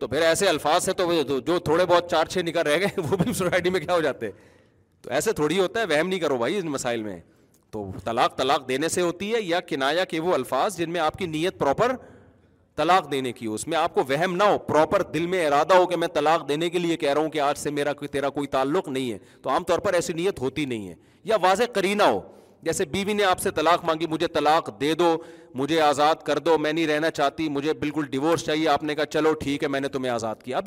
تو پھر ایسے الفاظ سے تو جو تھوڑے بہت 4-6 نکل رہ گئے وہ بھی سوسائٹی میں کیا ہو جاتے. تو ایسے تھوڑی ہوتا ہے, وہم نہیں کرو بھائی ان مسائل میں. تو طلاق دینے سے ہوتی ہے, یا کنایا کہ وہ الفاظ جن میں آپ کی نیت پراپر طلاق دینے کی ہو, اس میں آپ کو وہم نہ ہو, پراپر دل میں ارادہ ہو کہ میں طلاق دینے کے لیے کہہ رہا ہوں کہ آج سے میرا تیرا کوئی تعلق نہیں ہے. تو عام طور پر ایسی نیت ہوتی نہیں ہے. یا واضح قرینہ ہو, جیسے بیوی نے آپ سے طلاق مانگی, مجھے طلاق دے دو, مجھے آزاد کر دو, میں نہیں رہنا چاہتی, مجھے بالکل ڈیورس چاہیے. آپ نے کہا چلو ٹھیک ہے میں نے تمہیں آزاد کیا.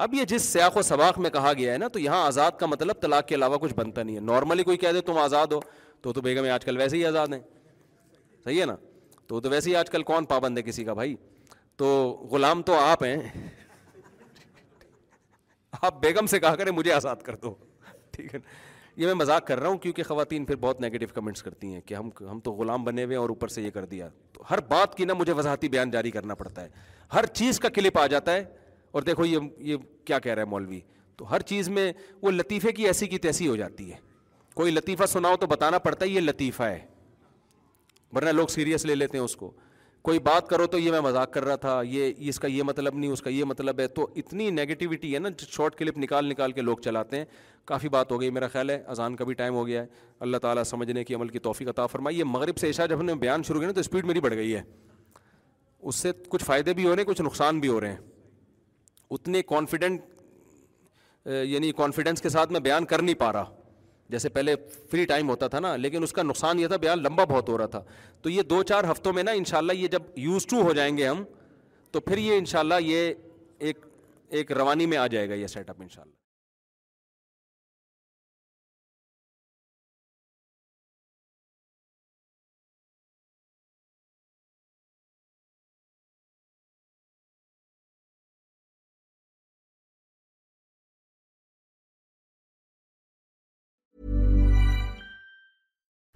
اب یہ جس سیاق و سباق میں کہا گیا ہے نا, تو یہاں آزاد کا مطلب طلاق کے علاوہ کچھ بنتا نہیں ہے. نارملی کوئی کہہ دے تم آزاد ہو تو بیگم آج کل ویسے ہی آزاد ہیں, صحیح ہے نا, تو ویسے ہی آج کل کون پابند ہے کسی کا بھائی, تو غلام تو آپ ہیں. آپ بیگم سے کہا کریں مجھے آزاد کر دو, ٹھیک ہے. یہ میں مذاق کر رہا ہوں کیونکہ خواتین پھر بہت نیگیٹو کمنٹس کرتی ہیں کہ ہم تو غلام بنے ہوئے ہیں اور اوپر سے یہ کر دیا. تو ہر بات کی نا مجھے وضاحتی بیان جاری کرنا پڑتا ہے, ہر چیز کا کلپ آ جاتا ہے. اور دیکھو یہ کیا کہہ رہا ہے مولوی, تو ہر چیز میں وہ لطیفے کی ایسی کی تیسی ہو جاتی ہے. کوئی لطیفہ سناؤ تو بتانا پڑتا ہے یہ لطیفہ ہے, ورنہ لوگ سیریس لے لیتے ہیں اس کو. کوئی بات کرو تو یہ میں مذاق کر رہا تھا, یہ اس کا یہ مطلب نہیں, اس کا یہ مطلب ہے. تو اتنی نیگیٹیوٹی ہے نا, شارٹ کلپ نکال کے لوگ چلاتے ہیں. کافی بات ہو گئی, میرا خیال ہے اذان کا بھی ٹائم ہو گیا ہے. اللہ تعالیٰ سمجھنے کی عمل کی توفیق عطا فرمائے. یہ مغرب سے عشاء جب ہم نے بیان شروع کیا نا تو اسپیڈ میری بڑھ گئی ہے, اس سے کچھ فائدے بھی ہو رہے ہیں کچھ نقصان بھی ہو رہے ہیں. اتنے کانفیڈنس کے ساتھ میں بیان کر نہیں پا رہا جیسے پہلے فری ٹائم ہوتا تھا نا, لیکن اس کا نقصان یہ تھا بیان لمبا بہت ہو رہا تھا. تو یہ 2-4 ہفتوں میں نا انشاءاللہ یہ جب یوز ٹو ہو جائیں گے ہم, تو پھر یہ انشاءاللہ یہ ایک روانی میں آ جائے گا یہ سیٹ اپ انشاءاللہ.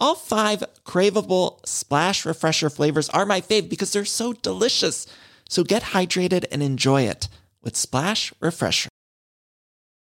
All 5 craveable Splash Refresher flavors are my fave because they're so delicious. So get hydrated and enjoy it with Splash Refresher.